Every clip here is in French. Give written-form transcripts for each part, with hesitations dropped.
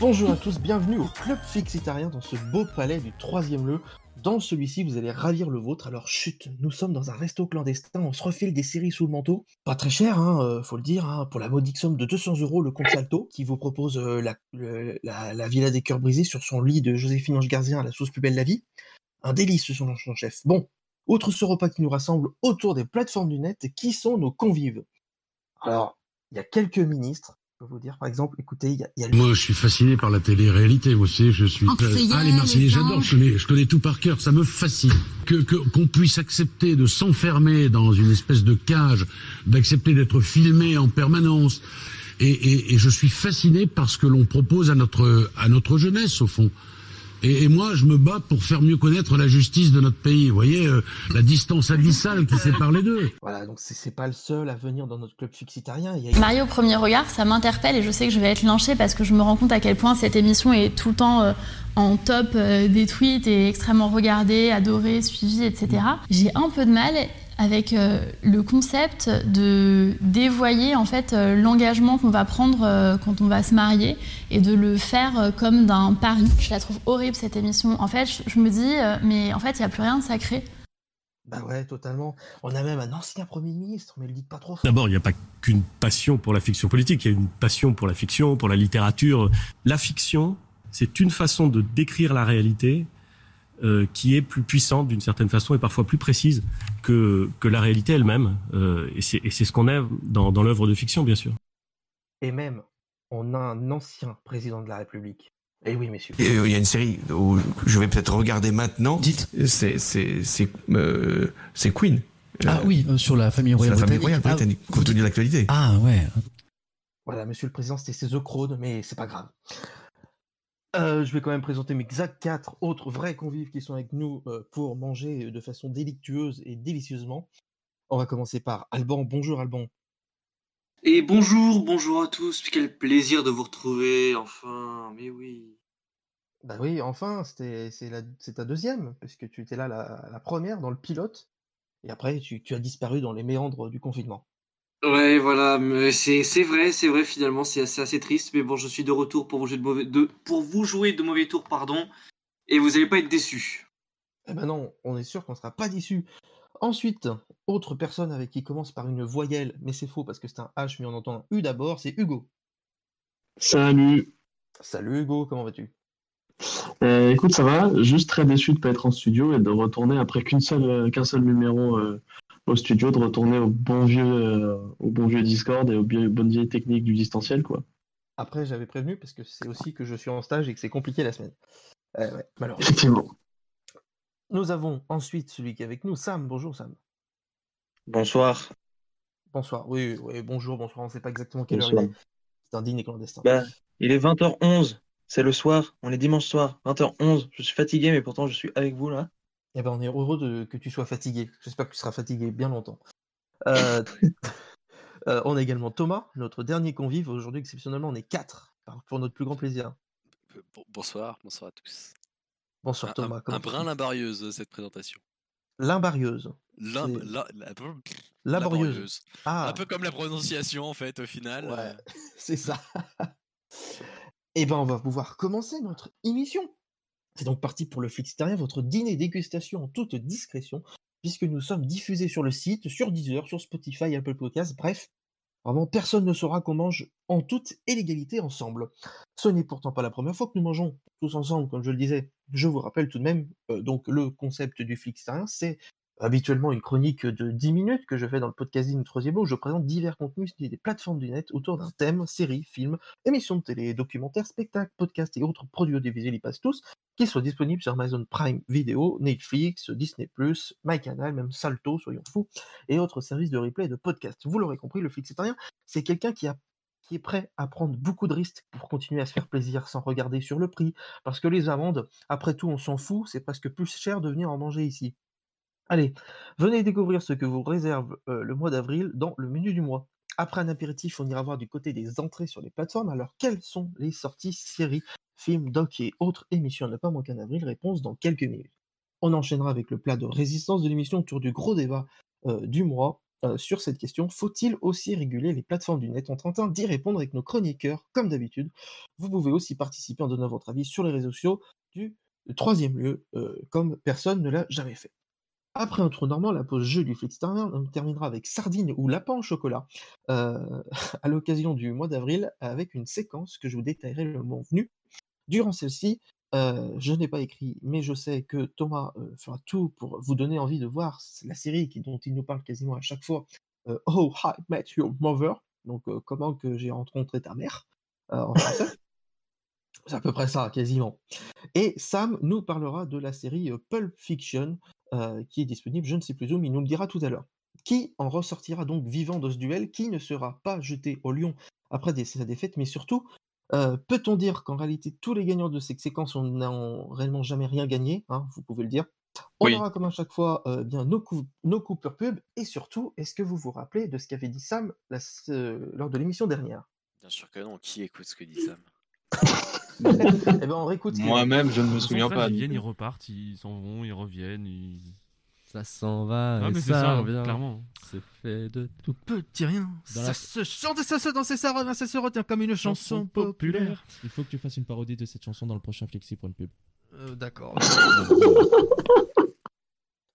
Bonjour à tous, bienvenue au Club Fixitarien dans ce beau palais du 3ème lieu. Dans celui-ci, vous allez ravir le vôtre. Alors chut, nous sommes dans un resto clandestin, on se refile des séries sous le manteau. Pas très cher, faut le dire, pour la modique somme de 200 €, le compte Salto, qui vous propose la Villa des Cœurs Brisés sur son lit de Joséphine Ange Gardien à la sauce plus belle la vie. Un délice selon son chef. Bon, outre ce repas qui nous rassemble autour des plateformes du net, qui sont nos convives? Alors, il y a quelques ministres. Je peux vous dire, par exemple, écoutez, il y a... Moi, je suis fasciné par la télé-réalité, vous savez, je suis... les Marseillais, j'adore, je connais tout par cœur, ça me fascine. Qu'on puisse accepter de s'enfermer dans une espèce de cage, d'accepter d'être filmé en permanence. Et je suis fasciné par ce que l'on propose à notre jeunesse, au fond. Et moi, je me bats pour faire mieux connaître la justice de notre pays. Vous voyez, la distance abyssale qui sépare les deux. Voilà, donc c'est pas le seul à venir dans notre club fixitarien. Mario, au premier regard, ça m'interpelle et je sais que je vais être lynchée parce que je me rends compte à quel point cette émission est tout le temps en top des tweets et extrêmement regardée, adorée, suivie, etc. J'ai un peu de mal avec le concept de dévoyer en fait l'engagement qu'on va prendre quand on va se marier et de le faire comme d'un pari. Je la trouve horrible cette émission. En fait, je me dis, mais en fait, il n'y a plus rien de sacré. Bah ouais, totalement. On a même un ancien Premier ministre, mais le dites pas trop fort. D'abord, il n'y a pas qu'une passion pour la fiction politique, il y a une passion pour la fiction, pour la littérature. La fiction, c'est une façon de décrire la réalité qui est plus puissante d'une certaine façon et parfois plus précise que la réalité elle-même. Et c'est ce qu'on a dans l'œuvre de fiction, bien sûr. Et même, on a un ancien président de la République. Eh oui, messieurs. Il y a une série où je vais peut-être regarder maintenant. Dites. C'est Queen. Ah oui, sur la famille royale britannique. Compte tenu de l'actualité. Ah ouais. Voilà, monsieur le président, c'était The Crown, mais c'est pas grave. Je vais quand même présenter mes exacts 4 autres vrais convives qui sont avec nous pour manger de façon délictueuse et délicieusement. On va commencer par Alban. Bonjour Alban. Et bonjour à tous. Quel plaisir de vous retrouver, enfin, mais oui. Bah oui, enfin, c'est ta deuxième, parce que tu étais là la première dans le pilote, et après tu as disparu dans les méandres du confinement. Ouais, voilà, mais c'est vrai, finalement, c'est assez triste, mais bon, je suis de retour pour vous jouer de mauvais tours, pardon, et vous allez pas être déçus. Eh ben non, on est sûr qu'on sera pas déçus. Ensuite, autre personne avec qui commence par une voyelle, mais c'est faux parce que c'est un H, mais on entend un U d'abord, c'est Hugo. Salut. Salut Hugo, comment vas-tu ? Écoute, ça va, juste très déçu de pas être en studio et de retourner après qu'un seul numéro... au studio, de retourner au bon vieux Discord et aux bonnes vieilles techniques du distanciel, quoi. Après, j'avais prévenu, parce que c'est aussi que je suis en stage et que c'est compliqué la semaine. Ouais, malheureusement. Effectivement. Nous avons ensuite celui qui est avec nous, Sam. Bonjour, Sam. Bonsoir. Bonsoir, oui, bonsoir, on ne sait pas exactement quelle heure il est. C'est un dîner clandestin. Bah, il est 20h11, c'est le soir, on est dimanche soir, 20h11. Je suis fatigué, mais pourtant je suis avec vous, là. Eh ben, on est heureux que tu sois fatigué. J'espère que tu seras fatigué bien longtemps. On a également Thomas, notre dernier convive. Aujourd'hui, exceptionnellement, on est 4, pour notre plus grand plaisir. Bonsoir à tous. Bonsoir Thomas. Un brin limbarieuse, cette présentation. Limbarieuse. Laborieuse. Ah. Un peu comme la prononciation, en fait, au final. Ouais, c'est ça. Eh ben, on va pouvoir commencer notre émission. C'est donc parti pour le Fixitarien, votre dîner dégustation en toute discrétion, puisque nous sommes diffusés sur le site, sur Deezer, sur Spotify, Apple Podcasts, bref, vraiment personne ne saura qu'on mange en toute illégalité ensemble. Ce n'est pourtant pas la première fois que nous mangeons tous ensemble, comme je le disais. Je vous rappelle tout de même, donc le concept du Fixitarien, c'est habituellement une chronique de 10 minutes que je fais dans le podcast du 3ème où je présente divers contenus des plateformes du net autour d'un thème, séries, films, émissions de télé, documentaires, spectacles, podcasts et autres produits audiovisuels, ils passent tous, qu'ils soient disponibles sur Amazon Prime Vidéo, Netflix, Disney+, MyCanal, même Salto, soyons fous, et autres services de replay et de podcast. Vous l'aurez compris, le Fixitarien, c'est quelqu'un qui est prêt à prendre beaucoup de risques pour continuer à se faire plaisir sans regarder sur le prix, parce que les amandes, après tout, on s'en fout, c'est presque plus cher de venir en manger ici. Allez, venez découvrir ce que vous réserve le mois d'avril dans le menu du mois. Après un apéritif, on ira voir du côté des entrées sur les plateformes. Alors, quelles sont les sorties, séries, films, docs et autres émissions à ne pas manquer en avril? Réponse dans quelques minutes. On enchaînera avec le plat de résistance de l'émission autour du gros débat du mois. sur cette question. Faut-il aussi réguler les plateformes du net? On tente d'y répondre avec nos chroniqueurs, comme d'habitude. Vous pouvez aussi participer en donnant votre avis sur les réseaux sociaux du troisième lieu, comme personne ne l'a jamais fait. Après un trou normand, la pause jeu du Flixterner, on terminera avec sardines ou lapin au chocolat, à l'occasion du mois d'avril, avec une séquence que je vous détaillerai le moment venu. Durant celle-ci, je n'ai pas écrit, mais je sais que Thomas fera tout pour vous donner envie de voir la série dont il nous parle quasiment à chaque fois, How I Met Your Mother, donc comment que j'ai rencontré ta mère, en français. C'est à peu près ça, quasiment. Et Sam nous parlera de la série Pulp Fiction, qui est disponible, je ne sais plus où, mais il nous le dira tout à l'heure. Qui en ressortira donc vivant de ce duel? Qui ne sera pas jeté au lion après sa défaite? Mais surtout, peut-on dire qu'en réalité, tous les gagnants de ces séquences n'ont réellement jamais rien gagné, hein, vous pouvez le dire. On aura comme à chaque fois nos coupures pub, et surtout, est-ce que vous vous rappelez de ce qu'avait dit Sam lors de l'émission dernière? Bien sûr que non, qui écoute ce que dit Sam? Eh ben on réécoute. Moi-même, je ne me souviens pas. Ils viennent, ils repartent, ils s'en vont, ils reviennent. Ça s'en va, et ça revient. Clairement, c'est fait de tout petit rien. Ça se chante, ça se danse, ça se retient comme une chanson populaire. Il faut que tu fasses une parodie de cette chanson dans le prochain Flexi pour une pub. D'accord.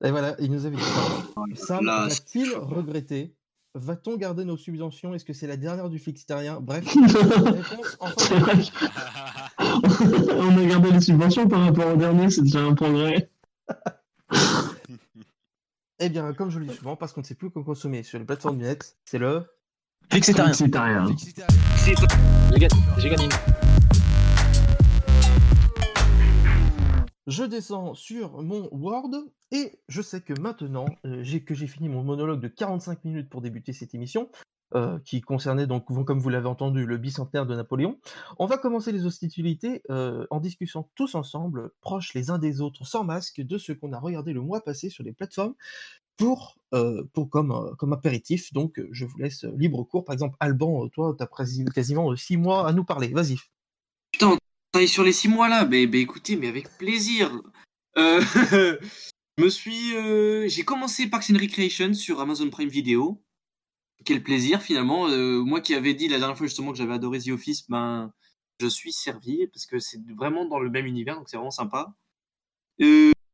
Et voilà, il nous avait dit ça. Sam va-t-il regretter? Va-t-on garder nos subventions? Est-ce que c'est la dernière du Flixterien? Bref, réponse en fin de page. On a gardé les subventions par rapport au dernier, c'est déjà un progrès. Eh bien, comme je le dis souvent, parce qu'on ne sait plus quoi consommer sur les plateformes du net, c'est le... Flixterien. J'ai gagné. Je descends sur mon Word et je sais que maintenant j'ai fini mon monologue de 45 minutes pour débuter cette émission qui concernait donc, comme vous l'avez entendu, le bicentenaire de Napoléon. On va commencer les hostilités en discutant tous ensemble, proches les uns des autres, sans masque, de ce qu'on a regardé le mois passé sur les plateformes comme apéritif. Donc je vous laisse libre cours. Par exemple, Alban, toi, t'as quasiment 6 mois à nous parler. Vas-y. Putain. Sur les 6 mois là, bah, écoutez, mais avec plaisir. J'ai commencé Parks and Recreation sur Amazon Prime Vidéo. Quel plaisir finalement. Moi qui avais dit la dernière fois justement que j'avais adoré The Office, je suis servi parce que c'est vraiment dans le même univers, donc c'est vraiment sympa.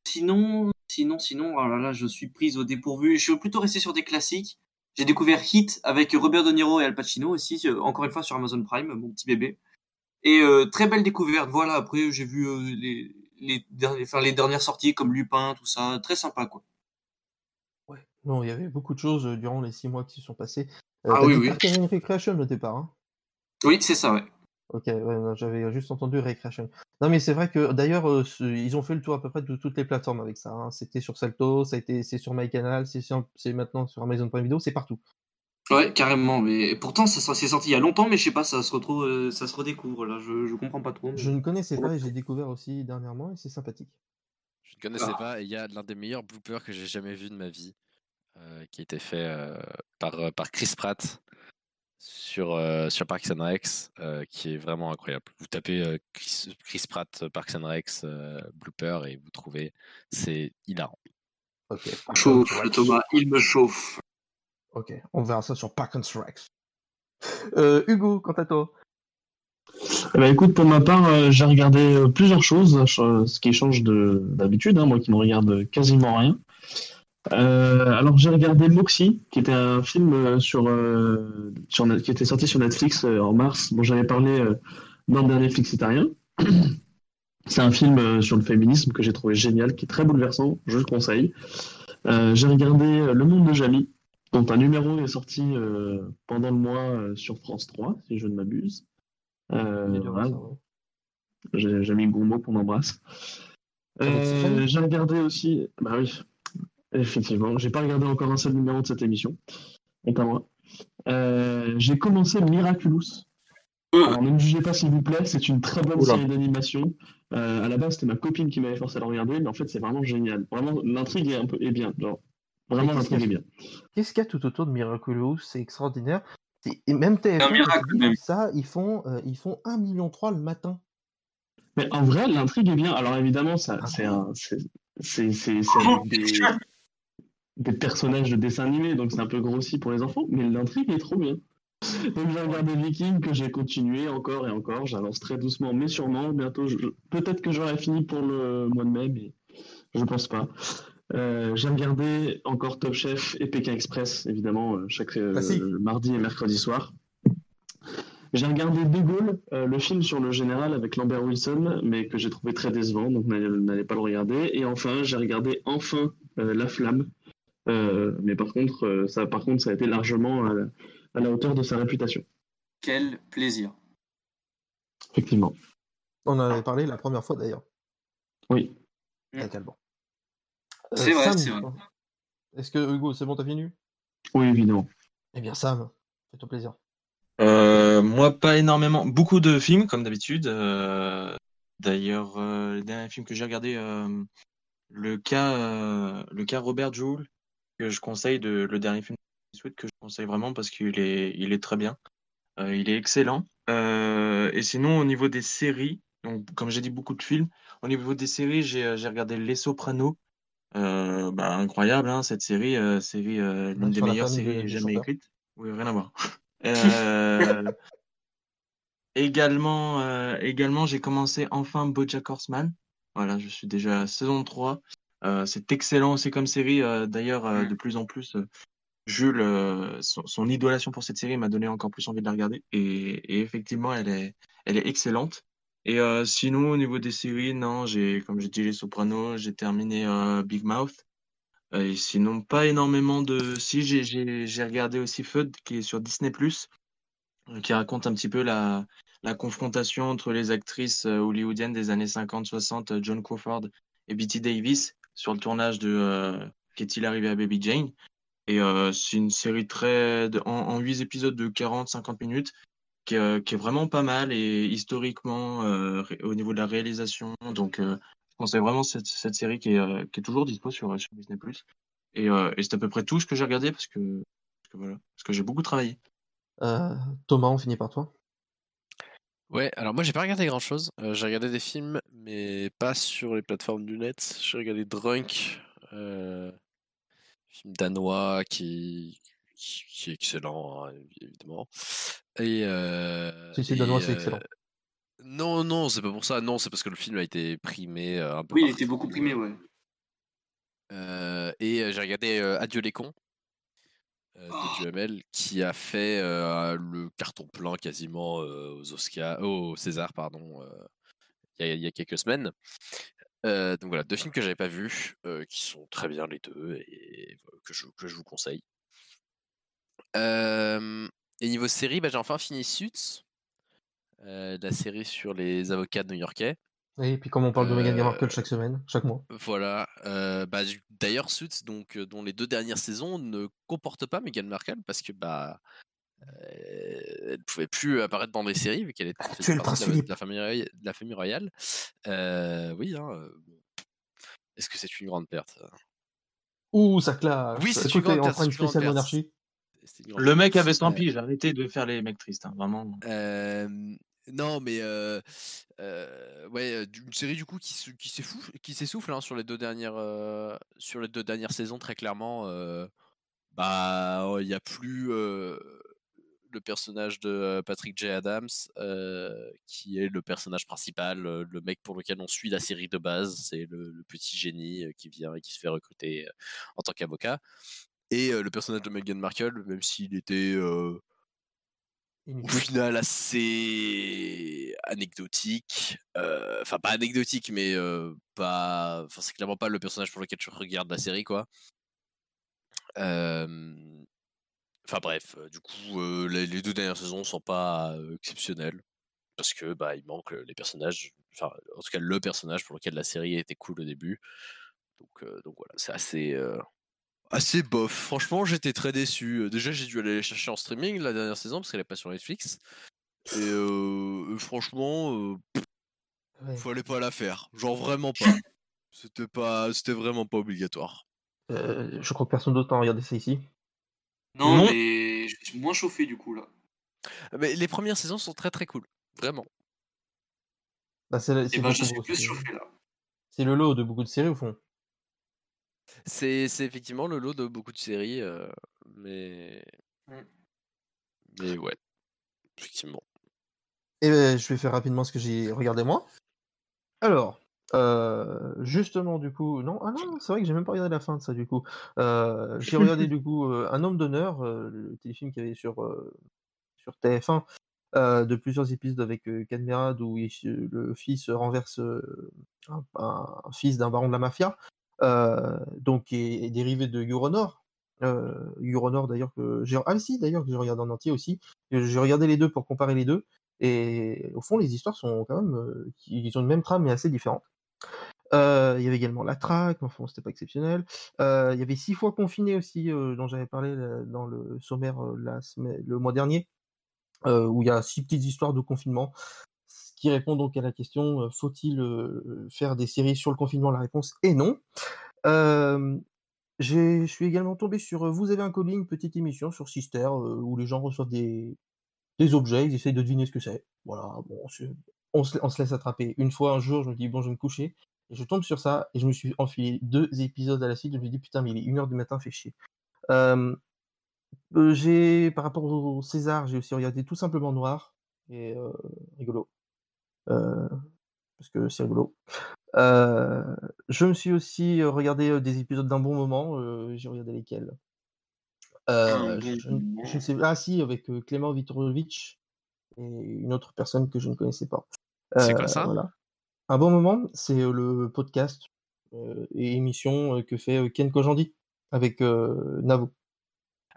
Sinon, oh là là, je suis prise au dépourvu. Je suis plutôt resté sur des classiques. J'ai découvert Heat avec Robert De Niro et Al Pacino aussi, encore une fois sur Amazon Prime, mon petit bébé. Et très belle découverte, voilà. Après j'ai vu les dernières sorties comme Lupin, tout ça, très sympa quoi. Ouais, non, il y avait beaucoup de choses durant les 6 mois qui se sont passés. Parks and Recreation au départ, hein. Oui, c'est ça, ouais. Ok, ouais, j'avais juste entendu Recreation. Non mais c'est vrai que d'ailleurs ils ont fait le tour à peu près de toutes les plateformes avec ça, hein. C'était sur Salto, c'est sur MyCanal, c'est maintenant sur Amazon Prime Vidéo, c'est partout. Ouais, carrément, mais pourtant c'est sorti il y a longtemps, mais je sais pas, ça se retrouve, ça se redécouvre là, je comprends pas trop. Mais... Je ne connaissais pas et j'ai découvert aussi dernièrement et c'est sympathique. Je ne connaissais pas, et il y a l'un des meilleurs bloopers que j'ai jamais vu de ma vie, qui a été fait par Chris Pratt sur Parks and Recs, qui est vraiment incroyable. Vous tapez Chris Pratt Parks and Recs blooper et vous trouvez, c'est hilarant. Ok. Chauffe, Thomas, il me chauffe. Ok, on verra ça sur Parks and Recs. Hugo, quant à toi? Écoute, pour ma part, j'ai regardé plusieurs choses, ce qui change d'habitude, hein, moi qui ne regarde quasiment rien. Alors j'ai regardé Moxie, qui était un film qui était sorti sur Netflix en mars, dont j'avais parlé dans le dernier Flixitarien. C'est un film sur le féminisme que j'ai trouvé génial, qui est très bouleversant, je le conseille. J'ai regardé Le Monde de Jamie, dont un numéro est sorti pendant le mois sur France 3, si je ne m'abuse. J'ai mis le bon mot qu'on embrasse. J'ai regardé aussi... Bah oui, effectivement. J'ai pas regardé encore un seul numéro de cette émission. Honte à moi. J'ai commencé Miraculous. Alors ne me jugez pas s'il vous plaît, c'est une très bonne série d'animation. À la base, c'était ma copine qui m'avait forcé à la regarder, mais en fait, c'est vraiment génial. Vraiment, l'intrigue est bien, genre. Vraiment, l'intrigue est bien. Qu'est-ce qu'il y a tout autour de Miraculous? C'est extraordinaire. Et même TF1, ça, ils font 1,3 million le matin. Mais en vrai, l'intrigue est bien. Alors évidemment, ça, c'est un... C'est des personnages de dessins animés, donc c'est un peu grossi pour les enfants, mais l'intrigue est trop bien. Donc j'ai regardé Vikings que j'ai continué encore et encore, j'avance très doucement mais sûrement, bientôt, peut-être que j'aurai fini pour le mois de mai, mais je pense pas. J'ai regardé encore Top Chef et Pékin Express, évidemment, chaque mardi et mercredi soir. J'ai regardé De Gaulle, le film sur le général avec Lambert Wilson, mais que j'ai trouvé très décevant, donc n'allez pas le regarder. Et enfin, j'ai regardé La Flamme, mais par contre, ça a été largement à la hauteur de sa réputation. Quel plaisir. Effectivement. On en avait parlé la première fois d'ailleurs. Oui. Avec Alban. C'est vrai, Sam, c'est vrai. Est-ce que Hugo, c'est bon, t'as fini ? Oui, évidemment. Eh bien Sam, fais-toi plaisir. Moi, pas énormément. Beaucoup de films, comme d'habitude. D'ailleurs, le dernier film que j'ai regardé, le cas Robert Joule, que je conseille, le dernier film de Suits, que je conseille vraiment parce qu'il est très bien. Il est excellent. Et sinon, au niveau des séries, donc, comme j'ai dit, beaucoup de films. Au niveau des séries, j'ai regardé Les Sopranos. Incroyable, hein, cette série. C'est l'une des meilleures séries jamais écrites. Oui, rien à voir. Également, j'ai commencé enfin BoJack Horseman. Voilà, je suis déjà à la saison 3. C'est excellent aussi comme série. D'ailleurs, de plus en plus, Jules, son idolation pour cette série m'a donné encore plus envie de la regarder. Et effectivement, elle est excellente. Et sinon, au niveau des séries, non, comme j'ai dit, Les Sopranos, j'ai terminé Big Mouth. Et sinon, pas énormément de... Si, j'ai regardé aussi Feud, qui est sur Disney+, qui raconte un petit peu la confrontation entre les actrices hollywoodiennes des années 50-60, Joan Crawford et Betty Davis, sur le tournage de Qu'est-il arrivé à Baby Jane. Et c'est une série en 8 épisodes de 40-50 minutes, qui est vraiment pas mal, et historiquement, au niveau de la réalisation, donc... conseille vraiment cette série qui est toujours dispo sur Disney+. Et c'est à peu près tout ce que j'ai regardé parce que voilà, parce que j'ai beaucoup travaillé. Thomas, on finit par toi. Ouais, alors moi j'ai pas regardé grand chose. J'ai regardé des films, mais pas sur les plateformes du net. J'ai regardé Drunk, film danois qui est excellent, hein, évidemment. Et c'est danois, c'est excellent. Non, c'est pas pour ça. Non, c'est parce que le film a été primé un peu. Oui, il était beaucoup primé, ouais. Et j'ai regardé Adieu les cons de Duhamel, qui a fait le carton plein quasiment aux César, pardon, il y a quelques semaines. Donc voilà, deux films que j'avais pas vus, qui sont très bien les deux et que je vous conseille. Et niveau série, j'ai enfin fini Suits. La série sur les avocats new-yorkais. Et puis comme on parle de Meghan Markle chaque semaine, chaque mois. Voilà. D'ailleurs, Suits, dont les deux dernières saisons ne comportent pas Meghan Markle parce que elle ne pouvait plus apparaître dans les séries vu qu'elle était de la famille royale. Oui. Hein. Est-ce que c'est une grande perte ? Ouh, ça claque. Oui, c'est une grande perte. Une spéciale monarchie. Le mec avait 100 piges, j'ai arrêté de faire les mecs tristes, hein, vraiment. Non, mais ouais, une série du coup qui s'essouffle, hein, sur les deux dernières saisons, très clairement. Il n'y a plus le personnage de Patrick J. Adams, qui est le personnage principal, le mec pour lequel on suit la série de base, c'est le petit génie qui vient et qui se fait recruter en tant qu'avocat. Et le personnage de Meghan Markle, même s'il était au final assez anecdotique, enfin pas anecdotique, mais pas, enfin c'est clairement pas le personnage pour lequel je regarde la série, quoi. Enfin bref, du coup les deux dernières saisons sont pas exceptionnelles parce que il manque les personnages, enfin en tout cas le personnage pour lequel la série était cool au début. Donc voilà, c'est assez. Assez bof. Franchement, j'étais très déçu. Déjà, j'ai dû aller les chercher en streaming la dernière saison parce qu'elle n'est pas sur Netflix. Et franchement, fallait pas la faire. Genre vraiment pas. C'était vraiment pas obligatoire. Je crois que personne d'autre n'a regardé ça ici. Non, mais je suis moins chauffé du coup là. Mais les premières saisons sont très très cool, vraiment. C'est je suis plus chauffé là. C'est le lot de beaucoup de séries au fond. C'est effectivement le lot de beaucoup de séries, mais ouais, effectivement. Et ben, je vais faire rapidement ce que j'ai regardé moi. Alors, justement, du coup, non, ah non, c'est vrai que j'ai même pas regardé la fin de ça, du coup. J'ai regardé du coup Un homme d'honneur, le téléfilm qu'il y avait sur TF1 de plusieurs épisodes avec Cadmerade où le fils renverse un fils d'un baron de la mafia. Donc qui est dérivé de Euronor. Euronor d'ailleurs que j'ai que j'ai regardé en entier aussi. J'ai regardé les deux pour comparer les deux. Et au fond, les histoires sont quand même, ils ont une même trame mais assez différentes. Il y avait également La Traque, mais enfin c'était pas exceptionnel. Il y avait 6 fois confiné aussi, dont j'avais parlé dans le sommaire le mois dernier, où il y a 6 petites histoires de confinement. Qui répond donc à la question faut-il faire des séries sur le confinement? La réponse est non. Je suis également tombé sur Vous avez un code, une petite émission sur Sister où les gens reçoivent des objets, ils essayent de deviner ce que c'est. Voilà, bon, on se laisse attraper. Une fois, un jour, je me dis bon, je vais me coucher, et je tombe sur ça et je me suis enfilé 2 épisodes à la suite. Je me dis putain, mais il est 1h du matin, fait chier. Par rapport au César, j'ai aussi regardé Tout simplement Noir et rigolo. Parce que c'est rigolo. Je me suis aussi regardé des épisodes d'Un bon moment. J'ai regardé lesquels. Je ne sais pas. Ah si, avec Clément Vitorovitch et une autre personne que je ne connaissais pas. C'est quoi ça ? Voilà. Un bon moment, c'est le podcast et émission que fait Ken Kojandi avec Navo.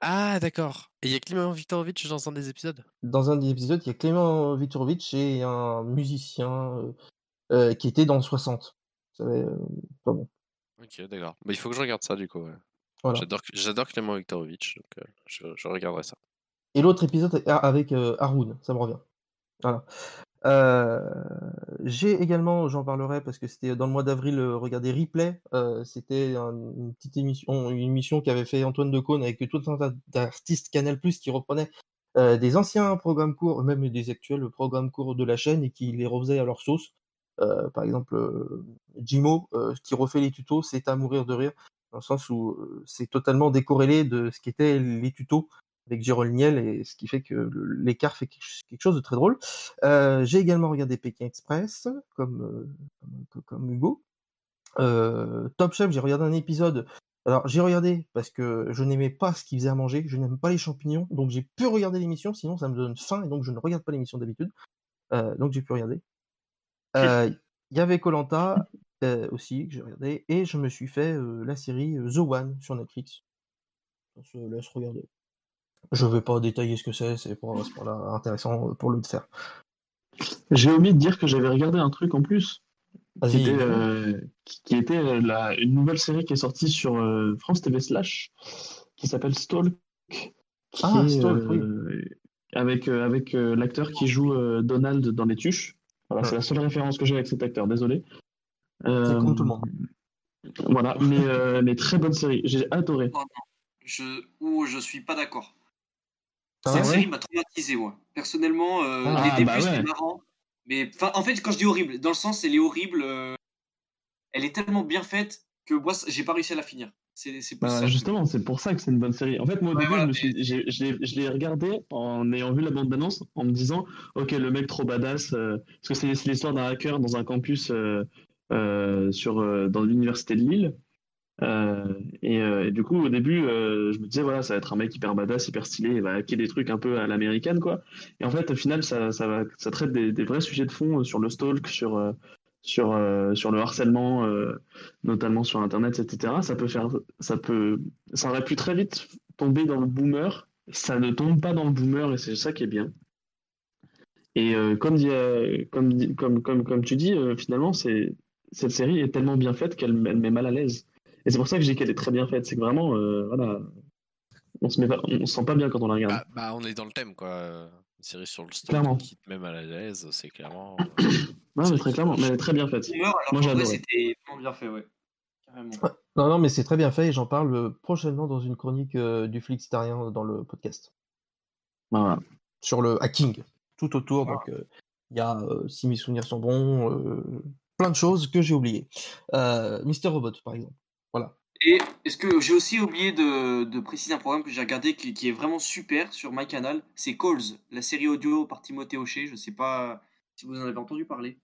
Ah d'accord. Et il y a Clément Viktorovitch dans un des épisodes ? Dans un des épisodes, il y a Clément Viktorovitch et un musicien qui était dans le 60. Ça va, pas bon. Ok, d'accord. Bah, il faut que je regarde ça du coup. Ouais. Voilà. J'adore Clément Viktorovitch, donc je regarderai ça. Et l'autre épisode est avec Haroun, ça me revient. Voilà. J'ai également, j'en parlerai parce que c'était dans le mois d'avril, regardez Replay, c'était une petite émission, une émission qu'avait fait Antoine Decaune avec tout un tas d'artistes Canal+, qui reprenaient des anciens programmes courts, même des actuels programmes courts de la chaîne et qui les refaisaient à leur sauce. Par exemple, Jimo, qui refait les tutos, c'est à mourir de rire, dans le sens où c'est totalement décorrélé de ce qu'étaient les tutos avec Jérôme Niel, et ce qui fait que l'écart fait quelque chose de très drôle. J'ai également regardé Pékin Express, comme Hugo. Top Chef, j'ai regardé un épisode. Alors, j'ai regardé parce que je n'aimais pas ce qu'il faisait à manger, je n'aime pas les champignons, donc j'ai pu regarder l'émission, sinon ça me donne faim, et donc je ne regarde pas l'émission d'habitude. Donc j'ai pu regarder. Il y avait Koh-Lanta aussi, que j'ai regardé, et je me suis fait la série The 100 sur Netflix. On se laisse regarder. Je ne vais pas détailler ce que c'est pas intéressant pour le faire. J'ai omis de dire que j'avais regardé un truc en plus, qui était une nouvelle série qui est sortie sur France TV / qui s'appelle Stalk, oui. Avec l'acteur qui joue Donald dans Les Tuches. Voilà, ouais. C'est la seule référence que j'ai avec cet acteur, désolé. C'est comme tout le monde. Voilà, mais très bonne série, j'ai adoré. Je suis pas d'accord. Cette série m'a traumatisé, moi. Personnellement, les débuts, c'était marrant. Mais en fait, quand je dis horrible, dans le sens, elle est horrible. Elle est tellement bien faite que moi, j'ai pas réussi à la finir. C'est pour ça. Justement, c'est pour ça que c'est une bonne série. En fait, moi, au début, je l'ai regardée en ayant vu la bande-annonce, en me disant ok, le mec trop badass. Parce que c'est l'histoire d'un hacker dans un campus dans l'université de Lille. Et du coup au début je me disais voilà, ça va être un mec hyper badass, hyper stylé, il va hacker des trucs un peu à l'américaine quoi, et en fait au final ça traite des vrais sujets de fond sur le stalk, sur le harcèlement notamment sur internet, etc. Ça aurait pu très vite tomber dans le boomer, ça ne tombe pas dans le boomer et c'est ça qui est bien. Et comme tu dis, finalement cette série est tellement bien faite qu'elle met mal à l'aise. Et c'est pour ça que j'ai dit qu'elle est très bien faite. C'est que vraiment, voilà, on se sent pas bien quand on la regarde. Bah, on est dans le thème, quoi. Une série sur le stalk qui te met mal à l'aise, c'est clairement... non, mais très clairement, mais elle est très bien faite. Moi, j'adore. C'était vraiment bien fait, ouais. Carrément. Non, mais c'est très bien fait et j'en parle prochainement dans une chronique du Flixitarien dans le podcast. Voilà. Sur le hacking, tout autour. Voilà. Donc, il y a, si mes souvenirs sont bons, plein de choses que j'ai oubliées. Mister Robot, par exemple. Voilà. Et est-ce que j'ai aussi oublié de préciser un programme que j'ai regardé qui est vraiment super sur MyCanal, c'est Calls, la série audio par Timothée Hochet. Je ne sais pas si vous en avez entendu parler.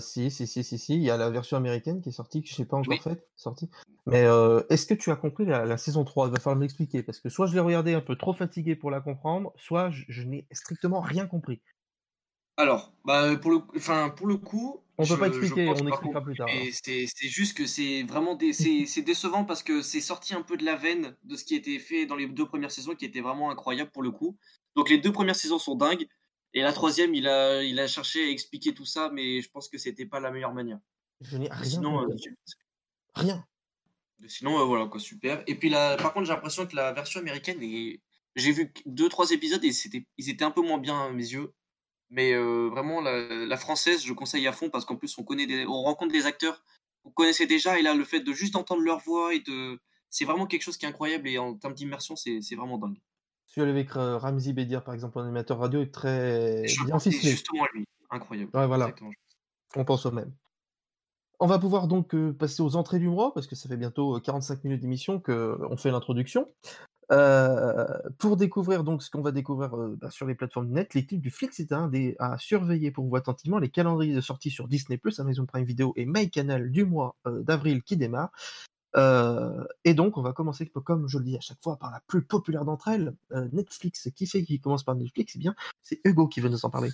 Si. Il y a la version américaine qui est sortie, que je ne sais pas encore sortie. Mais est-ce que tu as compris la saison 3? Il va falloir me l'expliquer, parce que soit je l'ai regardée un peu trop fatiguée pour la comprendre, soit je n'ai strictement rien compris. Alors, bah, pour le coup... On ne peut pas expliquer, on expliquera plus tard. Et c'est juste que c'est vraiment c'est décevant, parce que c'est sorti un peu de la veine de ce qui était fait dans les deux premières saisons, qui était vraiment incroyable pour le coup. Donc les deux premières saisons sont dingues, et la troisième, il a cherché à expliquer tout ça, mais je pense que c'était pas la meilleure manière. Je n'ai rien. Rien. Sinon, voilà, quoi, super. Et puis là, par contre, j'ai l'impression que la version américaine, j'ai vu 2-3 épisodes et ils étaient un peu moins bien à mes yeux. Mais vraiment, la française, je conseille à fond, parce qu'en plus, on rencontre des acteurs qu'on connaissait déjà. Et là, le fait de juste entendre leur voix, c'est vraiment quelque chose qui est incroyable. Et en termes d'immersion, c'est vraiment dingue. Celui avec Ramzi Bedir, par exemple, en animateur radio, est très bien ficelé. C'est justement lui, incroyable. Ouais, voilà. Exactement. On pense au même. On va pouvoir donc passer aux entrées du mois, parce que ça fait bientôt 45 minutes d'émission qu'on fait l'introduction. Pour découvrir donc ce qu'on va découvrir sur les plateformes de net, les clips du Flix est à surveiller pour vous attentivement. Les calendriers de sortie sur Disney+, Amazon Prime Vidéo et MyCanal du mois d'avril qui démarre. Et donc on va commencer, comme je le dis à chaque fois, par la plus populaire d'entre elles, Netflix. Qui commence par Netflix? Eh bien, c'est Hugo qui veut nous en parler.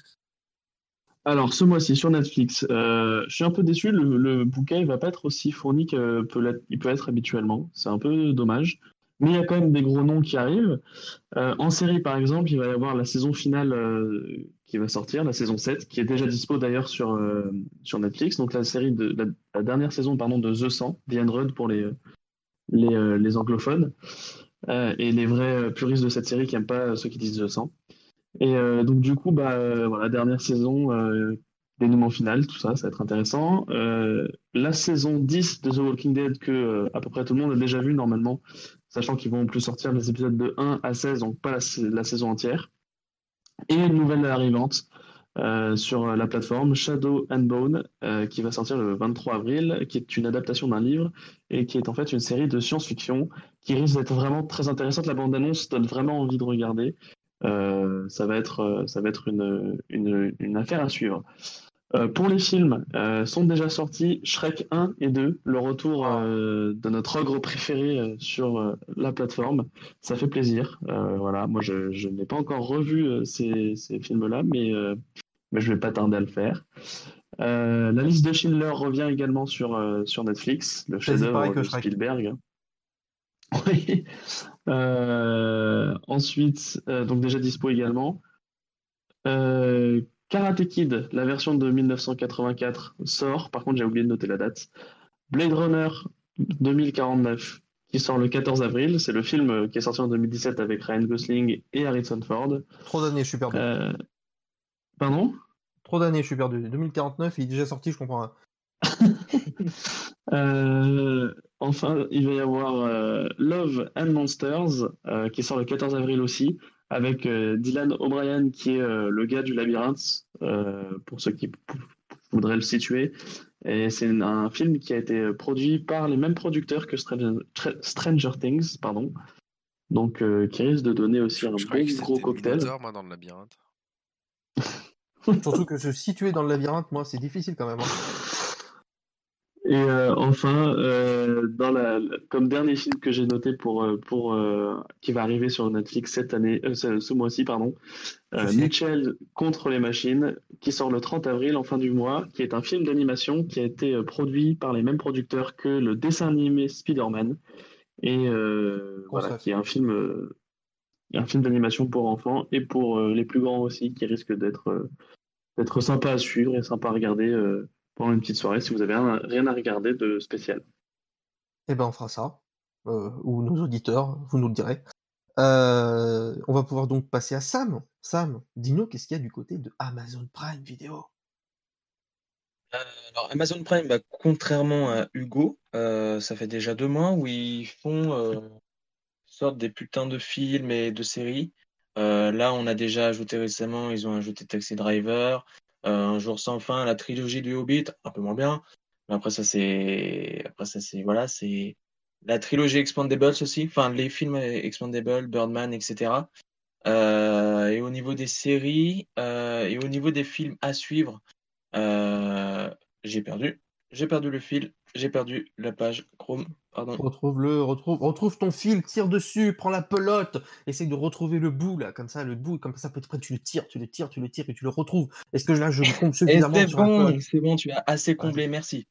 Alors, ce mois-ci, sur Netflix, je suis un peu déçu, le bouquet ne va pas être aussi fourni qu'il peut être habituellement. C'est un peu dommage. Mais il y a quand même des gros noms qui arrivent. En série, par exemple, il va y avoir la saison finale qui va sortir, la saison 7, qui est déjà dispo d'ailleurs sur Netflix. Donc la dernière saison de The 100, The 100 pour les anglophones et les vrais puristes de cette série qui n'aiment pas ceux qui disent The 100. Et donc du coup, voilà, dernière saison, dénouement final, tout ça va être intéressant. La saison 10 de The Walking Dead que à peu près tout le monde a déjà vu normalement, sachant qu'ils vont en plus sortir les épisodes de 1 à 16, donc pas la saison entière. Et une nouvelle arrivante sur la plateforme, Shadow and Bone, qui va sortir le 23 avril, qui est une adaptation d'un livre, et qui est en fait une série de science-fiction, qui risque d'être vraiment très intéressante. La bande-annonce donne vraiment envie de regarder. Ça va être une affaire à suivre. Pour les films, sont déjà sortis Shrek 1 et 2, le retour de notre ogre préféré sur la plateforme. Ça fait plaisir. Voilà, moi je n'ai pas encore revu ces films-là, mais je ne vais pas tarder à le faire. La liste de Schindler revient également sur Netflix, le chef-d'œuvre de Spielberg. Oui. Ensuite, donc déjà dispo également. Karate Kid, la version de 1984 sort, par contre j'ai oublié de noter la date. Blade Runner 2049 qui sort le 14 avril, c'est le film qui est sorti en 2017 avec Ryan Gosling et Harrison Ford. Trop d'années, je suis perdu. Pardon ? Trop d'années, je suis perdu. 2049, il est déjà sorti, je comprends rien. Enfin, il va y avoir Love and Monsters qui sort le 14 avril aussi, avec Dylan O'Brien qui est le gars du labyrinthe pour ceux qui voudraient le situer, et c'est un film qui a été produit par les mêmes producteurs que Stranger Things, pardon. Donc qui risque de donner aussi un gros cocktail. Moi, dans le labyrinthe. Surtout que se situer dans le labyrinthe, moi c'est difficile quand même, hein. Et enfin comme dernier film que j'ai noté pour qui va arriver sur Netflix ce mois-ci, Mitchell contre les machines, qui sort le 30 avril en fin du mois, qui est un film d'animation qui a été produit par les mêmes producteurs que le dessin animé Spider-Man, et voilà, qui est un film d'animation pour enfants et pour les plus grands aussi, qui risque d'être sympa à suivre et sympa à regarder pendant une petite soirée si vous avez rien à regarder de spécial. Eh ben, on fera ça, ou nos auditeurs, vous nous le direz. On va pouvoir donc passer à Sam. Sam, dis-nous qu'est-ce qu'il y a du côté de Amazon Prime Vidéo. Alors, Amazon Prime, contrairement à Hugo, ça fait déjà 2 mois où ils font sortent des putains de films et de séries. Là, on a déjà ajouté récemment, ils ont ajouté Taxi Driver, Un jour sans fin, la trilogie du Hobbit, un peu moins bien. Mais après ça c'est voilà, c'est la trilogie Expendables aussi, enfin les films Expendables, Birdman, etc. Et au niveau des séries et au niveau des films à suivre, j'ai perdu le fil, j'ai perdu la page Chrome. Pardon. Retrouve ton fil, tire dessus, prends la pelote, essaye de retrouver le bout là, comme ça, peut-être après tu le tires et tu le retrouves. Est-ce que là je me trompe suffisamment? C'est bon, tu as assez comblé, ouais. Merci.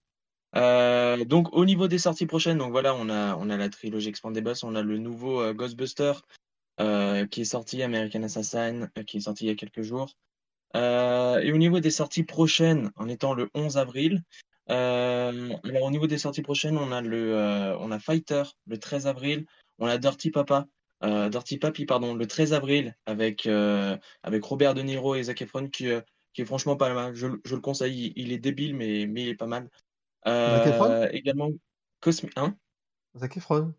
Donc au niveau des sorties prochaines, donc voilà, on a la trilogie Expendables, on a le nouveau Ghostbuster qui est sorti, American Assassin qui est sorti il y a quelques jours. Et au niveau des sorties prochaines, en étant le 11 avril, alors au niveau des sorties prochaines, on a Fighter le 13 avril, on a Dirty Papi, le 13 avril avec Robert De Niro et Zac Efron qui est franchement pas mal. Je le conseille, il est débile mais il est pas mal. Zac Efron également Zac Efron.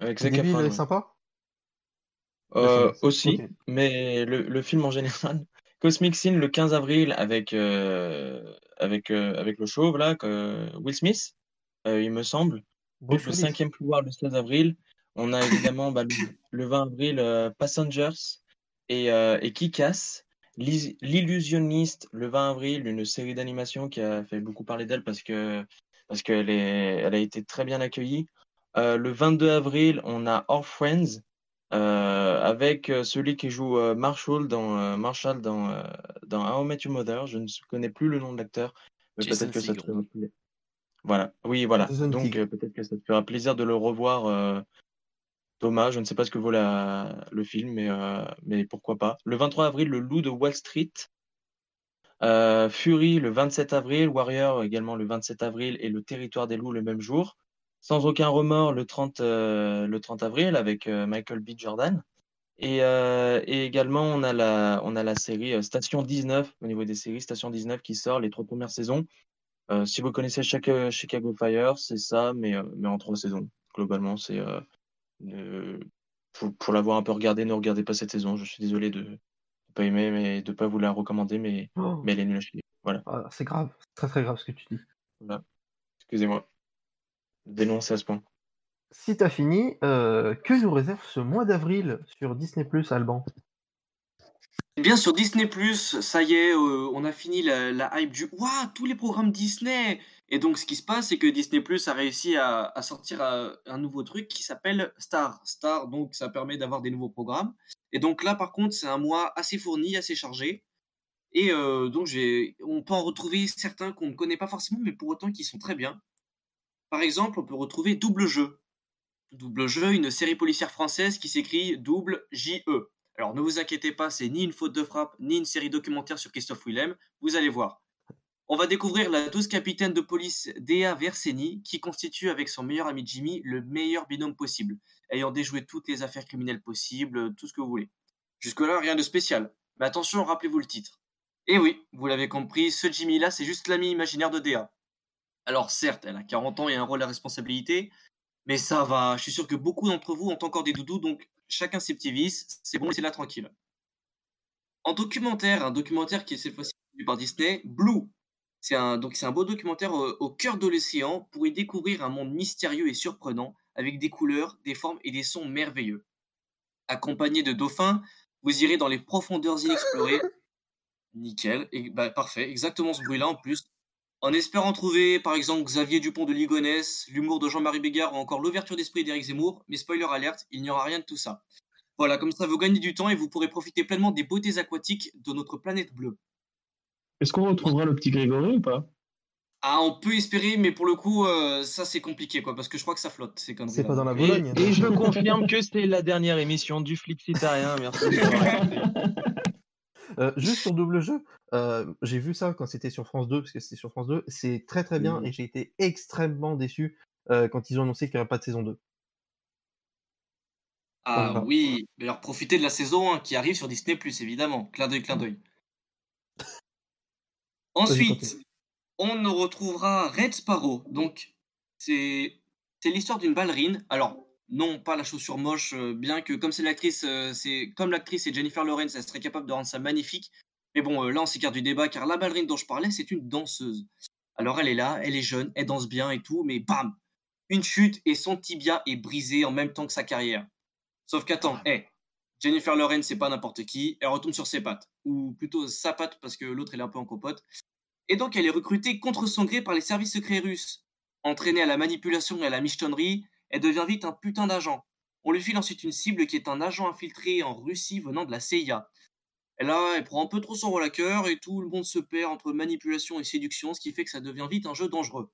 Avec Zac Efron. Il est sympa. Aussi, okay. Mais le film en général. Cosmic Sin le 15 avril avec le chauve là, Will Smith, il me semble. Bon, le 5e pouvoir le 16 avril. On a évidemment le 20 avril Passengers et Kick-Ass. L'illusionniste le 20 avril, une série d'animation qui a fait beaucoup parler d'elle parce qu'elle a été très bien accueillie. Le 22 avril, on a Our Friends. Avec celui qui joue Marshall dans How I Met Your Mother, je ne connais plus le nom de l'acteur, mais Jason peut-être Figure. Que ça te fera plaisir. Voilà, oui, voilà. Jason Donc peut-être que ça te fera plaisir de le revoir, Thomas. Je ne sais pas ce que vaut le film, mais pourquoi pas. Le 23 avril, Le Loup de Wall Street. Fury le 27 avril, Warrior également le 27 avril et Le Territoire des Loups le même jour. Sans aucun remords, le 30 avril avec Michael B. Jordan. Et également, on a la série Station 19, au niveau des séries, Station 19 qui sort les 3 premières saisons. Si vous connaissez Chicago Fire, c'est ça, mais en 3 saisons. Globalement, c'est... pour l'avoir un peu regardé, ne regardez pas cette saison. Je suis désolé de ne pas aimer, mais de ne pas vous la recommander, mais elle est nulle à chier. Voilà. Ah, c'est grave, c'est très très grave ce que tu dis. Voilà. Excusez-moi. Dénoncer à ce point. Si t'as fini, que nous réserve ce mois d'avril sur Disney+, Alban? Eh bien, sur Disney+, ça y est, on a fini la hype du « Waouh, tous les programmes Disney !» Et donc, ce qui se passe, c'est que Disney+ a réussi à sortir un nouveau truc qui s'appelle Star. Star, donc, ça permet d'avoir des nouveaux programmes. Et donc là, par contre, c'est un mois assez fourni, assez chargé. Et donc, on peut en retrouver certains qu'on ne connaît pas forcément, mais pour autant qui sont très bien. Par exemple, on peut retrouver Double Jeu. Double Jeu, une série policière française qui s'écrit double J-E. Alors ne vous inquiétez pas, c'est ni une faute de frappe, ni une série documentaire sur Christophe Willem. Vous allez voir. On va découvrir la douce capitaine de police Dea Verseni, qui constitue avec son meilleur ami Jimmy le meilleur binôme possible, ayant déjoué toutes les affaires criminelles possibles, tout ce que vous voulez. Jusque-là, rien de spécial. Mais attention, rappelez-vous le titre. Et oui, vous l'avez compris, ce Jimmy-là, c'est juste l'ami imaginaire de Dea. Alors certes, elle a 40 ans et un rôle à responsabilité, mais ça va, je suis sûr que beaucoup d'entre vous ont encore des doudous, donc chacun ses petits vices, c'est bon, laissez-la tranquille. En documentaire, un documentaire qui est cette fois-ci produit par Disney, Blue. C'est un beau documentaire au cœur de l'océan pour y découvrir un monde mystérieux et surprenant, avec des couleurs, des formes et des sons merveilleux. Accompagné de dauphins, vous irez dans les profondeurs inexplorées. Nickel, et, parfait, exactement ce bruit-là en plus. En espérant trouver, par exemple, Xavier Dupont de Ligonnès, l'humour de Jean-Marie Bigard ou encore l'ouverture d'esprit d'Éric Zemmour, mais spoiler alerte, il n'y aura rien de tout ça. Voilà, comme ça vous gagnez du temps et vous pourrez profiter pleinement des beautés aquatiques de notre planète bleue. Est-ce qu'on retrouvera le petit Grégory ou pas? Ah, on peut espérer, mais pour le coup, ça c'est compliqué, quoi, parce que je crois que ça flotte. C'est pas dans la Bologne. Et je confirme que c'était la dernière émission du Flixitarien, merci. Juste sur Double Jeu, j'ai vu ça quand c'était sur France 2, parce que c'était sur France 2, c'est très très bien, et j'ai été extrêmement déçu quand ils ont annoncé qu'il n'y aurait pas de saison 2. Ah voilà. Oui, mais alors profitez de la saison 1 qui arrive sur Disney+, évidemment, clin d'œil, clin d'œil. Ensuite, on nous retrouvera Red Sparrow, donc c'est l'histoire d'une ballerine, alors... Non, pas la chaussure moche, bien que comme l'actrice et Jennifer Lawrence, elle serait capable de rendre ça magnifique. Mais bon, là, on s'écarte du débat, car la ballerine dont je parlais, c'est une danseuse. Alors, elle est là, elle est jeune, elle danse bien et tout, mais bam! une chute et son tibia est brisé en même temps que sa carrière. Sauf qu'attends, Jennifer Lawrence, c'est pas n'importe qui, elle retombe sur ses pattes, ou plutôt sa patte parce que l'autre elle est un peu en compote. Et donc elle est recrutée contre son gré par les services secrets russes. Entraînée à la manipulation et à la michetonnerie, elle devient vite un putain d'agent. On lui file ensuite une cible qui est un agent infiltré en Russie venant de la CIA. Et là, elle prend un peu trop son rôle à cœur et tout le monde se perd entre manipulation et séduction, ce qui fait que ça devient vite un jeu dangereux.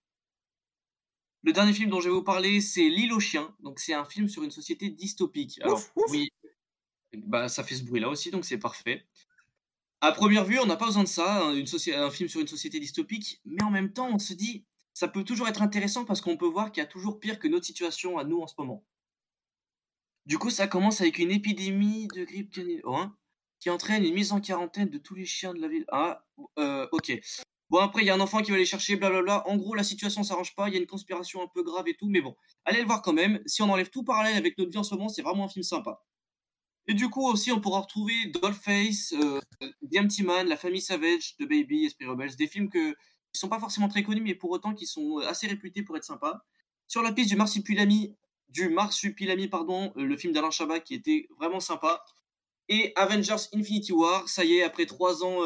Le dernier film dont je vais vous parler, c'est L'île aux chiens. Donc c'est un film sur une société dystopique. Alors, ouf. Oui, bah, ça fait ce bruit là aussi, donc c'est parfait. À première vue, on n'a pas besoin de ça, un film sur une société dystopique, mais en même temps, on se dit, ça peut toujours être intéressant parce qu'on peut voir qu'il y a toujours pire que notre situation à nous en ce moment. Du coup, ça commence avec une épidémie de grippe canin qui entraîne une mise en quarantaine de tous les chiens de la ville. Ah, ok. Bon, après, il y a un enfant qui va les chercher, blablabla. En gros, la situation s'arrange pas, il y a une conspiration un peu grave et tout, mais bon, allez le voir quand même. Si on enlève tout parallèle avec notre vie en ce moment, c'est vraiment un film sympa. Et du coup, aussi, on pourra retrouver Dollface, The Empty Man, La Famille Savage, The Baby, Esprit Rebels, des films qui sont pas forcément très connus, mais pour autant qui sont assez réputés pour être sympas. Sur la piste du Marsupilami, le film d'Alain Chabat qui était vraiment sympa. Et Avengers Infinity War, ça y est, après 3 ans,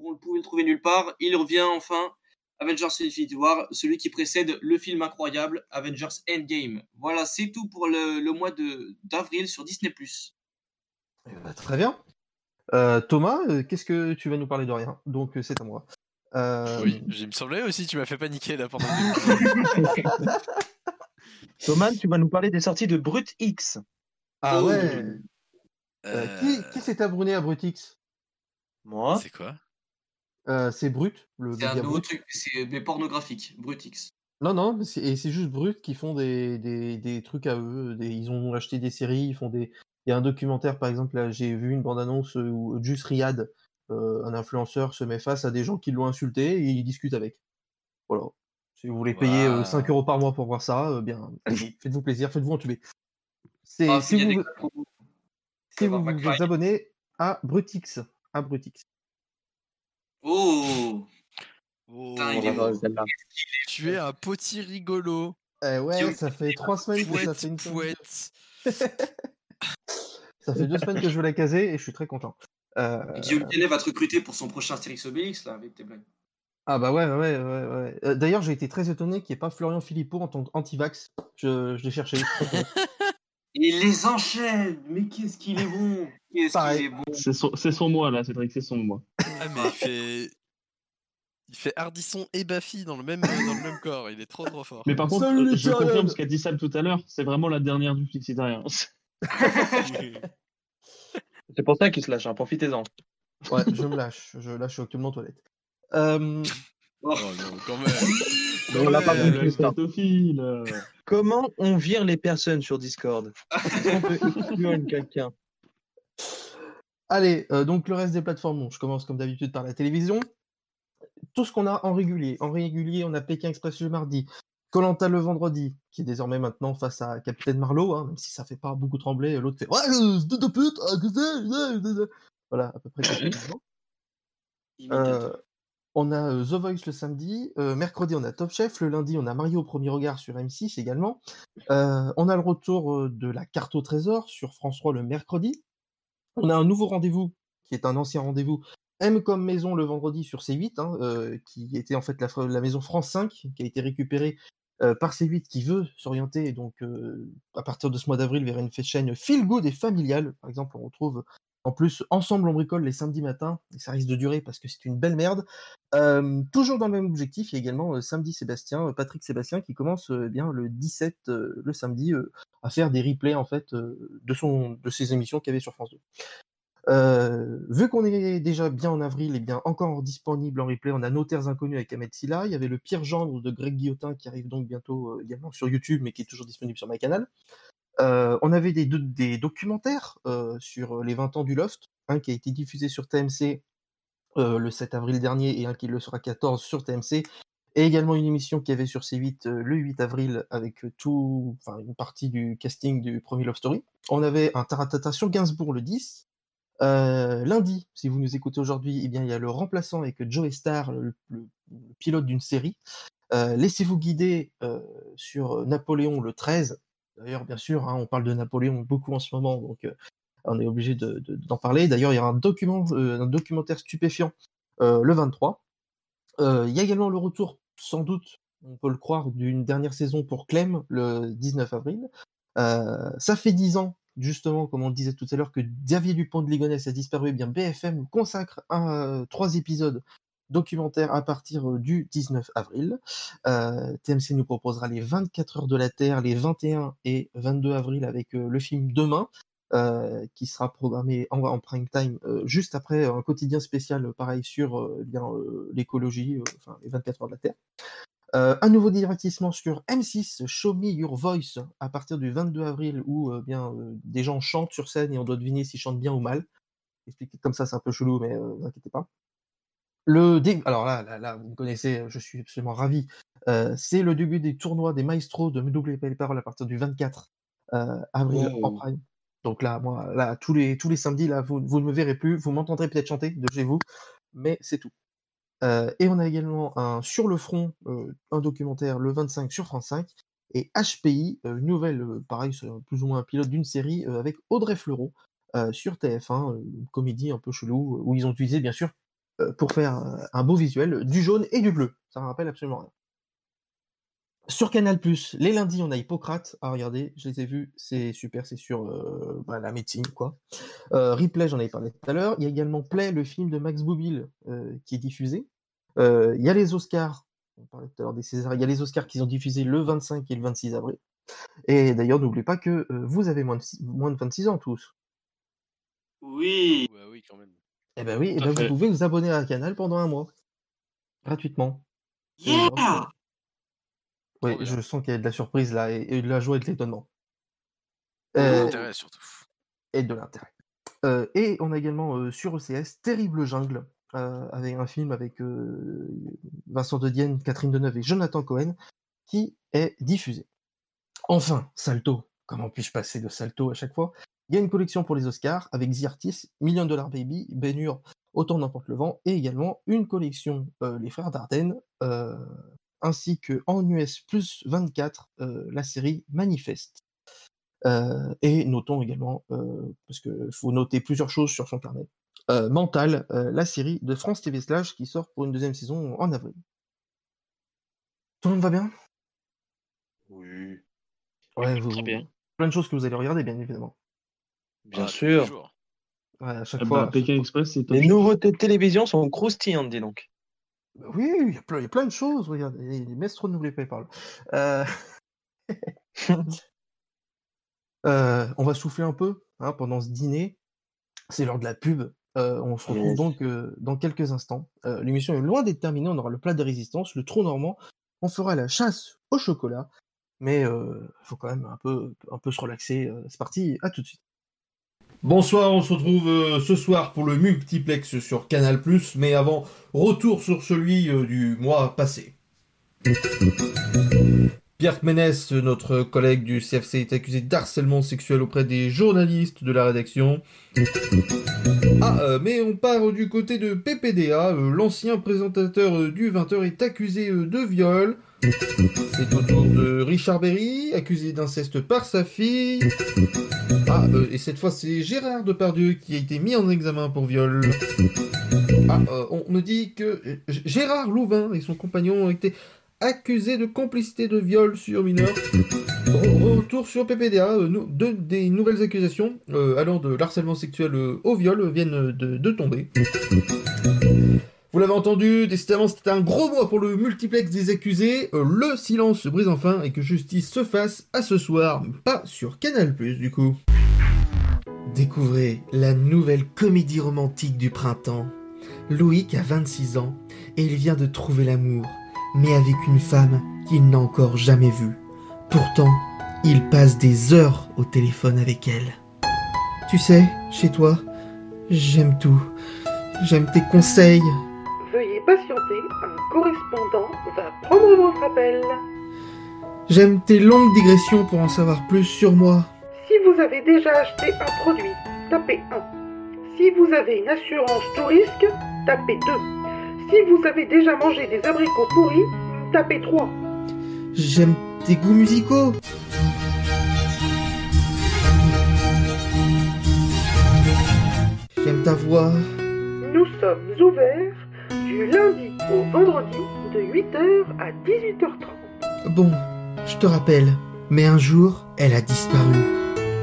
on ne pouvait le trouver nulle part, il revient enfin. Avengers Infinity War, celui qui précède le film incroyable Avengers Endgame. Voilà, c'est tout pour le mois d'avril sur Disney+. Bah, très bien. Thomas, qu'est-ce que tu vas nous parler de rien ? Donc, c'est à moi. Oui, il me semblait aussi, tu m'as fait paniquer là pendant le Thomas, tu vas nous parler des sorties de Brut X. Ah ouais. Qui s'est abonné à Brut X ? Moi. C'est quoi ? C'est Brut. C'est un nouveau truc, c'est des pornographiques, Brut X. Non, c'est juste Brut qui font des trucs à eux. Ils ont acheté des séries, ils font des... Il y a un documentaire, par exemple, là, j'ai vu une bande-annonce où Just Riyad, un influenceur, se met face à des gens qui l'ont insulté et il discute avec. Voilà. Si vous voulez payer 5€ par mois pour voir ça, bien, allez-y, faites-vous plaisir, faites-vous entuber. Si vous vous abonnez à Brutix. Oh, putain, tu es un petit rigolo. Ça fait 3 semaines que ça fait une pouette. Ça fait 2 semaines que je veux la caser et je suis très content. Guillaume Canet va te recruter pour son prochain Astérix Obélix là avec tes blagues. Ah bah ouais. D'ailleurs, j'ai été très étonné qu'il n'y ait pas Florian Philippot en tant qu'antivax. Je l'ai cherché. Il les enchaîne, mais qu'est-ce qu'il est bon! C'est son moi là, Cédric, c'est son moi. Ah, mais il fait Ardisson et Baffy dans le même corps, il est trop fort. Mais par contre, je confirme ce qu'a dit Sal tout à l'heure, c'est vraiment la dernière du flixitarien. C'est pour ça qu'il se lâche, hein, profitez-en. Ouais, je lâche actuellement toilette. Oh non, quand même. On l'a pas vu plus tard. Comment on vire les personnes sur Discord? On peut exclure quelqu'un. Allez, donc le reste des plateformes, bon, je commence comme d'habitude par la télévision. Tout ce qu'on a en régulier. En régulier, on a Pékin Express le mardi, Koh-Lanta le vendredi, qui est désormais maintenant face à Capitaine Marlowe, hein, même si ça fait pas beaucoup trembler, l'autre fait « Ouais, de pute, que c'est ?» Voilà, à peu près. On a The Voice le samedi, mercredi on a Top Chef, le lundi on a Mario au premier regard sur M6 également, on a le retour de la carte au trésor sur France 3 le mercredi, on a un nouveau rendez-vous qui est un ancien rendez-vous, M comme maison le vendredi sur C8, hein, qui était en fait la maison France 5 qui a été récupérée par C8 qui veut s'orienter et donc à partir de ce mois d'avril vers une chaîne feel good et familiale. Par exemple, on retrouve en plus Ensemble on bricole les samedis matins et ça risque de durer parce que c'est une belle merde. Toujours dans le même objectif, il y a également Patrick Sébastien qui commence le 17 le samedi à faire des replays en fait de ses émissions qu'il y avait sur France 2. Vu qu'on est déjà bien en avril et bien encore disponible en replay, on a Nos Terres Inconnues avec Ahmed Silla, il y avait Le Pire Gendre de Greg Guillotin qui arrive donc bientôt également sur YouTube mais qui est toujours disponible sur MyCanal. On avait des documentaires sur les 20 ans du Loft, un qui a été diffusé sur TMC le 7 avril dernier et un qui le sera 14 sur TMC, et également une émission qu'il y avait sur C8 le 8 avril avec une partie du casting du premier Love Story. On avait un Taratata sur Gainsbourg le 10. Lundi, si vous nous écoutez aujourd'hui, eh bien, il y a Le Remplaçant avec Joey Star, le pilote d'une série. Laissez-vous guider sur Napoléon le XIII. D'ailleurs, bien sûr, hein, on parle de Napoléon beaucoup en ce moment, donc on est obligé d'en parler. D'ailleurs, il y aura un documentaire stupéfiant le 23. Il y a également le retour, sans doute, on peut le croire, d'une dernière saison pour Clem, le 19 avril. Ça fait 10 ans, justement, comme on disait tout à l'heure, que Xavier Dupont de Ligonnès a disparu. Eh bien, BFM consacre 3 épisodes documentaires à partir du 19 avril. TMC nous proposera les 24 heures de la Terre, les 21 et 22 avril, avec le film Demain, qui sera programmé en prime time juste après un quotidien spécial, pareil, sur l'écologie, enfin les 24 heures de la Terre. Un nouveau divertissement sur M6, Show Me Your Voice, à partir du 22 avril, où des gens chantent sur scène et on doit deviner s'ils chantent bien ou mal. Expliqué comme ça, c'est un peu chelou, mais ne vous inquiétez pas. Alors là, vous me connaissez, je suis absolument ravi. C'est le début des tournois des maestros de Me Doubler les paroles à partir du 24 avril en prime. Donc là, moi, tous les samedis, là, vous ne me verrez plus, vous m'entendrez peut-être chanter de chez vous, mais c'est tout. Et on a également Sur le front, un documentaire le 25 sur France 5, et HPI, une nouvelle, pareil, plus ou moins un pilote d'une série avec Audrey Fleurot sur TF1, une comédie un peu chelou, où ils ont utilisé, bien sûr, pour faire un beau visuel, du jaune et du bleu. Ça ne rappelle absolument rien. Sur Canal+, les lundis, on a Hippocrate. Ah, regardez, je les ai vus, c'est super, c'est sur la médecine, quoi. Replay, j'en avais parlé tout à l'heure. Il y a également Play, le film de Max Boublil, qui est diffusé. Il y a les Oscars, on parlait tout à l'heure des Césars, il y a les Oscars qui sont diffusés le 25 et le 26 avril. Et d'ailleurs, n'oubliez pas que vous avez moins de 26 ans, tous. Oui, bah oui, quand même. Eh ben oui, vous pouvez vous abonner à Canal pendant un mois, gratuitement. Yeah! Oui, voilà. Je sens qu'il y a de la surprise là, et de la joie et de l'étonnement. De l'intérêt surtout. Et de l'intérêt. Et on a également sur OCS Terrible Jungle, avec un film avec Vincent Dedienne, Catherine Deneuve et Jonathan Cohen, qui est diffusé. Enfin, Salto. Comment puis-je passer de Salto à chaque fois ? Il y a une collection pour les Oscars avec The Artist, $1 Million Baby, Ben Hur, Autant n'importe le vent, et également une collection Les Frères Dardenne. Ainsi que en US plus 24, la série Manifeste. Et notons également, parce qu'il faut noter plusieurs choses sur son carnet, Mental, la série de France TV / qui sort pour une 2e saison en avril. Tout le monde va bien ? Oui. Ouais, très bien. Plein de choses que vous allez regarder, bien évidemment. Bien sûr. Ouais, à chaque fois. Pékin Express, c'est top. Les nouveautés de télévision sont croustillantes, dis donc. Oui, il y a plein de choses, regarde, les maestros n'oublient pas, ils parlent. On va souffler un peu pendant ce dîner, c'est l'heure de la pub, on se retrouve donc dans quelques instants. L'émission est loin d'être terminée, on aura le plat de résistance, le trou normand, on fera la chasse au chocolat, mais faut quand même un peu se relaxer, c'est parti, à tout de suite. Bonsoir, on se retrouve ce soir pour le multiplex sur Canal+, mais avant, retour sur celui du mois passé. Pierre Ménès, notre collègue du CFC, est accusé d'harcèlement sexuel auprès des journalistes de la rédaction. Mais on part du côté de PPDA, l'ancien présentateur du 20h est accusé de viol. C'est au tour de Richard Berry, accusé d'inceste par sa fille. Et cette fois, c'est Gérard Depardieu qui a été mis en examen pour viol. On me dit que Gérard Louvain et son compagnon ont été accusés de complicité de viol sur mineur. Retour sur PPDA, des nouvelles accusations allant de l'harcèlement sexuel au viol viennent de tomber. Vous l'avez entendu, décidément c'était un gros mois pour le multiplex des accusés, le silence se brise enfin et que justice se fasse à ce soir, pas sur Canal+, du coup. Découvrez la nouvelle comédie romantique du printemps. Loïc a 26 ans et il vient de trouver l'amour, mais avec une femme qu'il n'a encore jamais vue. Pourtant, il passe des heures au téléphone avec elle. Tu sais, chez toi, j'aime tout. J'aime tes conseils. Veuillez patienter, un correspondant va prendre votre appel. J'aime tes longues digressions pour en savoir plus sur moi. Si vous avez déjà acheté un produit, tapez 1. Si vous avez une assurance tout risque, tapez 2. Si vous avez déjà mangé des abricots pourris, taper 3. J'aime tes goûts musicaux. J'aime ta voix. Nous sommes ouverts du lundi au vendredi de 8h à 18h30. Bon, je te rappelle, mais un jour, elle a disparu.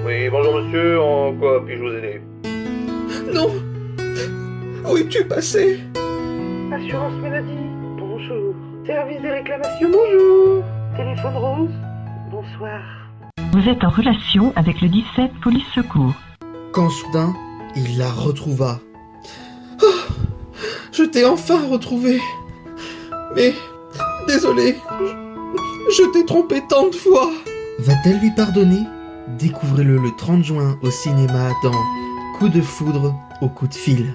Oui, bonjour monsieur, en quoi puis-je vous aider? Non. Où es-tu passé? Assurance maladie, bonjour. Service des réclamations, bonjour. Téléphone rose, bonsoir. Vous êtes en relation avec le 17 Police Secours. Quand soudain, il la retrouva. Oh, je t'ai enfin retrouvée. Mais, désolé, je t'ai trompé tant de fois. Va-t-elle lui pardonner? Découvrez-le le 30 juin au cinéma dans Coup de foudre au coup de fil.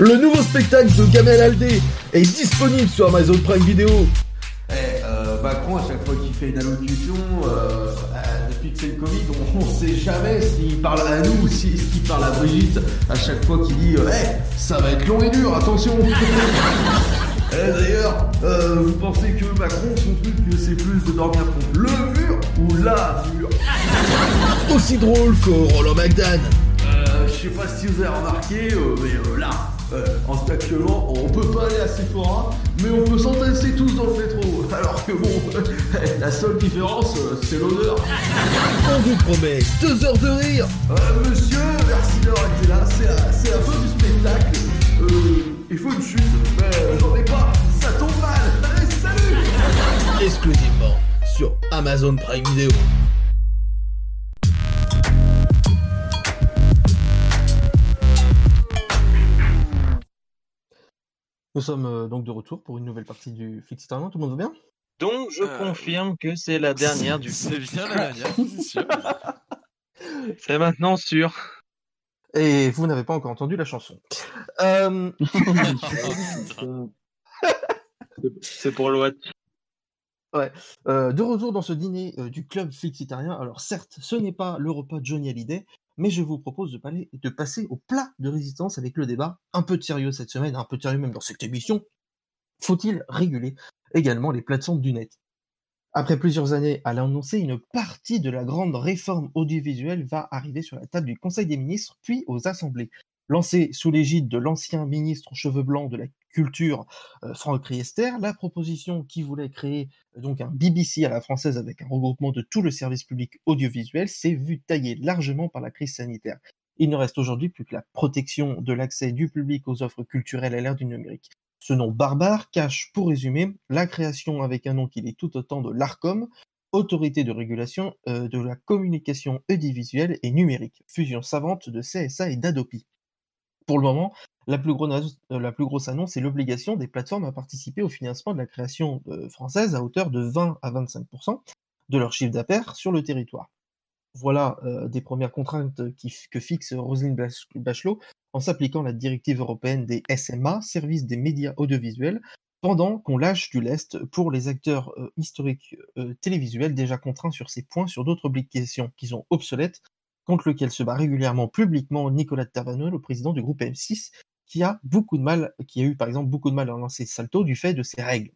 Le nouveau spectacle de Gamel Aldé est disponible sur Amazon Prime Vidéo. Macron, à chaque fois qu'il fait une allocution, depuis que c'est le Covid, on sait jamais s'il parle à nous ou s'il parle à Brigitte. À chaque fois qu'il dit ça va être long et dur, attention. D'ailleurs, vous pensez que Macron, son truc, c'est plus de dormir contre le mur ou la mur? Aussi drôle qu'au Roland McDan. Je sais pas si vous avez remarqué, mais là, en ce actuellement, on peut pas aller à Sephora, mais on peut s'entasser tous dans le métro. Alors que bon, la seule différence, c'est l'odeur. On vous promet 2 heures de rire. Monsieur, merci d'avoir été là, c'est la fin du spectacle. Il faut une chute, mais j'en ai pas, ça tombe mal. Allez, salut. Exclusivement sur Amazon Prime Video. Nous sommes donc de retour pour une nouvelle partie du Flixitarien. Tout le monde va bien? Donc, je confirme que c'est la dernière du... C'est bien la dernière, c'est sûr. C'est maintenant sûr. Et vous n'avez pas encore entendu la chanson. C'est pour le Watt. Ouais. De retour dans ce dîner du club Flixitarien. Alors certes, ce n'est pas le repas de Johnny Hallyday, mais je vous propose de passer au plat de résistance avec le débat un peu de sérieux cette semaine, un peu de sérieux même dans cette émission. Faut-il réguler également les plateformes du net? Après plusieurs années à l'annoncer, une partie de la grande réforme audiovisuelle va arriver sur la table du Conseil des ministres, puis aux assemblées. Lancée sous l'égide de l'ancien ministre aux cheveux blancs de la culture, Franck Riester, la proposition qui voulait créer donc un BBC à la française avec un regroupement de tout le service public audiovisuel s'est vue taillée largement par la crise sanitaire. Il ne reste aujourd'hui plus que la protection de l'accès du public aux offres culturelles à l'ère du numérique. Ce nom barbare cache, pour résumer, la création avec un nom qui est tout autant de l'ARCOM, Autorité de régulation de la communication audiovisuelle et numérique, fusion savante de CSA et d'Hadopi. Pour le moment, la plus grosse annonce est l'obligation des plateformes à participer au financement de la création française à hauteur de 20 à 25% de leur chiffre d'affaires sur le territoire. Voilà des premières contraintes que fixe Roselyne Bachelot en s'appliquant la directive européenne des SMA, services des médias audiovisuels, pendant qu'on lâche du lest pour les acteurs historiques télévisuels déjà contraints sur ces points sur d'autres obligations qui sont obsolètes, contre lequel se bat régulièrement publiquement Nicolas Taverneau, le président du groupe M6, qui a eu par exemple beaucoup de mal à lancer Salto du fait de ses règles.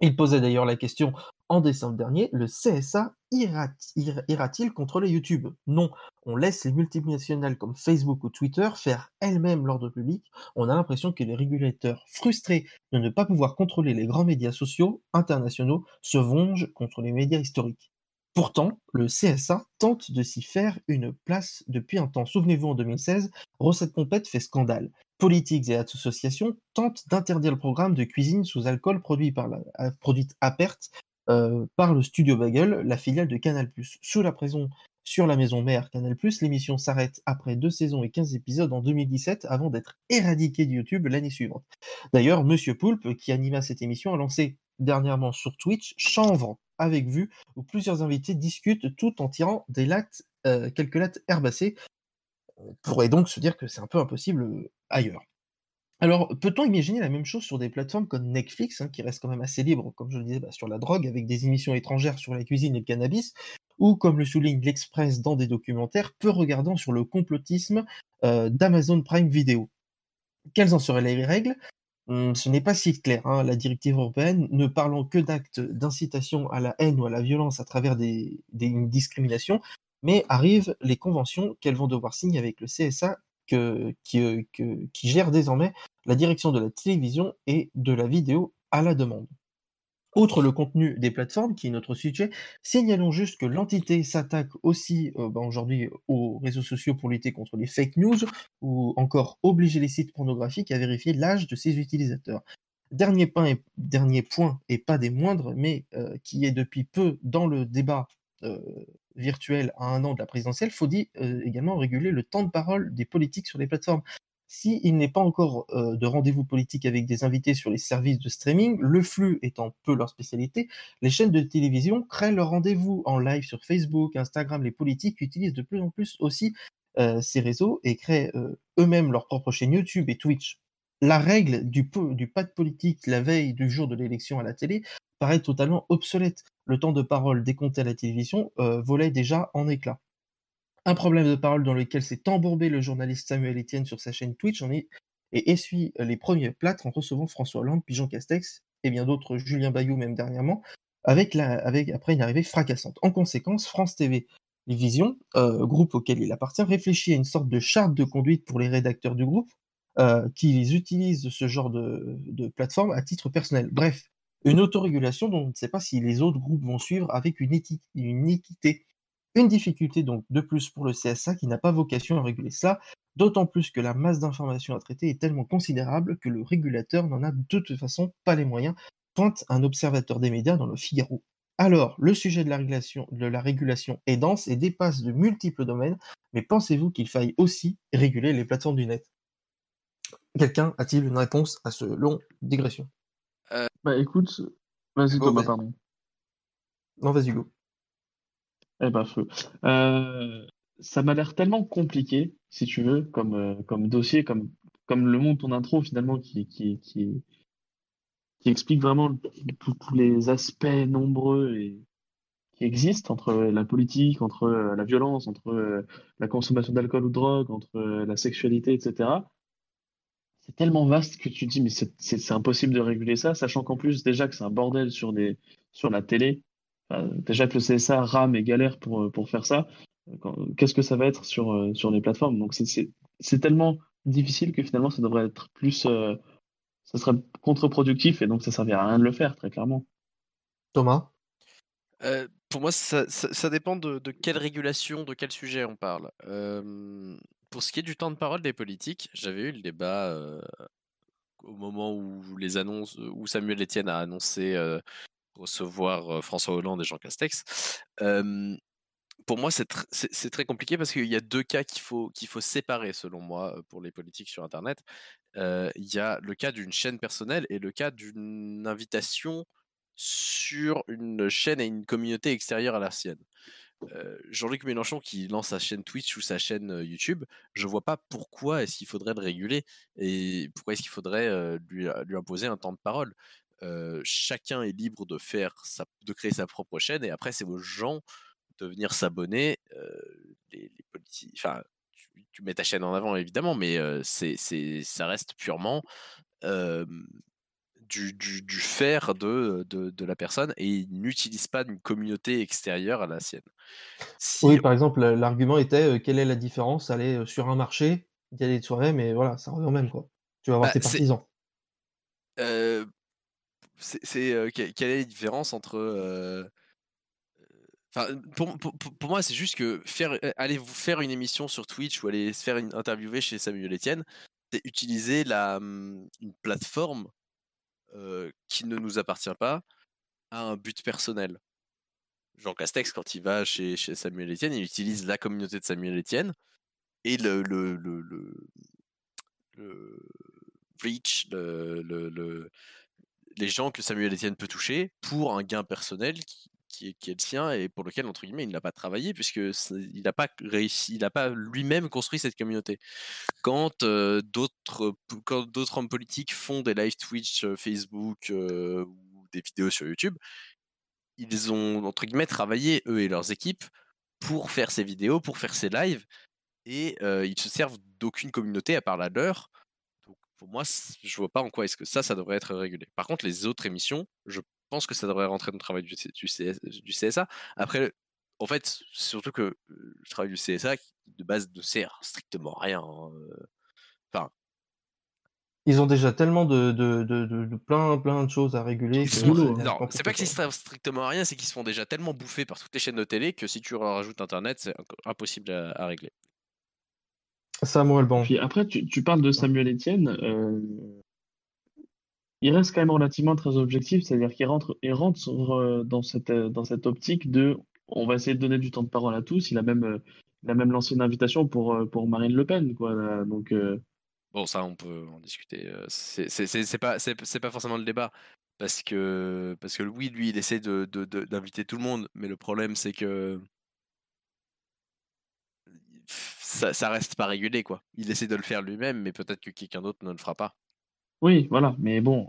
Il posait d'ailleurs la question en décembre dernier, le CSA ira-t-il contrôler YouTube? Non, on laisse les multinationales comme Facebook ou Twitter faire elles-mêmes l'ordre public. On a l'impression que les régulateurs frustrés de ne pas pouvoir contrôler les grands médias sociaux internationaux se vengent contre les médias historiques. Pourtant, le CSA tente de s'y faire une place depuis un temps. Souvenez-vous, en 2016, Recettes Complètes fait scandale. Politiques et associations tentent d'interdire le programme de cuisine sous alcool produite à perte par le Studio Bagel, la filiale de Canal+. Sous la pression sur la maison mère Canal+, l'émission s'arrête après 2 saisons et 15 épisodes en 2017 avant d'être éradiquée de YouTube l'année suivante. D'ailleurs, Monsieur Poulpe, qui anima cette émission, a lancé dernièrement sur Twitch Chanvre avec vue, où plusieurs invités discutent tout en tirant des lattes, quelques lattes herbacées. On pourrait donc se dire que c'est un peu impossible ailleurs. Alors, peut-on imaginer la même chose sur des plateformes comme Netflix, qui reste quand même assez libre, comme je le disais, sur la drogue, avec des émissions étrangères sur la cuisine et le cannabis, ou, comme le souligne l'Express dans des documentaires, peu regardant sur le complotisme d'Amazon Prime Vidéo. Quelles en seraient les règles? Ce n'est pas si clair, hein. La directive européenne ne parlant que d'actes d'incitation à la haine ou à la violence à travers une discrimination, mais arrivent les conventions qu'elles vont devoir signer avec le CSA qui gère désormais la direction de la télévision et de la vidéo à la demande. Outre le contenu des plateformes, qui est notre sujet, signalons juste que l'entité s'attaque aussi aujourd'hui aux réseaux sociaux pour lutter contre les fake news ou encore obliger les sites pornographiques à vérifier l'âge de ses utilisateurs. Dernier point, et pas des moindres, mais qui est depuis peu dans le débat virtuel à un an de la présidentielle, faut dit également réguler le temps de parole des politiques sur les plateformes. S'il n'est pas encore de rendez-vous politique avec des invités sur les services de streaming, le flux étant peu leur spécialité, les chaînes de télévision créent leur rendez-vous en live sur Facebook, Instagram. Les politiques utilisent de plus en plus aussi ces réseaux et créent eux-mêmes leur propre chaîne YouTube et Twitch. La règle du pas de politique la veille du jour de l'élection à la télé paraît totalement obsolète. Le temps de parole décompté à la télévision volait déjà en éclats. Un problème de parole dans lequel s'est embourbé le journaliste Samuel Etienne sur sa chaîne Twitch et essuie les premiers plâtres en recevant François Hollande, Pigeon Castex et bien d'autres, Julien Bayou même dernièrement, après une arrivée fracassante. En conséquence, France TV Vision, groupe auquel il appartient, réfléchit à une sorte de charte de conduite pour les rédacteurs du groupe qui utilisent ce genre de plateforme à titre personnel. Bref, une autorégulation dont on ne sait pas si les autres groupes vont suivre avec une équité. Une difficulté donc de plus pour le CSA qui n'a pas vocation à réguler ça, d'autant plus que la masse d'informations à traiter est tellement considérable que le régulateur n'en a de toute façon pas les moyens, pointe un observateur des médias dans le Figaro. Alors, le sujet de la régulation est dense et dépasse de multiples domaines, mais pensez-vous qu'il faille aussi réguler les plateformes du net ? Quelqu'un a-t-il une réponse à ce long digression ? Écoute, vas-y Thomas, pardon. Non, vas-y Hugo. Eh ben feu. Ça m'a l'air tellement compliqué, si tu veux, comme dossier, comme le montre ton intro finalement, qui explique vraiment tous les aspects nombreux qui existent entre la politique, entre la violence, entre la consommation d'alcool ou de drogue, entre la sexualité, etc. C'est tellement vaste que tu te dis mais c'est impossible de réguler ça, sachant qu'en plus déjà que c'est un bordel sur la télé. Déjà que le CSA rame et galère pour faire ça, qu'est-ce que ça va être sur les plateformes ? Donc c'est tellement difficile que finalement ça devrait être plus, ça serait contre-productif et donc ça ne servirait à rien de le faire très clairement. Thomas ? Pour moi ça dépend de quelle régulation, de quel sujet on parle. Pour ce qui est du temps de parole des politiques, j'avais eu le débat au moment où Samuel Etienne a annoncé recevoir François Hollande et Jean Castex. Pour moi, c'est très compliqué parce qu'il y a deux cas qu'il faut séparer, selon moi, pour les politiques sur Internet. Il y a le cas d'une chaîne personnelle et le cas d'une invitation sur une chaîne et une communauté extérieure à la sienne. Jean-Luc Mélenchon qui lance sa chaîne Twitch ou sa chaîne YouTube, je vois pas pourquoi est-ce qu'il faudrait le réguler et pourquoi est-ce qu'il faudrait lui imposer un temps de parole. Chacun est libre de créer sa propre chaîne et après c'est aux gens de venir s'abonner. Les politiques, enfin, tu mets ta chaîne en avant évidemment, mais ça reste purement du faire de la personne et ils n'utilisent pas une communauté extérieure à la sienne. Par exemple, l'argument était quelle est la différence aller sur un marché, d'y aller de soi-même, mais voilà, ça revient au même quoi. Tu vas avoir tes partisans. Quelle est la différence entre pour moi c'est juste que aller vous faire une émission sur Twitch ou aller se faire interviewer chez Samuel Etienne, c'est utiliser une plateforme qui ne nous appartient pas à un but personnel. Jean Castex quand il va chez Samuel Etienne, il utilise la communauté de Samuel Etienne et le reach, les gens que Samuel Etienne peut toucher pour un gain personnel qui est le sien et pour lequel, entre guillemets, il n'a pas travaillé puisqu'il n'a pas réussi, il n'a pas lui-même construit cette communauté. Quand d'autres hommes politiques font des live Twitch, Facebook ou des vidéos sur YouTube, ils ont, entre guillemets, travaillé, eux et leurs équipes, pour faire ces vidéos, pour faire ces lives et ils se servent d'aucune communauté à part la leur. Pour moi, je vois pas en quoi est-ce que ça devrait être régulé. Par contre, les autres émissions, je pense que ça devrait rentrer dans le travail du CSA. Après, en fait, surtout que le travail du CSA, de base, ne sert strictement rien. Enfin, ils ont déjà tellement de plein de choses à réguler. Non, c'est pas qu'ils servent strictement à rien, c'est qu'ils se font déjà tellement bouffer par toutes les chaînes de télé que si tu leur rajoutes Internet, c'est impossible à régler. Samuel Ban. Puis après, tu parles de Samuel Etienne. Il reste quand même relativement très objectif, c'est-à-dire qu'il rentre dans cette optique de on va essayer de donner du temps de parole à tous. Il a même lancé une invitation pour Marine Le Pen, quoi. Là, donc bon, ça, on peut en discuter. C'est pas forcément le débat, parce que oui, lui, il essaie d'inviter tout le monde, mais le problème, c'est que ça reste pas régulé, quoi. Il essaie de le faire lui-même, mais peut-être que quelqu'un d'autre ne le fera pas. Oui, voilà, mais bon,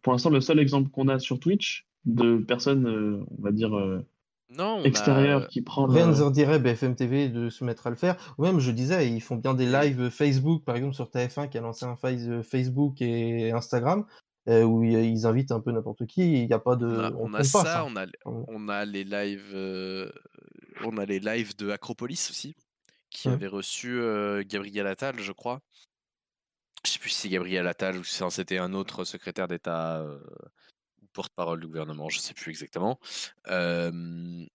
pour l'instant, le seul exemple qu'on a sur Twitch de personnes, on va dire, extérieures qui prend... Rien ne leur dirait BFM TV de se mettre à le faire. Ou même, je disais, ils font bien des lives Facebook, par exemple sur TF1, qui a lancé un Facebook et Instagram, où ils invitent un peu n'importe qui, il n'y a pas de... On a les lives de Acropolis aussi, qui avait reçu Gabriel Attal, je crois. Je ne sais plus si c'est Gabriel Attal ou si c'était un autre secrétaire d'État ou porte-parole du gouvernement, je ne sais plus exactement, et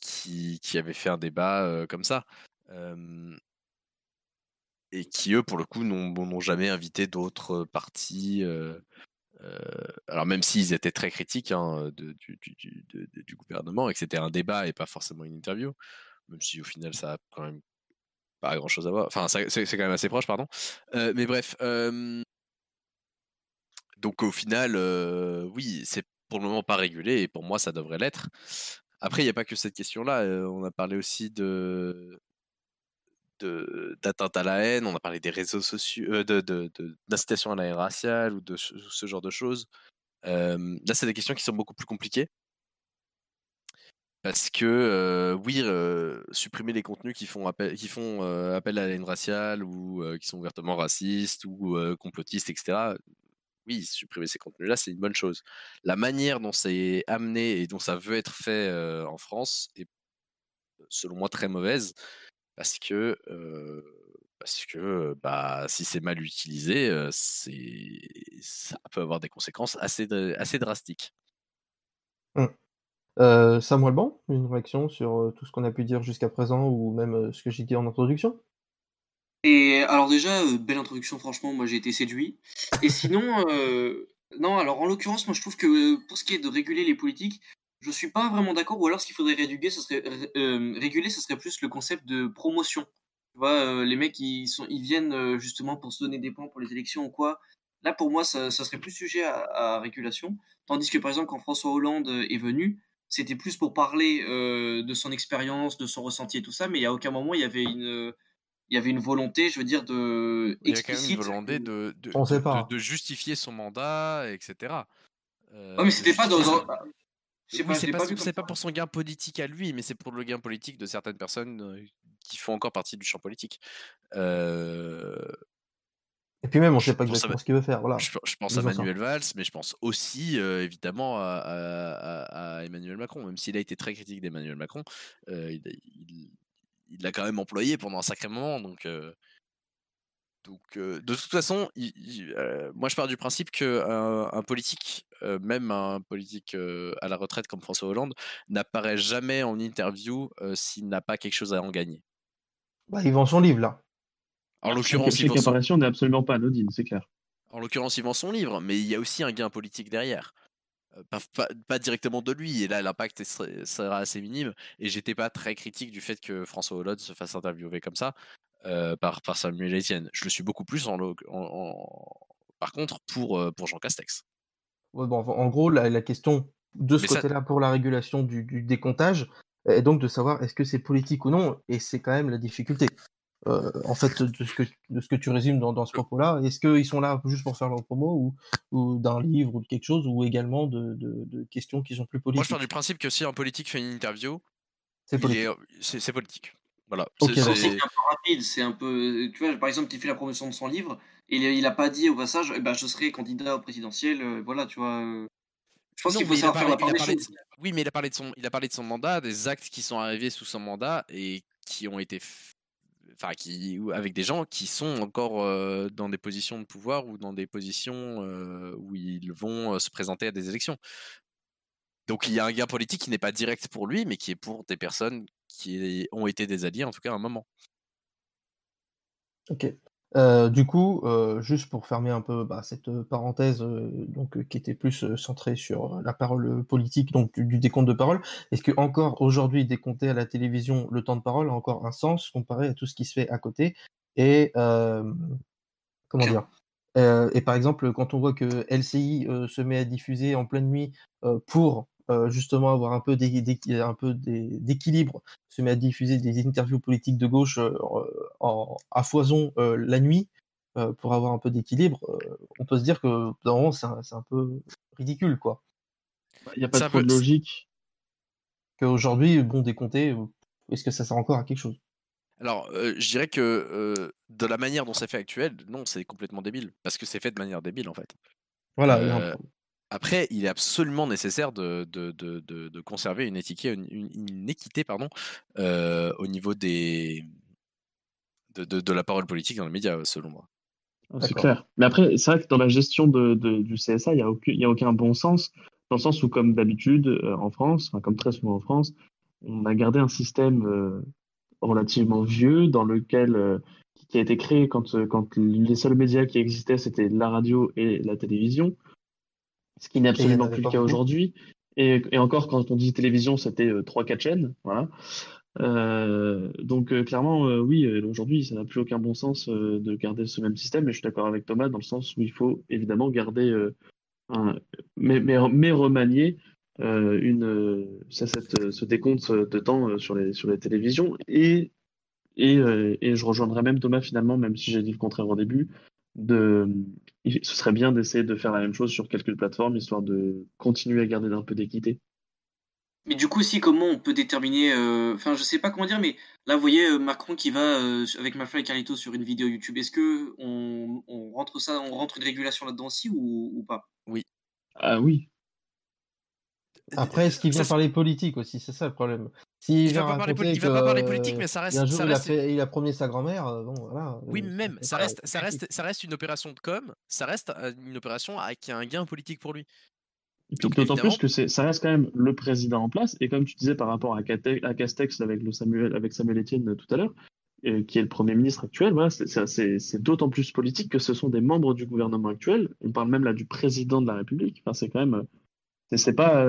qui avait fait un débat comme ça, et qui, eux, pour le coup, n'ont jamais invité d'autres partis. Alors même s'ils étaient très critiques du gouvernement, et que c'était un débat et pas forcément une interview, même si au final ça a quand même pas grand chose à voir, enfin c'est quand même assez proche, pardon, mais bref, donc au final oui, c'est pour le moment pas régulé, et pour moi ça devrait l'être. Après, il n'y a pas que cette question là on a parlé aussi d'atteinte à la haine, on a parlé des réseaux sociaux, d'incitation à la haine raciale ou de ce genre de choses. Là, c'est des questions qui sont beaucoup plus compliquées. Parce que, supprimer les contenus qui font appel à la haine raciale ou qui sont ouvertement racistes ou complotistes, etc. Oui, supprimer ces contenus-là, c'est une bonne chose. La manière dont c'est amené et dont ça veut être fait en France est, selon moi, très mauvaise. Parce que bah, si c'est mal utilisé, ça peut avoir des conséquences assez drastiques. Samuel Ban, une réaction sur tout ce qu'on a pu dire jusqu'à présent, ou même ce que j'ai dit en introduction? Et alors déjà, belle introduction, franchement, moi j'ai été séduit. Et sinon, non, alors en l'occurrence, moi je trouve que pour ce qui est de réguler les politiques, je suis pas vraiment d'accord, ou alors ce qu'il faudrait réguler, ce serait plus le concept de promotion. Tu vois, les mecs, ils viennent justement pour se donner des points pour les élections ou quoi. Là, pour moi, ça serait plus sujet à régulation. Tandis que, par exemple, quand François Hollande est venu, c'était plus pour parler de son expérience, de son ressenti et tout ça, mais à aucun moment, il y avait une volonté, je veux dire, explicite. Il y a quand même une volonté de justifier son mandat, etc. Ouais, mais c'était pas c'est pas pour son gain politique à lui, mais c'est pour le gain politique de certaines personnes qui font encore partie du champ politique. Et puis même, on ne sait pas exactement ce qu'il veut faire. Voilà. Je pense à Manuel Valls, mais je pense aussi, évidemment, à Emmanuel Macron. Même s'il a été très critique d'Emmanuel Macron, il l'a quand même employé pendant un sacré moment. Donc, de toute façon, moi je pars du principe qu'un politique, même un politique à la retraite comme François Hollande, n'apparaît jamais en interview s'il n'a pas quelque chose à en gagner. Bah, il vend son livre, là. En l'occurrence, il vend son livre. N'est absolument pas anodine, c'est clair. En l'occurrence, il vend son livre, mais il y a aussi un gain politique derrière. Pas directement de lui, et là l'impact sera assez minime, et j'étais pas très critique du fait que François Hollande se fasse interviewer comme ça par Samuel Etienne. Je le suis beaucoup plus par contre pour Jean Castex. Ouais, bon, en gros la question de ce côté-là pour la régulation du décomptage est donc de savoir est-ce que c'est politique ou non, et c'est quand même la difficulté. En fait, de ce que tu résumes dans ce propos-là, est-ce qu'ils sont là juste pour faire leur promo ou d'un livre ou de quelque chose, ou également de questions qui sont plus politiques? Moi, je pars du principe que si un politique fait une interview, c'est politique. Voilà. Okay, c'est un peu rapide, c'est un peu... Tu vois, par exemple, tu fais la promotion de son livre, et il n'a pas dit au passage, eh ben, je serai candidat au présidentiel, voilà, tu vois... Je pense qu'il faut savoir faire la part des choses. Oui, mais il a parlé de son mandat, des actes qui sont arrivés sous son mandat, et qui ont été... avec des gens qui sont encore dans des positions de pouvoir ou dans des positions où ils vont se présenter à des élections. Donc il y a un gain politique qui n'est pas direct pour lui, mais qui est pour des personnes qui ont été des alliés, en tout cas à un moment. Ok. Du coup, juste pour fermer un peu cette parenthèse donc, qui était plus centrée sur la parole politique, donc du décompte de parole, est-ce que encore aujourd'hui décompter à la télévision le temps de parole a encore un sens comparé à tout ce qui se fait à côté? Et comment dire? Et par exemple, quand on voit que LCI se met à diffuser en pleine nuit pour justement avoir un peu d'équilibre, se met à diffuser des interviews politiques de gauche à foison la nuit pour avoir un peu d'équilibre, on peut se dire que normalement c'est un peu ridicule, quoi. Il n'y a pas ça de peu... logique qu'aujourd'hui, bon, décompter, est-ce que ça sert encore à quelque chose? Alors, je dirais que de la manière dont c'est fait actuelle, non, c'est complètement débile, parce que c'est fait de manière débile, en fait. Voilà. Après, il est absolument nécessaire de conserver une équité, pardon, au niveau de la parole politique dans les médias, selon moi. Oh, c'est clair. Mais après, c'est vrai que dans la gestion du CSA, il n'y a aucun bon sens, dans le sens où, comme d'habitude, en France, enfin, comme très souvent en France, on a gardé un système relativement vieux dans lequel... qui a été créé quand les seuls médias qui existaient, c'était la radio et la télévision. Ce qui n'est absolument plus le cas aujourd'hui. Et encore, quand on dit télévision, c'était 3-4 chaînes. Voilà. Donc, clairement, oui, aujourd'hui, ça n'a plus aucun bon sens de garder ce même système. Et je suis d'accord avec Thomas dans le sens où il faut évidemment garder, mais remanier ce décompte de temps sur les télévisions. Et je rejoindrai même Thomas, finalement, même si j'ai dit le contraire au début. Ce serait bien d'essayer de faire la même chose sur quelques plateformes, histoire de continuer à garder un peu d'équité. Mais du coup, si, comment on peut déterminer... Enfin, je sais pas comment dire, mais là, vous voyez Macron qui va avec Mafia et Carlito sur une vidéo YouTube. Est-ce qu'on rentre ça, on rentre une régulation là-dedans aussi ou pas? Oui. Ah oui. Après, est-ce qu'il vient parler politique aussi? C'est ça le problème. Si il ne va pas parler politique, mais ça reste. Un jour, il a promis sa grand-mère. Bon, voilà. Oui, même. Ça reste une opération de com. Ça reste une opération qui a un gain politique pour lui. Donc, d'autant plus que ça reste quand même le président en place. Et comme tu disais par rapport à Castex avec Samuel Etienne tout à l'heure, qui est le Premier ministre actuel, voilà, c'est d'autant plus politique que ce sont des membres du gouvernement actuel. On parle même là du président de la République. Enfin, c'est quand même. C'est pas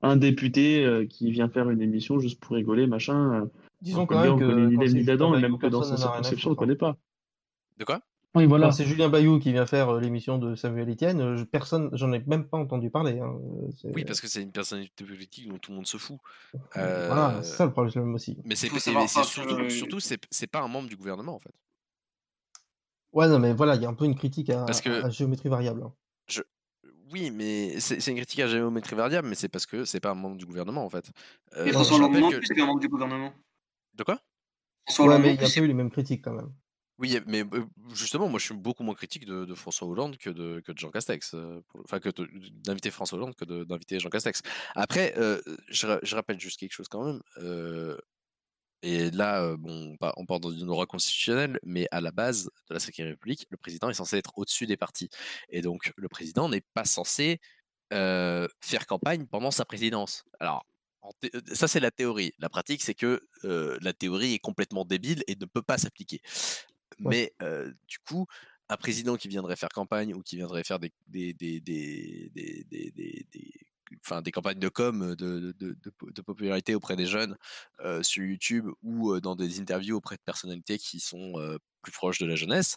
un député qui vient faire une émission juste pour rigoler, machin. Disons quand même que même que dans sa conception, on ne connaît pas. De quoi? Oui, voilà. Quand c'est Julien Bayou qui vient faire l'émission de Samuel Etienne, personne, j'en ai même pas entendu parler. Hein. Oui, parce que c'est une personnalité politique dont tout le monde se fout. Voilà, c'est ça le problème aussi. Mais c'est surtout pas un membre du gouvernement, en fait. Ouais, non, mais voilà, il y a un peu une critique à géométrie variable. Oui, mais c'est une critique à géométrie variable, mais c'est parce que c'est pas un membre du gouvernement, en fait. Et François Hollande, plus c'est un membre du gouvernement. De quoi? François Hollande, mais il a pas eu les mêmes critiques, quand même. Oui, mais justement, moi, je suis beaucoup moins critique de François Hollande que de Jean Castex. Enfin, d'inviter François Hollande que d'inviter Jean Castex. Après, je rappelle juste quelque chose, quand même. Et là, bon, on part dans une aura constitutionnelle, mais à la base de la Ve République, le président est censé être au-dessus des partis. Et donc, le président n'est pas censé faire campagne pendant sa présidence. Alors, ça, c'est la théorie. La pratique, c'est que la théorie est complètement débile et ne peut pas s'appliquer. Ouais. Mais du coup, un président qui viendrait faire campagne ou qui viendrait faire des campagnes de com, de popularité auprès des jeunes sur YouTube ou dans des interviews auprès de personnalités qui sont plus proches de la jeunesse,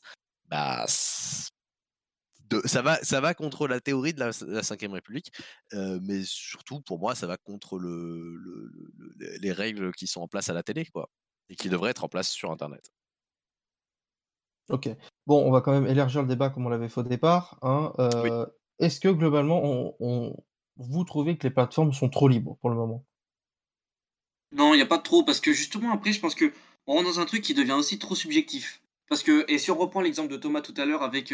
ça va contre la théorie de la 5e République, mais surtout, pour moi, ça va contre les règles qui sont en place à la télé, quoi, et qui devraient être en place sur Internet. Ok. Bon, on va quand même élargir le débat comme on l'avait fait au départ. Hein. Oui. Est-ce que, globalement, vous trouvez que les plateformes sont trop libres pour le moment? Non, il n'y a pas de trop, parce que justement, après, je pense que on rentre dans un truc qui devient aussi trop subjectif. Parce que, et si on reprend l'exemple de Thomas tout à l'heure avec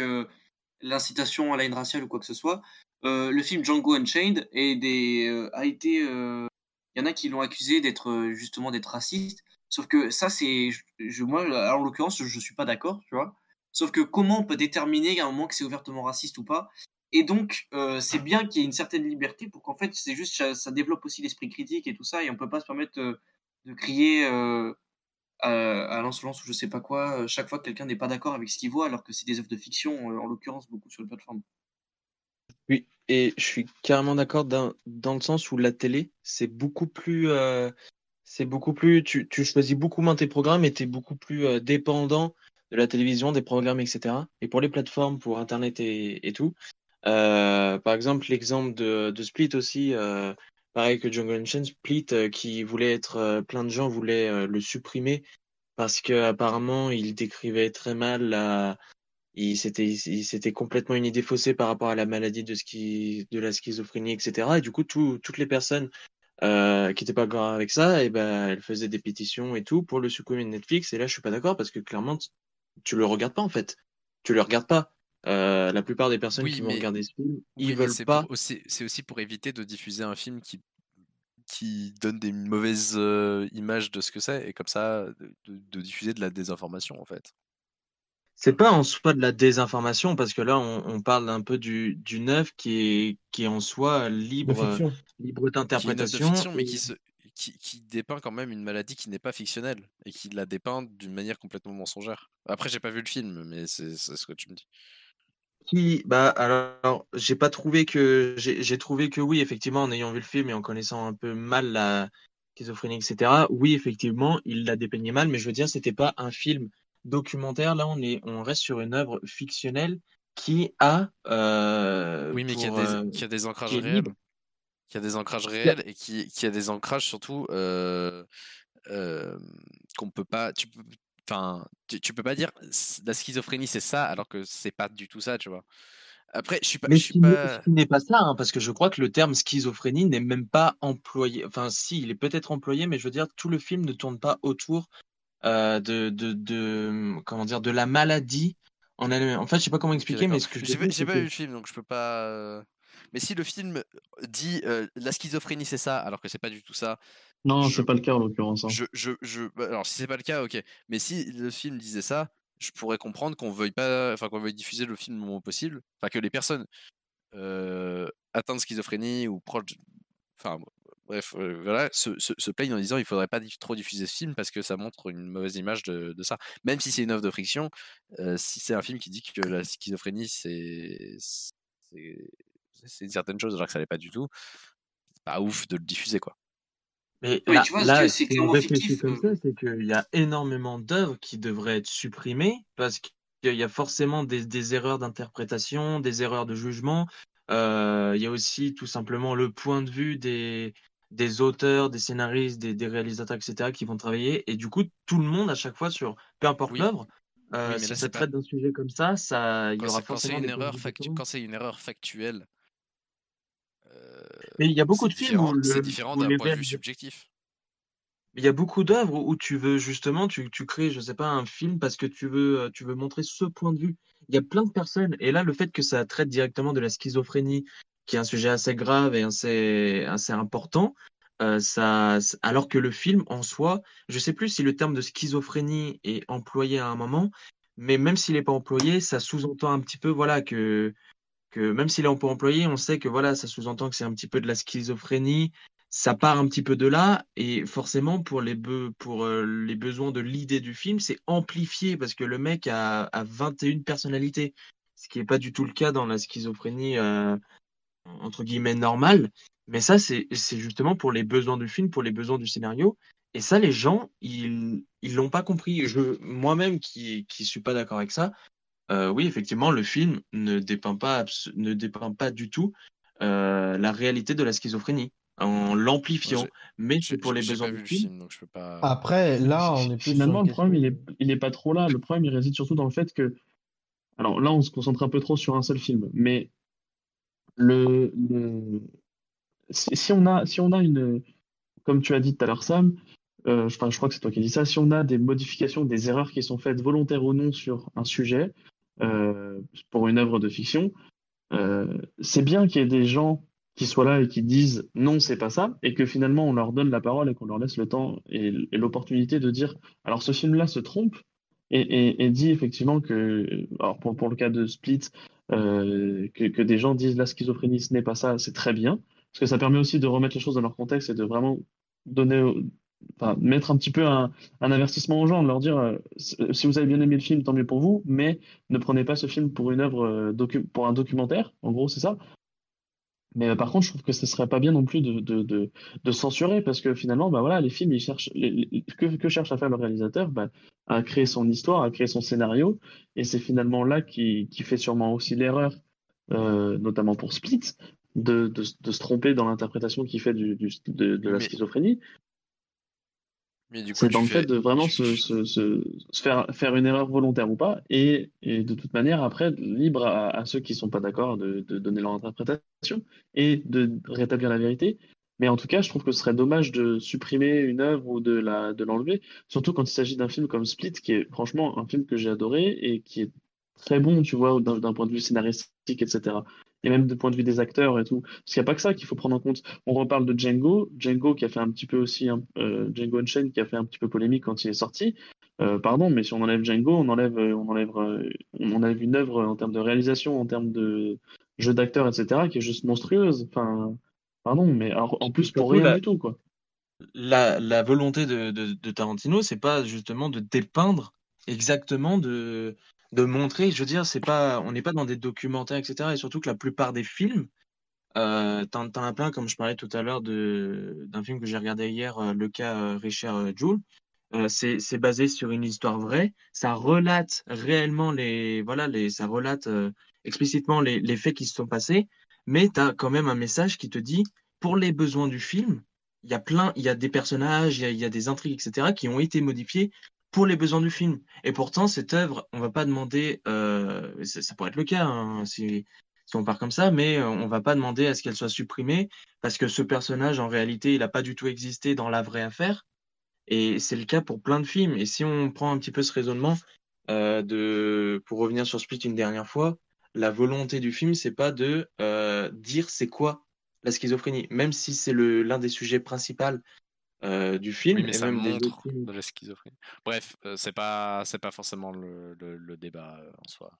l'incitation à la haine raciale ou quoi que ce soit, le film Django Unchained a été. Il y en a qui l'ont accusé d'être raciste. Sauf que ça, c'est. Moi, en l'occurrence, je ne suis pas d'accord, tu vois. Sauf que comment on peut déterminer à un moment que c'est ouvertement raciste ou pas ? Et donc, c'est bien qu'il y ait une certaine liberté pour qu'en fait, c'est juste, ça développe aussi l'esprit critique et tout ça, et on ne peut pas se permettre de crier à l'insolence ou je ne sais pas quoi, chaque fois que quelqu'un n'est pas d'accord avec ce qu'il voit, alors que c'est des œuvres de fiction, en l'occurrence, beaucoup sur les plateformes. Oui, et je suis carrément d'accord dans le sens où la télé, c'est beaucoup plus... tu choisis beaucoup moins tes programmes et tu es beaucoup plus dépendant de la télévision, des programmes, etc. Et pour les plateformes, pour Internet et tout... par exemple, l'exemple de Split aussi, pareil que Django Unchained, Split qui voulait être, plein de gens voulaient le supprimer parce que apparemment il décrivait très mal, c'était complètement une idée faussée par rapport à la maladie de la schizophrénie, etc. Et du coup, toutes les personnes qui n'étaient pas d'accord avec ça, et ben elles faisaient des pétitions et tout pour le supprimer de Netflix. Et là, je suis pas d'accord parce que clairement, tu le regardes pas en fait, tu le regardes pas. La plupart des personnes qui vont regarder ce film, ils veulent pas. C'est aussi pour éviter de diffuser un film qui donne des mauvaises images de ce que c'est, et comme ça de diffuser de la désinformation en fait. C'est pas en soi de la désinformation parce que là on parle un peu du neuf qui est en soi libre d'interprétation, mais qui dépeint quand même une maladie qui n'est pas fictionnelle et qui la dépeint d'une manière complètement mensongère. Après, j'ai pas vu le film, mais c'est ce que tu me dis. J'ai pas trouvé que j'ai trouvé que oui, effectivement, en ayant vu le film et en connaissant un peu mal la schizophrénie, etc. Oui, effectivement, il la dépeignait mal, mais je veux dire, c'était pas un film documentaire. Là, on reste sur une œuvre fictionnelle qui a qui a des ancrages réels, et qui a des ancrages surtout qu'on peut pas. Tu peux pas dire la schizophrénie c'est ça alors que c'est pas du tout ça, tu vois. Après, ce qui n'est pas ça, hein, parce que je crois que le terme schizophrénie n'est même pas employé. Enfin, si, il est peut-être employé, mais je veux dire, tout le film ne tourne pas autour de la maladie. En fait, je sais pas comment expliquer, mais ce que j'ai pas vu le film, donc je peux pas. Mais si le film dit la schizophrénie c'est ça alors que c'est pas du tout ça. Non, c'est pas le cas en l'occurrence. Hein. Alors si c'est pas le cas, ok. Mais si le film disait ça, je pourrais comprendre qu'on veuille diffuser le film le moins possible, enfin que les personnes atteintes de schizophrénie ou proches, se plaignent en disant il faudrait pas trop diffuser ce film parce que ça montre une mauvaise image de ça. Même si c'est une œuvre de friction, si c'est un film qui dit que la schizophrénie c'est une certaine chose alors que ça l'est pas du tout, c'est pas ouf de le diffuser quoi. Mais oui, tu vois, c'est clairement fictif. Comme ça, c'est qu'il y a énormément d'œuvres qui devraient être supprimées parce qu'il y a forcément des erreurs d'interprétation, des erreurs de jugement. Il y a aussi tout simplement le point de vue des auteurs, des scénaristes, des réalisateurs, etc. qui vont travailler. Et du coup, tout le monde à chaque fois peu importe l'œuvre. Oui, si ça traite d'un sujet comme ça, il y aura forcément des erreurs. Quand c'est une erreur factuelle. Mais il y a beaucoup de films où c'est différent d'un point de vue subjectif. Il y a beaucoup d'œuvres où tu veux justement, tu crées, je sais pas, un film parce que tu veux montrer ce point de vue. Il y a plein de personnes, et là le fait que ça traite directement de la schizophrénie, qui est un sujet assez grave et assez important, alors que le film en soi, je sais plus si le terme de schizophrénie est employé à un moment, mais même s'il n'est pas employé, ça sous-entend un petit peu, voilà, que même s'il est employé, on sait que voilà, ça sous-entend que c'est un petit peu de la schizophrénie, ça part un petit peu de là, et forcément pour les besoins de l'idée du film, c'est amplifié, parce que le mec a 21 personnalités, ce qui n'est pas du tout le cas dans la schizophrénie entre guillemets normale, mais ça c'est justement pour les besoins du film, pour les besoins du scénario, et ça les gens, ils l'ont pas compris. Moi-même qui suis pas d'accord avec ça, oui, effectivement, le film ne dépeint pas du tout la réalité de la schizophrénie en l'amplifiant. Mais c'est pour les besoins du film. Donc je peux pas... Après, là, on est plus finalement le problème, il est pas trop là. Le problème, il réside surtout dans le fait que, alors là, on se concentre un peu trop sur un seul film. Mais si on a comme tu as dit tout à l'heure, Sam, je crois que c'est toi qui dis ça, si on a des modifications, des erreurs qui sont faites volontaires ou non sur un sujet, pour une œuvre de fiction, c'est bien qu'il y ait des gens qui soient là et qui disent non, c'est pas ça, et que finalement on leur donne la parole et qu'on leur laisse le temps et l'opportunité de dire alors ce film-là se trompe et dit effectivement que, alors pour le cas de Split, que des gens disent la schizophrénie ce n'est pas ça, c'est très bien, parce que ça permet aussi de remettre les choses dans leur contexte et de vraiment donner, enfin, mettre un petit peu un avertissement aux gens, de leur dire si vous avez bien aimé le film, tant mieux pour vous, mais ne prenez pas ce film pour une œuvre pour un documentaire, en gros c'est ça. Mais par contre, je trouve que ce serait pas bien non plus de censurer, parce que finalement, bah voilà, les films, ils cherchent que cherche à faire le réalisateur, bah, à créer son histoire, à créer son scénario, et c'est finalement là qui fait sûrement aussi l'erreur, notamment pour Split, de se tromper dans l'interprétation qu'il fait de la schizophrénie. Mais du coup, c'est dans le fait de vraiment se faire une erreur volontaire ou pas, et de toute manière, après, libre à ceux qui ne sont pas d'accord de donner leur interprétation et de rétablir la vérité. Mais en tout cas, je trouve que ce serait dommage de supprimer une œuvre ou de l'enlever, surtout quand il s'agit d'un film comme Split, qui est franchement un film que j'ai adoré et qui est très bon, tu vois, d'un point de vue scénaristique, etc. Et même du point de vue des acteurs et tout. Parce qu'il n'y a pas que ça qu'il faut prendre en compte. On reparle de Django qui a fait un petit peu aussi, Django Unchained qui a fait un petit peu polémique quand il est sorti. Pardon, mais si on enlève Django, on enlève une œuvre en termes de réalisation, en termes de jeu d'acteurs, etc., qui est juste monstrueuse. Enfin, pardon, mais alors, en plus pour rien du tout, quoi. La volonté de Tarantino, c'est pas justement de dépeindre exactement de montrer, je veux dire, c'est pas, on n'est pas dans des documentaires, etc. Et surtout que la plupart des films, t'en as plein, comme je parlais tout à l'heure d'un film que j'ai regardé hier, le cas Richard Jewell, c'est basé sur une histoire vraie, ça relate réellement explicitement les faits qui se sont passés, mais t'as quand même un message qui te dit, pour les besoins du film, il y a des personnages, il y a des intrigues, etc., qui ont été modifiés pour les besoins du film. Et pourtant, cette œuvre, on ne va pas demander... ça pourrait être le cas, hein, si on part comme ça, mais on ne va pas demander à ce qu'elle soit supprimée, parce que ce personnage, en réalité, il n'a pas du tout existé dans la vraie affaire. Et c'est le cas pour plein de films. Et si on prend un petit peu ce raisonnement, pour revenir sur Split une dernière fois, la volonté du film, ce n'est pas de dire c'est quoi la schizophrénie, même si c'est l'un des sujets principaux du film, oui, mais ça même montre de la schizophrénie. Bref, c'est pas forcément le débat en soi.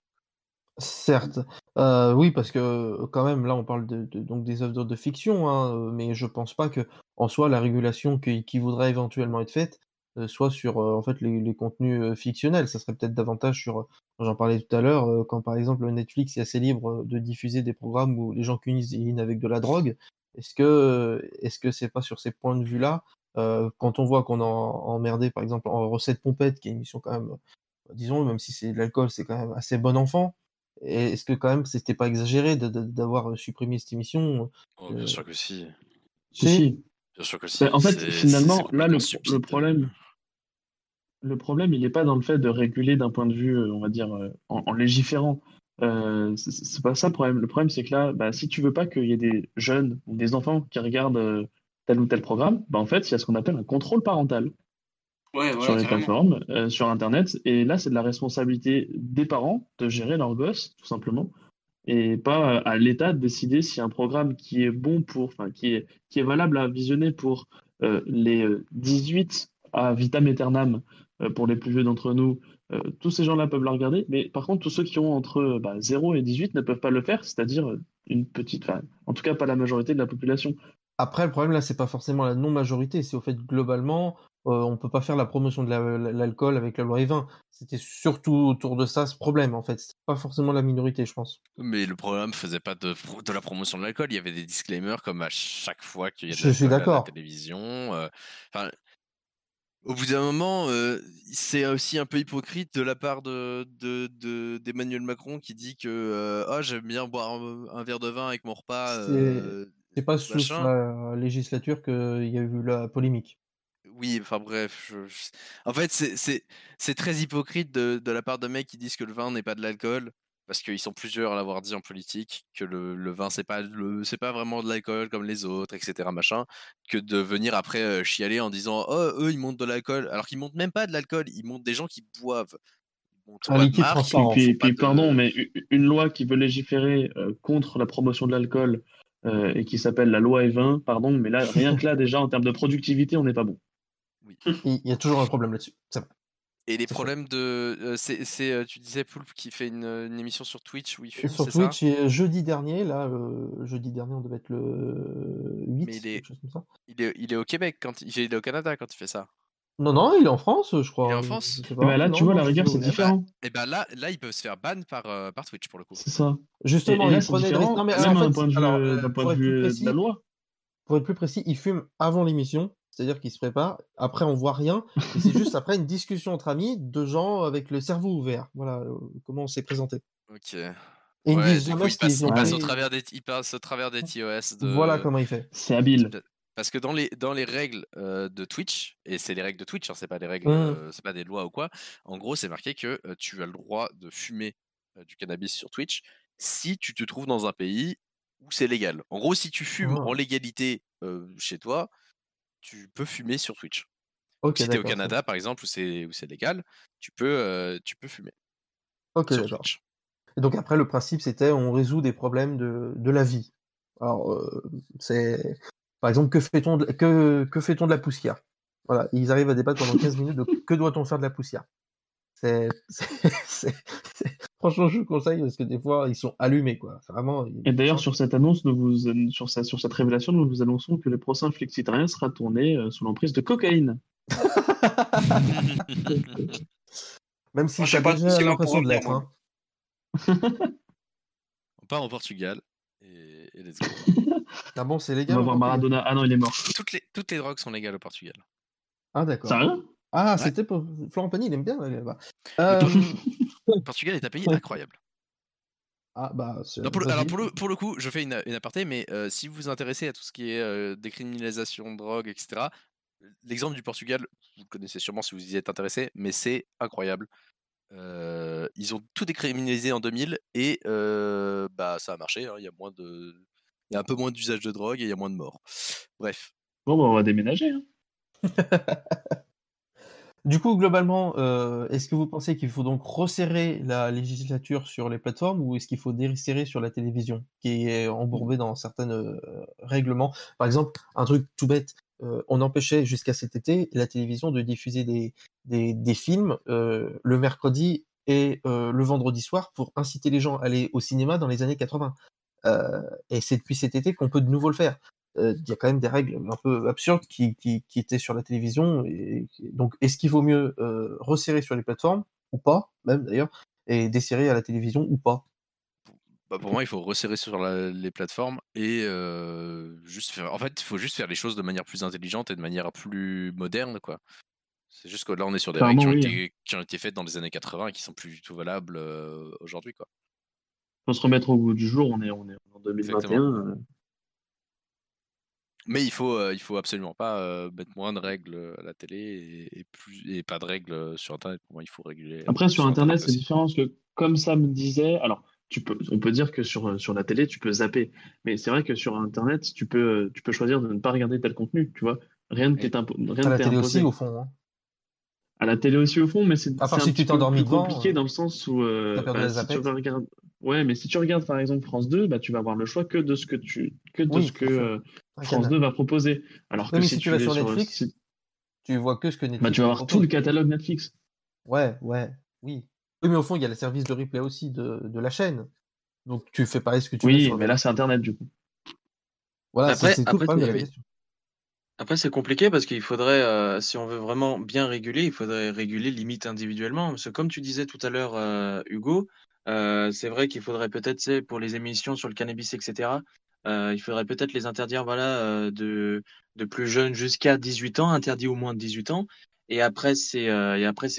Certes, oui, parce que quand même là on parle donc des œuvres de fiction, hein, mais je pense pas que en soi la régulation qui voudrait éventuellement être faite soit sur en fait les contenus fictionnels. Ça serait peut-être davantage sur, j'en parlais tout à l'heure, quand par exemple Netflix est assez libre de diffuser des programmes où les gens cuisinent avec de la drogue. Est-ce que c'est pas sur ces points de vue là? Quand on voit qu'on a emmerdé par exemple en recette pompette, qui est une émission quand même, disons, même si c'est de l'alcool, c'est quand même assez bon enfant, et est-ce que quand même c'était pas exagéré d'avoir supprimé cette émission? Oh, bien sûr que si. Si. Bien sûr que si. Mais en fait, finalement, là le problème, il n'est pas dans le fait de réguler d'un point de vue, on va dire, en légiférant. C'est pas ça le problème. Le problème, c'est que là, bah, si tu veux pas qu'il y ait des jeunes ou des enfants qui regardent tel ou tel programme, bah en fait, il y a ce qu'on appelle un contrôle parental sur les plateformes, sur Internet. Et là, c'est de la responsabilité des parents de gérer leurs gosses, tout simplement, et pas à l'État de décider si un programme qui est bon qui est valable à visionner pour les 18 à vitam aeternam, pour les plus vieux d'entre nous. Tous ces gens-là peuvent la regarder, mais par contre, tous ceux qui ont entre 0 et 18 ne peuvent pas le faire, c'est-à-dire une petite, en tout cas pas la majorité de la population. Après, le problème là, c'est pas forcément la non-majorité, c'est au fait globalement, on peut pas faire la promotion de l'alcool avec la loi E20. C'était surtout autour de ça ce problème en fait, c'était pas forcément la minorité, je pense. Mais le programme faisait pas de la promotion de l'alcool, il y avait des disclaimers comme à chaque fois qu'il y a de l'alcool à la télévision. Au bout d'un moment, c'est aussi un peu hypocrite de la part d'Emmanuel Macron qui dit que j'aime bien boire un verre de vin avec mon repas. C'est pas sous la législature qu'il y a eu la polémique. Oui, enfin bref. En fait, c'est très hypocrite de la part de mecs qui disent que le vin n'est pas de l'alcool parce qu'ils sont plusieurs à l'avoir dit en politique, que le vin, c'est pas vraiment de l'alcool comme les autres, etc. machin, que de venir après chialer en disant « Oh, eux, ils montent de l'alcool », alors qu'ils montent même pas de l'alcool, ils montent des gens qui boivent. Un liquide transparent. Puis pardon, mais une loi qui veut légiférer contre la promotion de l'alcool et qui s'appelle la loi Evin, pardon, mais là, rien que là, déjà, en termes de productivité, on n'est pas bon. Oui. Il y a toujours un problème là-dessus. Ça va. Et les problèmes de... tu disais Poulpe qui fait une émission sur Twitch où il fume, c'est ça ? Sur Twitch, jeudi dernier, on devait être le 8, mais quelque chose comme ça. Il est au Québec, il est au Canada quand il fait ça. Non, il est en France, je crois. Il est en France ? Bah là, tu vois, la rigueur, c'est différent. Et bah là, il peut se faire ban par Twitch, pour le coup. C'est ça. Justement, il prenait... Non, mais d'un point de vue de la loi. Pour être plus précis, il fume avant l'émission. C'est-à-dire qu'ils se préparent, après on voit rien, et c'est juste après une discussion entre amis, de gens avec le cerveau ouvert. Voilà comment on s'est présenté. Ok. Et ouais, il passe au travers des TOS. Voilà comment il fait. C'est habile. Parce que dans les règles de Twitch, et c'est les règles de Twitch, hein, c'est pas des règles, c'est pas des lois ou quoi. En gros, c'est marqué que tu as le droit de fumer du cannabis sur Twitch si tu te trouves dans un pays où c'est légal. En gros, si tu fumes en légalité chez toi, tu peux fumer sur Twitch. Okay, si t'es au Canada, par exemple, où c'est légal, tu peux fumer. Ok, d'accord. Et donc après, le principe, c'était on résout des problèmes de la vie. Alors, c'est... Par exemple, que fait-on de la poussière ? Voilà, ils arrivent à débattre pendant 15 minutes de que doit-on faire de la poussière ? Franchement, je vous conseille parce que des fois, ils sont allumés, quoi. Vraiment. Et d'ailleurs, sur cette annonce, sur cette révélation, nous vous annonçons que le prochain flexitarien sera tourné sous l'emprise de cocaïne. Même si j'ai pas l'impression de l'être. Hein. On part au Portugal et let's go. Ah bon, c'est légal. On va voir Maradona. Ah non, il est mort. Toutes les drogues sont légales au Portugal. Ah d'accord. Sérieux ? Ah, ouais. C'était pour... Florent Pagny, il aime bien aller là-bas. Le Portugal est un pays incroyable. Ah bah. Non, pour le coup, je fais une aparté, mais si vous vous intéressez à tout ce qui est décriminalisation, drogue, etc., l'exemple du Portugal, vous le connaissez sûrement si vous y êtes intéressé, mais c'est incroyable. Ils ont tout décriminalisé en 2000 et ça a marché. Hein, il y a un peu moins d'usage de drogue et il y a moins de morts. Bref. Bon, bah, on va déménager. Hein. Du coup, globalement, est-ce que vous pensez qu'il faut donc resserrer la législature sur les plateformes ou est-ce qu'il faut desserrer sur la télévision qui est embourbée dans certains règlements ? Par exemple, un truc tout bête, on empêchait jusqu'à cet été la télévision de diffuser des films le mercredi et le vendredi soir pour inciter les gens à aller au cinéma dans les années 80. Et c'est depuis cet été qu'on peut de nouveau le faire. Il y a quand même des règles un peu absurdes qui étaient sur la télévision. Et donc, est-ce qu'il vaut mieux resserrer sur les plateformes, ou pas, même d'ailleurs, et desserrer à la télévision, ou pas ? Pour moi, il faut resserrer sur les plateformes et il faut juste faire les choses de manière plus intelligente et de manière plus moderne, quoi. C'est juste que là, on est sur des règles qui ont été faites dans les années 80 et qui sont plus du tout valables aujourd'hui, quoi. Faut se remettre au goût du jour, on est en 2021. Exactement. Mais il faut absolument pas mettre moins de règles à la télé et pas de règles sur Internet. Pour moi, il faut réguler. Après, sur Internet, c'est différent parce que, comme Sam disait, alors on peut dire que sur la télé, tu peux zapper. Mais c'est vrai que sur Internet, tu peux choisir de ne pas regarder tel contenu. Tu vois, rien ne t'est imposé. À la télé aussi, au fond. Hein. À la télé aussi, au fond, mais c'est un si petit peu plus compliqué dans le sens où... Ouais, mais si tu regardes par exemple France 2, bah, tu vas avoir le choix que de ce que France 2 va proposer. Alors que si tu vas sur Netflix, tu vois que ce que Netflix... Bah, tu vas avoir tout le catalogue Netflix. Ouais, oui. Oui, mais au fond, il y a le service de replay aussi de la chaîne. Donc tu fais pareil ce que tu veux. Oui, mais là, c'est Internet, du coup. Voilà, Après, c'est compliqué parce qu'il faudrait, si on veut vraiment bien réguler, il faudrait réguler limite individuellement. Parce que comme tu disais tout à l'heure, Hugo, c'est vrai qu'il faudrait peut-être, pour les émissions sur le cannabis, etc., il faudrait peut-être les interdire de plus jeunes jusqu'à 18 ans, interdit au moins de 18 ans. Et après, c'est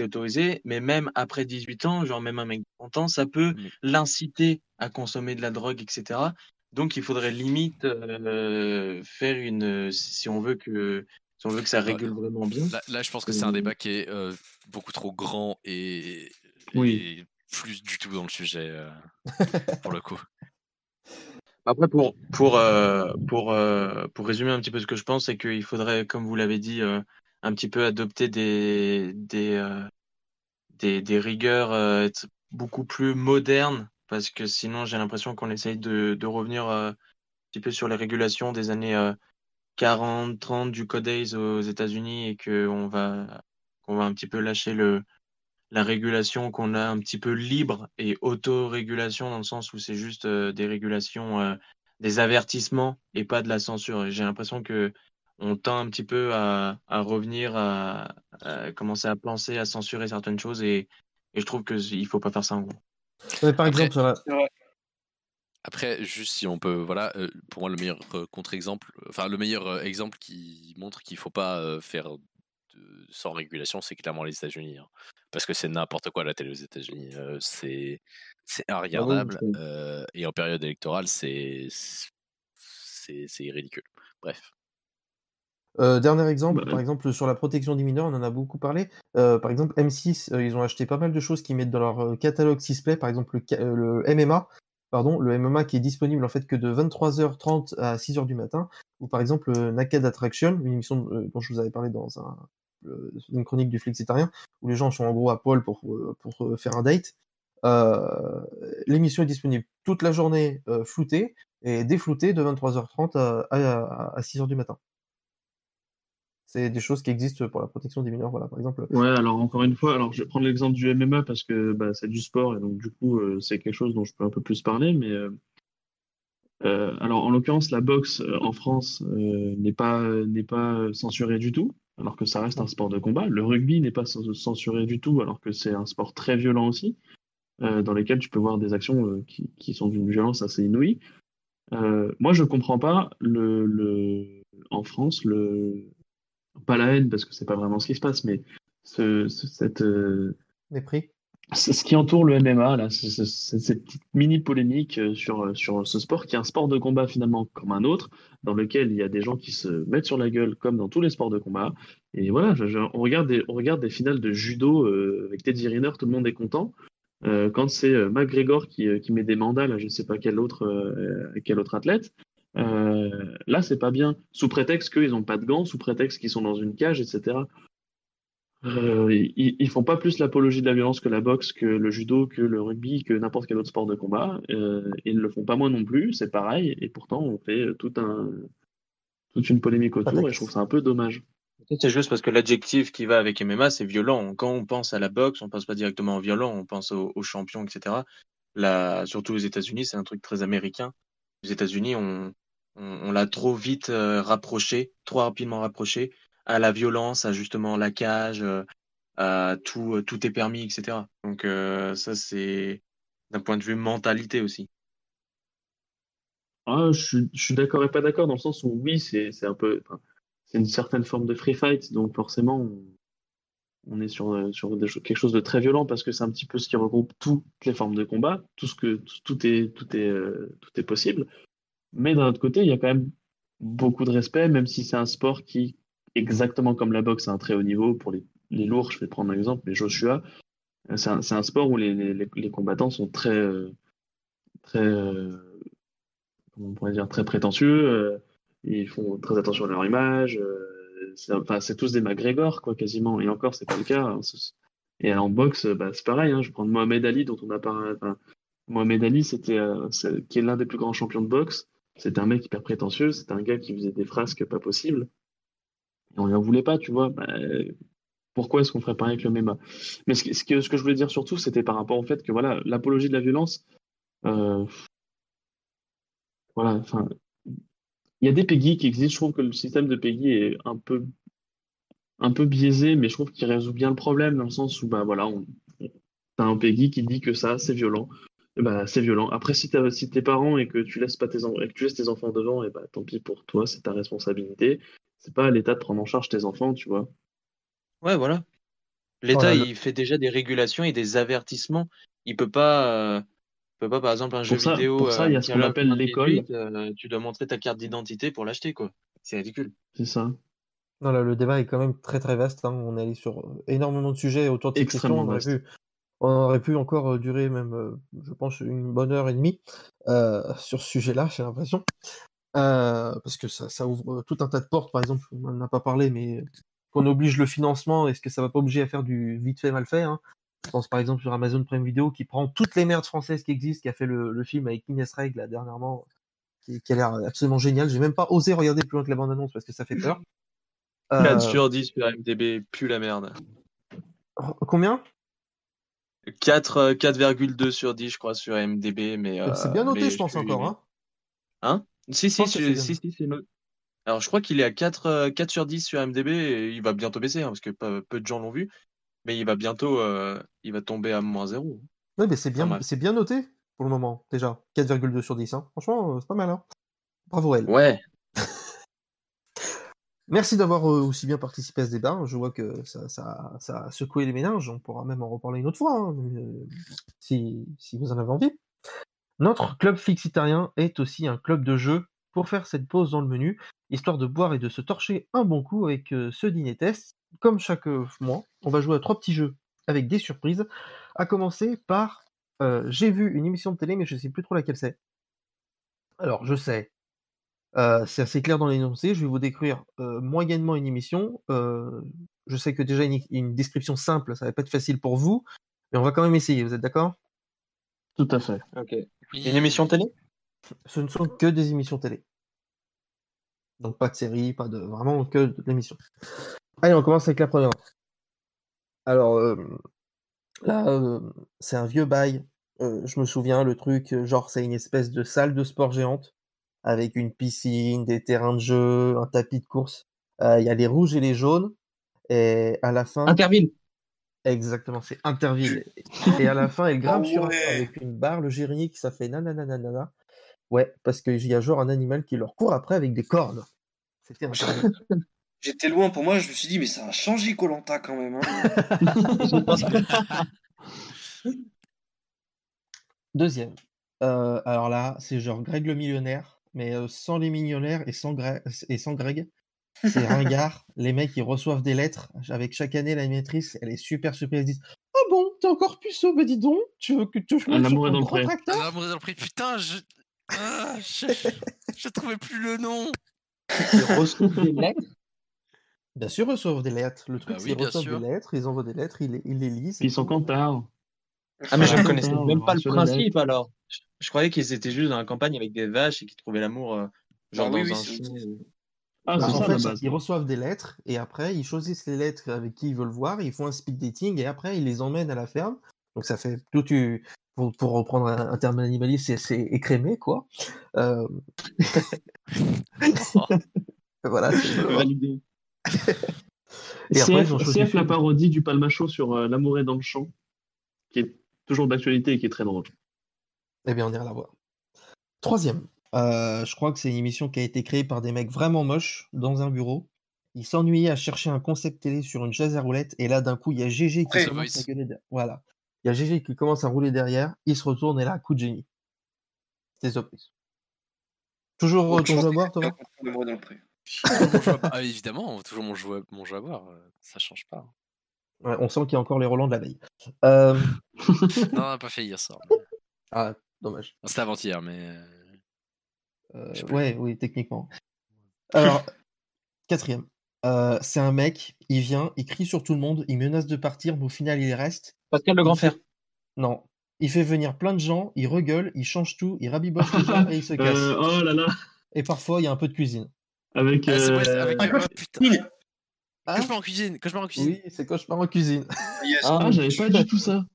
autorisé. Mais même après 18 ans, genre même un mec de 30 ans, ça peut l'inciter à consommer de la drogue, etc. Donc, il faudrait limite faire une... Si on veut que ça régule vraiment bien. Là, je pense que c'est un débat qui est beaucoup trop grand et plus du tout dans le sujet pour le coup. Après, pour résumer un petit peu ce que je pense, c'est qu'il faudrait, comme vous l'avez dit, un petit peu adopter des rigueurs beaucoup plus modernes, parce que sinon j'ai l'impression qu'on essaye de revenir un petit peu sur les régulations des années 40, 30 du Code Hays aux États-Unis, et qu'on va un petit peu lâcher la régulation qu'on a un petit peu libre et autorégulation, dans le sens où c'est juste des régulations, des avertissements et pas de la censure. Et j'ai l'impression que on tend un petit peu à revenir à commencer à penser à censurer certaines choses, et je trouve qu'il ne faut pas faire ça en gros. Ouais, par exemple, après, juste si on peut, voilà, pour moi le meilleur contre-exemple, enfin le meilleur exemple qui montre qu'il ne faut pas faire sans régulation, c'est clairement les États-Unis, hein. Parce que c'est n'importe quoi la télé aux États-Unis, c'est irregardable, et en période électorale c'est ridicule. Bref. Dernier exemple, par exemple sur la protection des mineurs, on en a beaucoup parlé. Par exemple M6, ils ont acheté pas mal de choses qu'ils mettent dans leur catalogue Sisplay, par exemple le MMA qui est disponible en fait que de 23h30 à 6h du matin, ou par exemple Naked Attraction, une émission dont je vous avais parlé dans une chronique du flexitarien, où les gens sont en gros à poil pour faire un date. L'émission est disponible toute la journée, floutée et défloutée de 23h30 à 6h du matin. C'est des choses qui existent pour la protection des mineurs, voilà, par exemple. Ouais, alors encore une fois, alors je vais prendre l'exemple du MMA parce que c'est du sport, et donc du coup, c'est quelque chose dont je peux un peu plus parler, mais alors en l'occurrence, la boxe en France n'est pas censurée du tout, alors que ça reste un sport de combat. Le rugby n'est pas censuré du tout, alors que c'est un sport très violent aussi, dans lesquels tu peux voir des actions qui sont d'une violence assez inouïe. Moi, je comprends pas en France, pas la haine, parce que c'est pas vraiment ce qui se passe, mais mépris. Ce qui entoure le MMA, là, cette petite mini polémique sur ce sport, qui est un sport de combat finalement comme un autre, dans lequel il y a des gens qui se mettent sur la gueule comme dans tous les sports de combat. Et voilà, on regarde des finales de judo avec Teddy Riner, tout le monde est content. Quand c'est McGregor qui met des mandats, là, je sais pas quel autre athlète. Là, c'est pas bien, sous prétexte qu'ils n'ont pas de gants, sous prétexte qu'ils sont dans une cage, etc. Ils font pas plus l'apologie de la violence que la boxe, que le judo, que le rugby, que n'importe quel autre sport de combat. Ils ne le font pas moins non plus, c'est pareil, et pourtant on fait toute une polémique autour, et je trouve ça un peu dommage. C'est juste parce que l'adjectif qui va avec MMA, c'est violent. Quand on pense à la boxe, on pense pas directement au violent, on pense aux champions, etc. Là, surtout aux États-Unis, c'est un truc très américain. Les États-Unis, on l'a trop vite rapproché à la violence, à justement la cage, à tout est permis, etc. Donc ça, c'est d'un point de vue mentalité aussi. Ah, je suis d'accord et pas d'accord, dans le sens où oui, c'est un peu, c'est une certaine forme de free fight, donc forcément on est sur quelque chose de très violent, parce que c'est un petit peu ce qui regroupe toutes les formes de combat, tout est possible. Mais d'un autre côté, il y a quand même beaucoup de respect, même si c'est un sport qui, exactement comme la boxe, a un très haut niveau. Pour les lourds, je vais prendre un exemple, mais Joshua, c'est un sport où les combattants sont très prétentieux, ils font très attention à leur image, c'est tous des McGregor, quoi, quasiment, et encore c'est pas le cas, hein. Et en boxe, c'est pareil, hein. Je prends Mohamed Ali dont on a parlé. Mohamed Ali, qui est l'un des plus grands champions de boxe, c'était un mec hyper prétentieux, c'était un gars qui faisait des frasques pas possibles, et on lui en voulait pas, tu vois. Pourquoi est-ce qu'on ferait pareil avec le MMA? Mais ce que je voulais dire surtout, c'était par rapport au fait que voilà, l'apologie de la violence, voilà, enfin, il y a des PEGI qui existent. Je trouve que le système de PEGI est un peu biaisé, mais je trouve qu'il résout bien le problème, dans le sens où voilà, t'as un PEGI qui dit que ça, c'est violent. Et c'est violent. Après, si tes parents, et que tu laisses pas tes enfants devant, et tant pis pour toi, c'est ta responsabilité. C'est pas à l'État de prendre en charge tes enfants, tu vois. Ouais, voilà. L'État, il fait déjà des régulations et des avertissements. Il peut pas, par exemple, un jeu vidéo. Pour ça, il y a ce qu'on appelle l'école. Tu dois montrer ta carte d'identité pour l'acheter, quoi. C'est ridicule. C'est ça. Non, là, le débat est quand même très très vaste, hein. On est allé sur énormément de sujets autour de cette question. On a vu On aurait pu encore durer même, je pense, une bonne heure et demie sur ce sujet-là, j'ai l'impression. Parce que ça ouvre tout un tas de portes, par exemple, on n'en a pas parlé, mais qu'on oblige le financement, est-ce que ça ne va pas obliger à faire du vite fait, mal fait hein. Je pense par exemple sur Amazon Prime Vidéo qui prend toutes les merdes françaises qui existent, qui a fait le film avec Inès Reg là, dernièrement, qui a l'air absolument génial. J'ai même pas osé regarder plus loin que la bande-annonce parce que ça fait peur. 4 sur 10 sur IMDb, pue la merde. Combien ? 4,2 sur 10 je crois sur IMDb, mais c'est bien noté je pense encore. Hein si, c'est noté. Alors je crois qu'il est à 4 sur 10 sur IMDb et il va bientôt baisser hein, parce que peu de gens l'ont vu, mais il va bientôt il va tomber à -0. Ouais, mais c'est bien noté pour le moment déjà. 4,2 sur 10 hein. Franchement, c'est pas mal hein. Bravo elle. Ouais. Merci d'avoir aussi bien participé à ce débat. Je vois que ça a secoué les méninges. On pourra même en reparler une autre fois, hein, si vous en avez envie. Notre club fixitarien est aussi un club de jeu pour faire cette pause dans le menu, histoire de boire et de se torcher un bon coup avec ce dîner test. Comme chaque mois, on va jouer à 3 petits jeux avec des surprises, à commencer par j'ai vu une émission de télé, mais je ne sais plus trop laquelle c'est. Alors, je sais. C'est assez clair dans l'énoncé, je vais vous décrire moyennement une émission, je sais que déjà une description simple ça va pas être facile pour vous, mais on va quand même essayer, vous êtes d'accord ? Tout à fait. Okay. Une émission télé ? Ce ne sont que des émissions télé, donc pas de série, pas de... vraiment que de l'émission. Allez, on commence avec la première. Alors là c'est un vieux bail, je me souviens le truc, genre c'est une espèce de salle de sport géante avec une piscine, des terrains de jeu, un tapis de course. Il y a les rouges et les jaunes. Et à la fin... Interville. Exactement, c'est Interville. Et à la fin, elle grimpe sur un avec une barre, le génie qui ça fait nanananana. Ouais, parce qu'il y a genre un animal qui leur court après avec des cornes. C'était Interville. J'étais loin, pour moi, je me suis dit, mais ça a changé Koh-Lanta quand même. Hein. Deuxième. Alors là, c'est genre Greg le millionnaire. Mais sans les millionnaires et sans Greg, c'est ringard. Les mecs, ils reçoivent des lettres. Avec chaque année, l'animatrice, elle est super surprise. Elle dit « Ah bon, t'es encore puceau ? Bah dis donc, tu veux que tu changes ton gros tracteur ?» L'amour est dans le prix. Putain, je trouvais plus le nom. Ils reçoivent des lettres ? Bien sûr, ils reçoivent des lettres. Le truc, c'est qu'ils reçoivent des lettres, ils envoient des lettres, ils les lisent. Ils sont contents. Ah mais je ne connaissais même pas le principe alors. Je croyais qu'ils étaient juste dans la campagne avec des vaches et qu'ils trouvaient l'amour genre dans un champ. Ils reçoivent des lettres et après ils choisissent les lettres avec qui ils veulent voir, ils font un speed dating et après ils les emmènent à la ferme. Donc ça fait tout pour reprendre un terme animaliste, c'est écrémé quoi. Voilà, c'est validé. Et après, CF la parodie du Palmachot sur l'amour est dans le champ, qui est toujours d'actualité et qui est très drôle. Eh bien, on ira la voir. Troisième. Je crois que c'est une émission qui a été créée par des mecs vraiment moches dans un bureau. Ils s'ennuyaient à chercher un concept télé sur une chaise à roulettes. Et là, d'un coup, il y a Gégé qui commence à gueuler derrière. Voilà. Il y a Gégé qui commence à rouler derrière. Il se retourne et là, coup de génie. C'est surprise. Toujours ton jeu à boire, Thomas ? Ah, évidemment, toujours mon jeu à boire. Ça change pas. Ouais, on sent qu'il y a encore les Roland de la veille. Non, on n'a pas fait hier soir. Mais... Ah, dommage. C'était avant-hier, mais... oui, techniquement. Alors, quatrième. C'est un mec, il vient, il crie sur tout le monde, il menace de partir, mais au final, il reste. Pascal Le Grand Frère. Non. Il fait venir plein de gens, il regueule, il change tout, il rabiboche les gens et il se casse. Oh là là. Et parfois, il y a un peu de cuisine. Avec... putain. Ah. Cauchemar en cuisine. Oui, c'est Cauchemar en cuisine. Yes. Ah, j'avais pas du tout ça.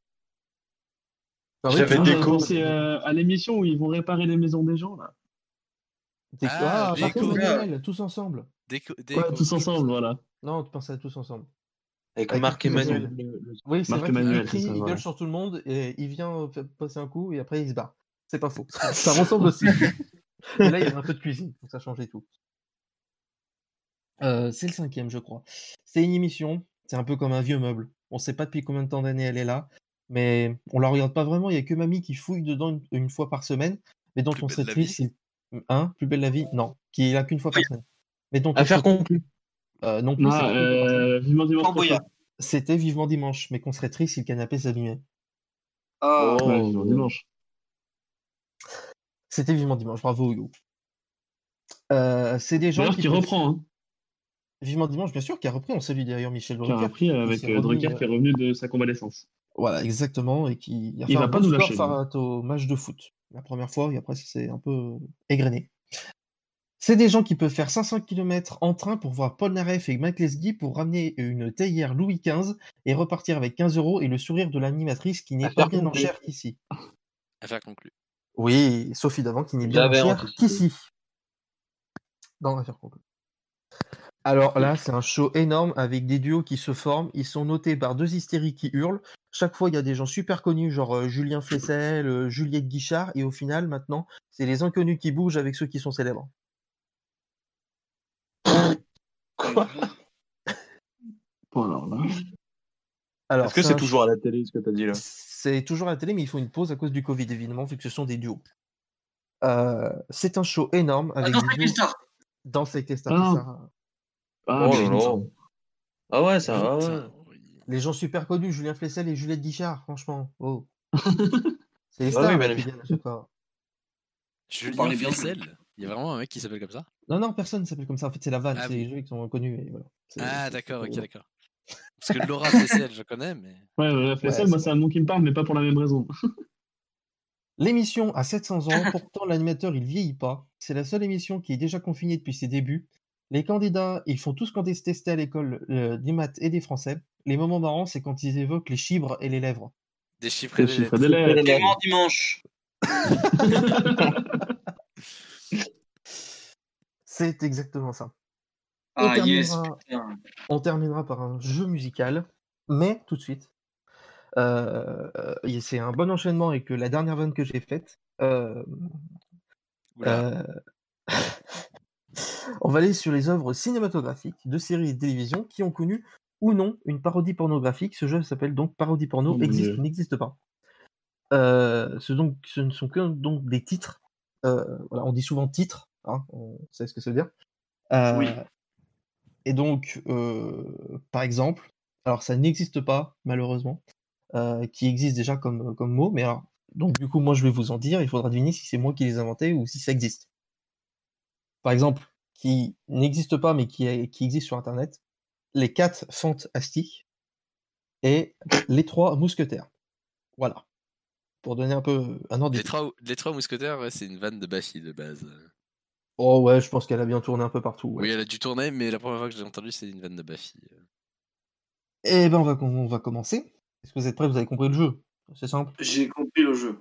J'avais des cours. C'est à l'émission où ils vont réparer les maisons des gens, là. Tous ensemble. Tous ensemble, voilà. Non, tu pensais à Tous ensemble. Avec Marc Emmanuel. Oui, c'est Marc Emmanuel. Il gueule sur tout le monde et il vient passer un coup et après il se barre. C'est pas faux. Ça ressemble aussi. Et là, il y a un peu de cuisine, donc ça changeait tout. C'est le cinquième, je crois. C'est une émission, c'est un peu comme un vieux meuble. On sait pas depuis combien de temps d'années elle est là. Mais on la regarde pas vraiment, il y a que Mamie qui fouille dedans une fois par semaine. Mais donc on serait triste. Plus belle la vie ? Non, qui est là qu'une fois par semaine. Mais donc affaire conclue. Non plus. Vivement dimanche. C'était Vivement dimanche, mais qu'on serait triste si le canapé s'abîmait. Ah, ouais, vivement dimanche. C'était vivement dimanche, bravo Hugo. C'est des gens qui reprend. Hein. Vivement dimanche, bien sûr, qui a repris. On salue d'ailleurs Michel Drucker. Qui a repris avec Drucker qui est revenu de sa convalescence. Voilà, exactement. Et qui il va pas nous lâcher. Au match de foot. La première fois, et après, c'est un peu égrené. C'est des gens qui peuvent faire 500 km en train pour voir Paul Naref et Mike Lesguy pour ramener une théière Louis XV et repartir avec 15 € et le sourire de l'animatrice qui n'est pas bien en chair qu'ici. Affaire conclue. Oui, Sophie Davant qui n'est bien en chair qu'ici. Dans l'affaire conclue. Alors là, c'est un show énorme avec des duos qui se forment. Ils sont notés par deux hystéries qui hurlent. Chaque fois, il y a des gens super connus, genre Julien Flessel, Juliette Guichard. Et au final, maintenant, c'est les inconnus qui bougent avec ceux qui sont célèbres. Quoi ? Bon, alors là. Alors, est-ce que c'est toujours à la télé ce que tu as dit là ? C'est toujours à la télé, mais ils font une pause à cause du Covid, évidemment, vu que ce sont des duos. C'est un show énorme avec des duos. Danse avec les stars. Ah, oh là là. Ah ouais, ça va. Ouais. Les gens super connus, Julien Flessel et Juliette Guichard, franchement. Oh. C'est les stars qui viennent à chaque fois. Julien Flessel ? Il y a vraiment un mec qui s'appelle comme ça ? Non, personne ne s'appelle comme ça. En fait, c'est la vanne. C'est les jeux qui sont connus. Et voilà. D'accord. Parce que Laura Flessel, je connais, mais... Ouais, Flessel, moi, c'est un nom qui me parle, mais pas pour la même raison. L'émission a 700 ans. Pourtant, l'animateur, il vieillit pas. C'est la seule émission qui est déjà confinée depuis ses débuts. Les candidats, ils font tous quand ils se testaient à l'école des maths et des français. Les moments marrants, c'est quand ils évoquent les chibres et les lèvres. Des chiffres et des lèvres. Des grands dimanches. C'est exactement ça. On terminera par un jeu musical, mais tout de suite. C'est un bon enchaînement avec la dernière vanne que j'ai faite. On va aller sur les œuvres cinématographiques de séries et de télévision qui ont connu ou non une parodie pornographique. Ce jeu s'appelle donc Parodie porno existe ou n'existe pas. Ce ne sont que donc des titres. On dit souvent titres, hein, on sait ce que ça veut dire. Oui. Et donc, par exemple, alors ça n'existe pas malheureusement, qui existe déjà comme mot, mais alors, donc du coup, moi je vais vous en dire, il faudra deviner si c'est moi qui les ai inventés ou si ça existe. Par exemple, qui n'existe pas mais qui existe sur Internet, les 4 fantastiques et les 3 mousquetaires. Voilà. Pour donner un peu un ordre. Les 3 mousquetaires, c'est une vanne de Baffy de base. Oh ouais, je pense qu'elle a bien tourné un peu partout. Ouais. Oui, elle a dû tourner, mais la première fois que j'ai entendu, c'est une vanne de Baffy. Eh ben, on va commencer. Est-ce que vous êtes prêts ? Vous avez compris le jeu ? C'est simple. J'ai compris le jeu.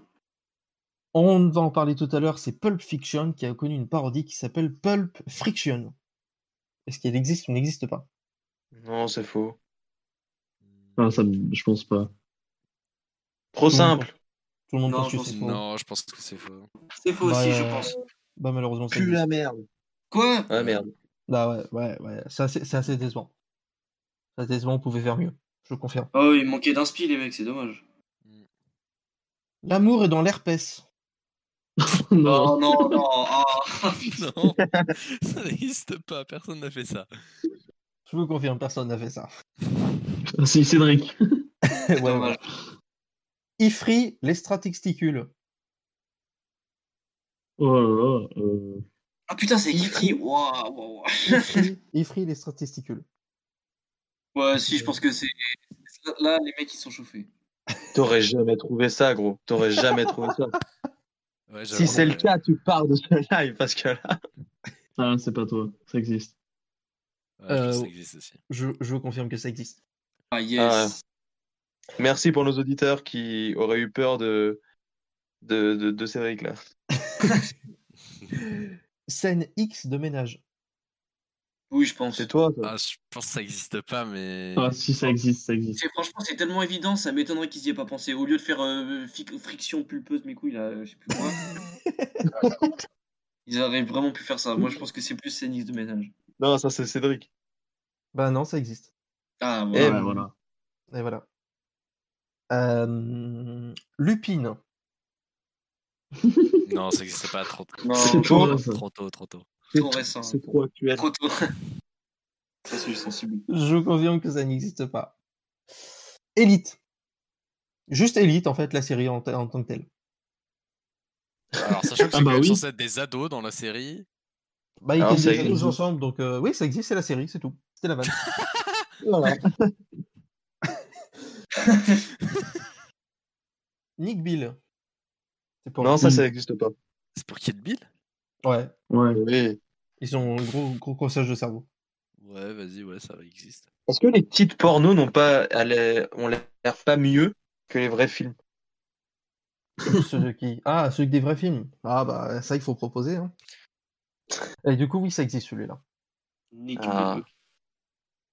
On va en parler tout à l'heure, c'est Pulp Fiction qui a connu une parodie qui s'appelle Pulp Friction. Est-ce qu'elle existe ou n'existe pas ? Non, c'est faux. Ah, ça, je pense pas. Trop simple. Tout le monde pense que c'est faux. Non, je pense que c'est faux. C'est faux aussi, je pense. Bah malheureusement c'est la merde. Quoi ? Ah merde. Ouais. C'est assez décevant. C'est décevant, on pouvait faire mieux, je confirme. Oh, il manquait d'inspi les mecs, c'est dommage. L'amour est dans l'herpès. Non. Oh, non. Ça n'existe pas, personne n'a fait ça. Je vous confirme, personne n'a fait ça. C'est Cédric. Voilà. Ifri, l'extra-texticule. Oh là là. Ah putain, c'est Ifri. Waouh. Ifri, les statisticules. Ouais, si, je pense que c'est. Là, les mecs, ils sont chauffés. T'aurais jamais trouvé ça, gros. T'aurais jamais trouvé ça. Ouais, si c'est le cas, tu pars de ce live parce que là. Ah, c'est pas toi. Ça existe. Ouais, je pense que ça existe aussi. Je vous confirme que ça existe. Ah, yes. Merci pour nos auditeurs qui auraient eu peur de Cédric là. Scène X de ménage. Oui, je pense. C'est toi. Ah, je pense que ça n'existe pas, mais. Ah, si ça existe. Franchement, c'est tellement évident, ça m'étonnerait qu'ils n'y aient pas pensé. Au lieu de faire friction pulpeuse, mes couilles, là, je sais plus quoi. Ils auraient vraiment pu faire ça. Moi, je pense que c'est plus scène X de ménage. Non, ça, c'est Cédric. Bah, non, ça existe. Ah, voilà. Et voilà. Lupin. Non, ça n'existe pas, trop tôt. Non, c'est trop tôt. C'est trop récent. C'est trop actuel. Trop tôt. Ça, c'est sensible. Je vous confirme que ça n'existe pas. Élite. Juste Elite, en fait, la série en tant que telle. Alors, sachant que c'est quand même censé être des ados dans la série. Bah, ils étaient déjà tous ensemble, donc oui, ça existe, c'est la série, c'est tout. C'était la vanne. Voilà. Nick Bill. Non, ça n'existe pas. C'est pour Kid Bill ? Ouais. Oui. Ils ont un gros corsage de cerveau. Ouais, vas-y, ouais, ça existe. Est-ce que les petites pornos ont l'air pas mieux que les vrais films ? Ceux de qui ? Ah, ceux des vrais films. Ah, bah, ça, il faut proposer. Hein. Et du coup, oui, ça existe celui-là.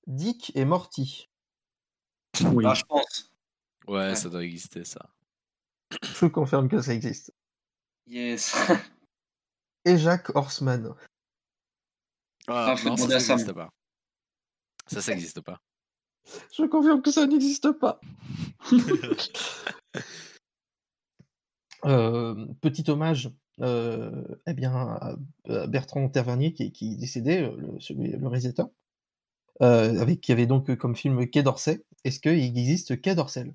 Dick et Morty. Oui. Ah, je pense. Ouais, ça doit exister, ça. Je confirme que ça existe. Yes. Et Jack Horseman. Ah, non, ça n'existe pas. Ça n'existe pas. Je confirme que ça n'existe pas. Petit hommage à Bertrand Tavernier qui est décédé, le réalisateur, qui avait donc comme film Quai d'Orsay. Est-ce qu'il existe Quai d'Orsay ?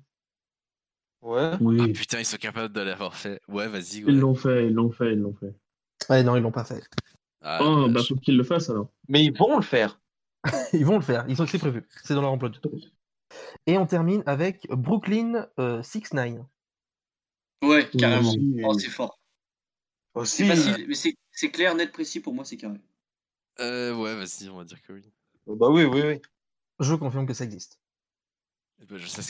Ouais. Oui. Ah putain, ils sont capables de l'avoir fait. Ouais, vas-y. Ouais. Ils l'ont fait. Ouais, non, ils l'ont pas fait. Ah, bah faut qu'ils le fassent alors. Mais ils vont le faire. Ils sont, c'est prévu. C'est dans leur emploi du temps. Et on termine avec Brooklyn 6ix9ine. Ouais, carrément. Oui. Oh, c'est fort. Aussi. C'est facile, mais c'est clair, net, précis. Pour moi, c'est carré. Ouais, vas-y, on va dire que oui. Oh, bah oui. Je confirme que ça existe.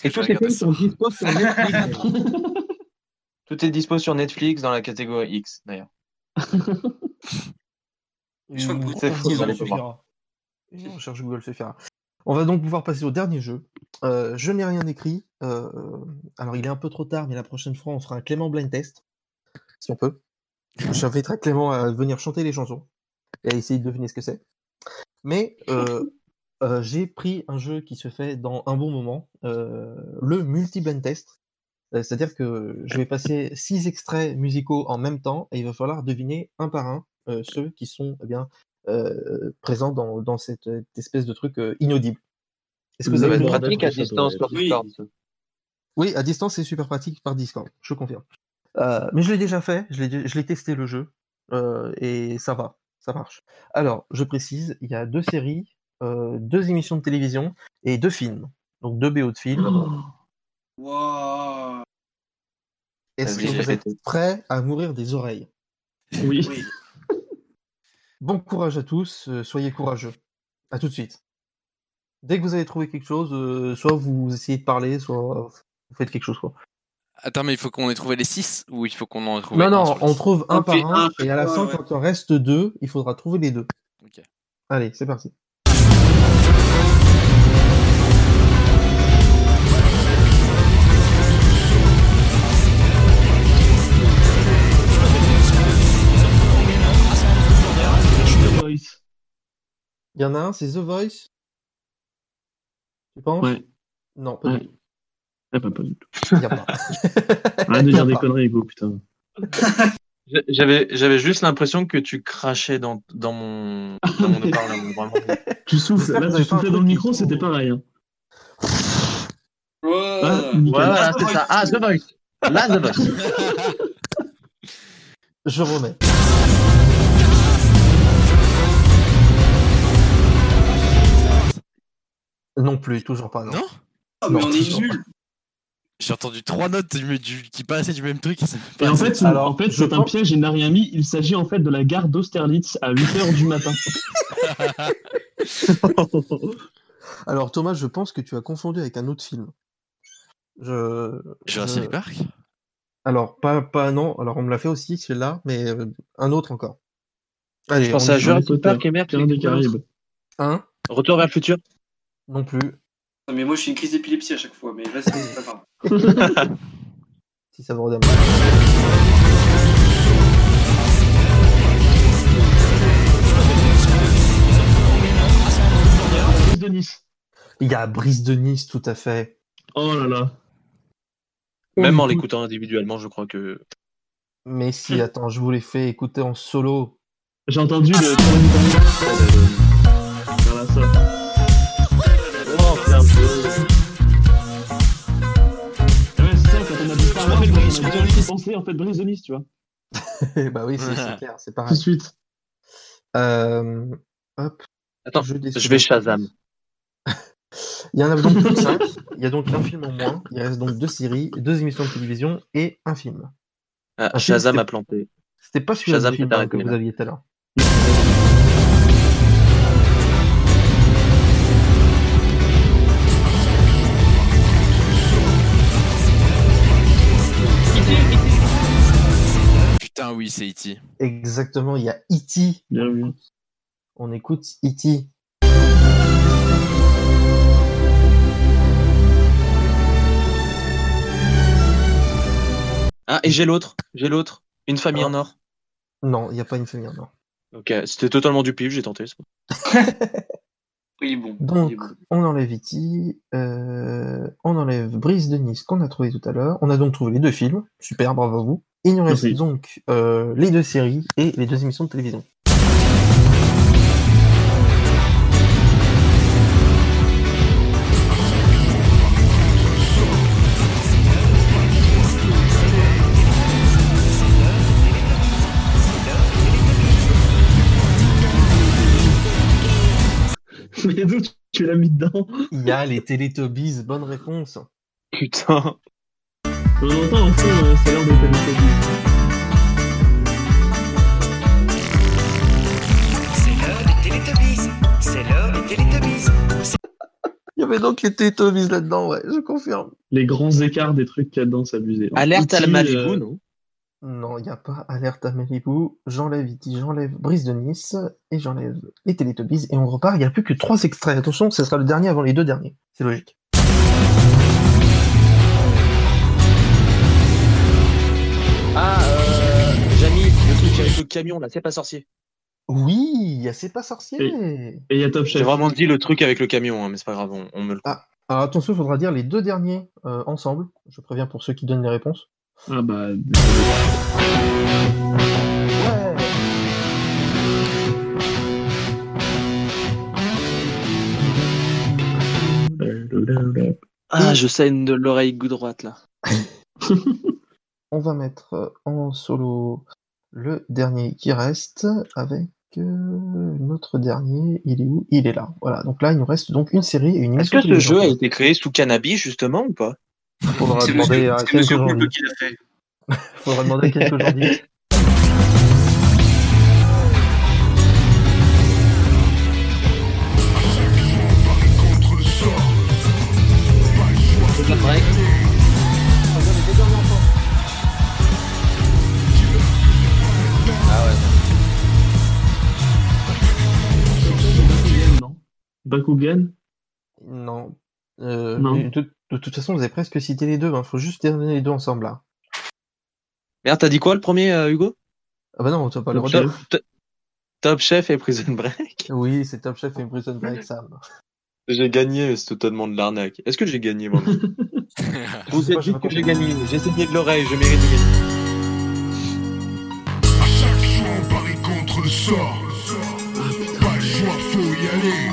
Et tous les films sont dispo sur Netflix. Tout est dispo sur Netflix dans la catégorie X, d'ailleurs. Je crois que on cherche Google Sephira. On va donc pouvoir passer au dernier jeu. Je n'ai rien écrit. Alors, il est un peu trop tard, mais la prochaine fois, on fera un Clément blind test, si on peut. J'inviterai Clément à venir chanter les chansons et à essayer de deviner ce que c'est. Mais... j'ai pris un jeu qui se fait dans un bon moment, le multi-blind test, c'est-à-dire que je vais passer 6 extraits musicaux en même temps et il va falloir deviner un par un ceux qui sont présents dans cette espèce de truc inaudible. Est-ce que ça va être pratique à distance par Discord ? Oui, à distance c'est super pratique par Discord, je confirme. Mais je l'ai déjà fait, je l'ai testé le jeu et ça va, ça marche. Alors, je précise, il y a 2 séries. 2 émissions de télévision et 2 films, donc 2 BO de films. Wow. Est-ce que vous êtes prêts à mourir des oreilles ? Oui. Bon courage à tous, soyez courageux. À tout de suite. Dès que vous avez trouvé quelque chose, soit vous essayez de parler, soit vous faites quelque chose, quoi. Attends, mais il faut qu'on ait trouvé les 6 ou il faut qu'on en ait trouvé Non, on trouve un par un et à la fin, quand il en reste 2, il faudra trouver les 2. Okay. Allez, c'est parti. Il y en a un, c'est The Voice. Tu penses ? Ouais. Non, pas du tout. Ah, pas du tout. Il n'y a pas. Arrête de dire des conneries, Hugo, putain. J'avais juste l'impression que tu crachais dans mon haut-parleur. Vraiment. Tu souffles, là, tu soufflais dans le micro, c'était pareil. Hein. Ouais. Ah, voilà, c'est ça. Ah, The Voice. Là, The Voice. Je remets. Non plus, toujours pas. Non. Oh, mais non, on est nul. J'ai entendu 3 notes qui passaient du même truc. Et en fait, c'est un piège, il n'a rien mis. Il s'agit en fait de la gare d'Austerlitz à 8h du matin. Alors Thomas, je pense que tu as confondu avec un autre film. Jurassic Park ? Alors, pas non. Alors, on me l'a fait aussi, celui-là, mais un autre encore. Allez, je pense à Jurassic Park et Merde des Caraïbes. Hein ? Retour vers le futur ? Non plus. Non, mais moi je suis une crise d'épilepsie à chaque fois, mais vas-y, c'est pas grave. Si ça vous redonne. Brise de Nice. Il y a Brise de Nice, tout à fait. Oh là là. Même en l'écoutant individuellement, je crois que. Mais si, attends, je vous l'ai fait écouter en solo. J'ai entendu Voilà ça. On a jamais été pensé en fait brisonniste, tu vois. Bah oui, c'est clair, c'est pareil. Tout de suite. Hop. Attends, je vais Shazam. Il y en a donc plus de 5. Il y a donc un film en moins. Il reste donc 2 séries, 2 émissions de télévision et un film. Ah, un Shazam film, a planté. C'était pas celui-là film, que vous aviez tout à l'heure. Putain, oui, c'est E.T. Exactement, il y a E.T. Bien vu. On écoute E.T. Ah, et j'ai l'autre. Une famille en or. Non, il n'y a pas une famille en or. Ok, c'était totalement du pif, j'ai tenté. Oui, bon. Donc, on enlève Iti, on enlève Brise de Nice qu'on a trouvé tout à l'heure. On a donc trouvé les 2 films. Super, bravo à vous. Il nous reste donc les 2 séries et les 2 émissions de télévision. Mais d'où tu l'as mis dedans? Il y a les Teletubbies, bonne réponse. Putain. On entend un peu, ça a l'air des Teletubbies. C'est l'heure des Teletubbies. C'est l'heure des Teletubbies. Il y avait donc les Teletubbies là-dedans, ouais, je confirme. Les grands écarts des trucs qu'il y a dedans, c'est abusé. Alerte à la Malibu, non? Non, il n'y a pas Alerte à Malibu. J'enlève Iti, j'enlève Brise de Nice et j'enlève les Teletubbies et on repart. Il n'y a plus que 3 extraits. Attention, ce sera le dernier avant les 2 derniers. C'est logique. Ah, Jamie, le truc avec le camion là, c'est pas sorcier. Oui, il y a c'est pas sorcier. Et il y a Top Chef. J'ai vraiment dit le truc avec le camion, hein, mais c'est pas grave, on me le. Ah, alors attention, il faudra dire les 2 derniers ensemble. Je préviens pour ceux qui donnent les réponses. Ah bah... Ouais. Ah, je saigne de l'oreille droite, là. On va mettre en solo le dernier qui reste avec notre dernier. Il est où? Il est là. Voilà, donc là, il nous reste donc une série et une émission. Est-ce que ce jeu a été créé sous cannabis, justement, ou pas? Faudra c'est demander à quelques aujourd'hui. Faudra demander à quelques aujourd'hui. Ah ouais. Bakugan? Non. Non. De toute façon, vous avez presque cité les 2, hein. Faut juste terminer les 2 ensemble là. Merde, t'as dit quoi le premier, Hugo? Ah bah non, t'as pas le retour. Top Chef et Prison Break. Oui, c'est Top Chef et Prison Break, Sam. J'ai gagné, mais c'est totalement de l'arnaque. Est-ce que j'ai gagné moi? Vous êtes dit que j'ai gagné, j'ai saigné de l'oreille, je mérite de gagner. À chaque jour, on parie contre le sort. Pas le choix, faut y aller.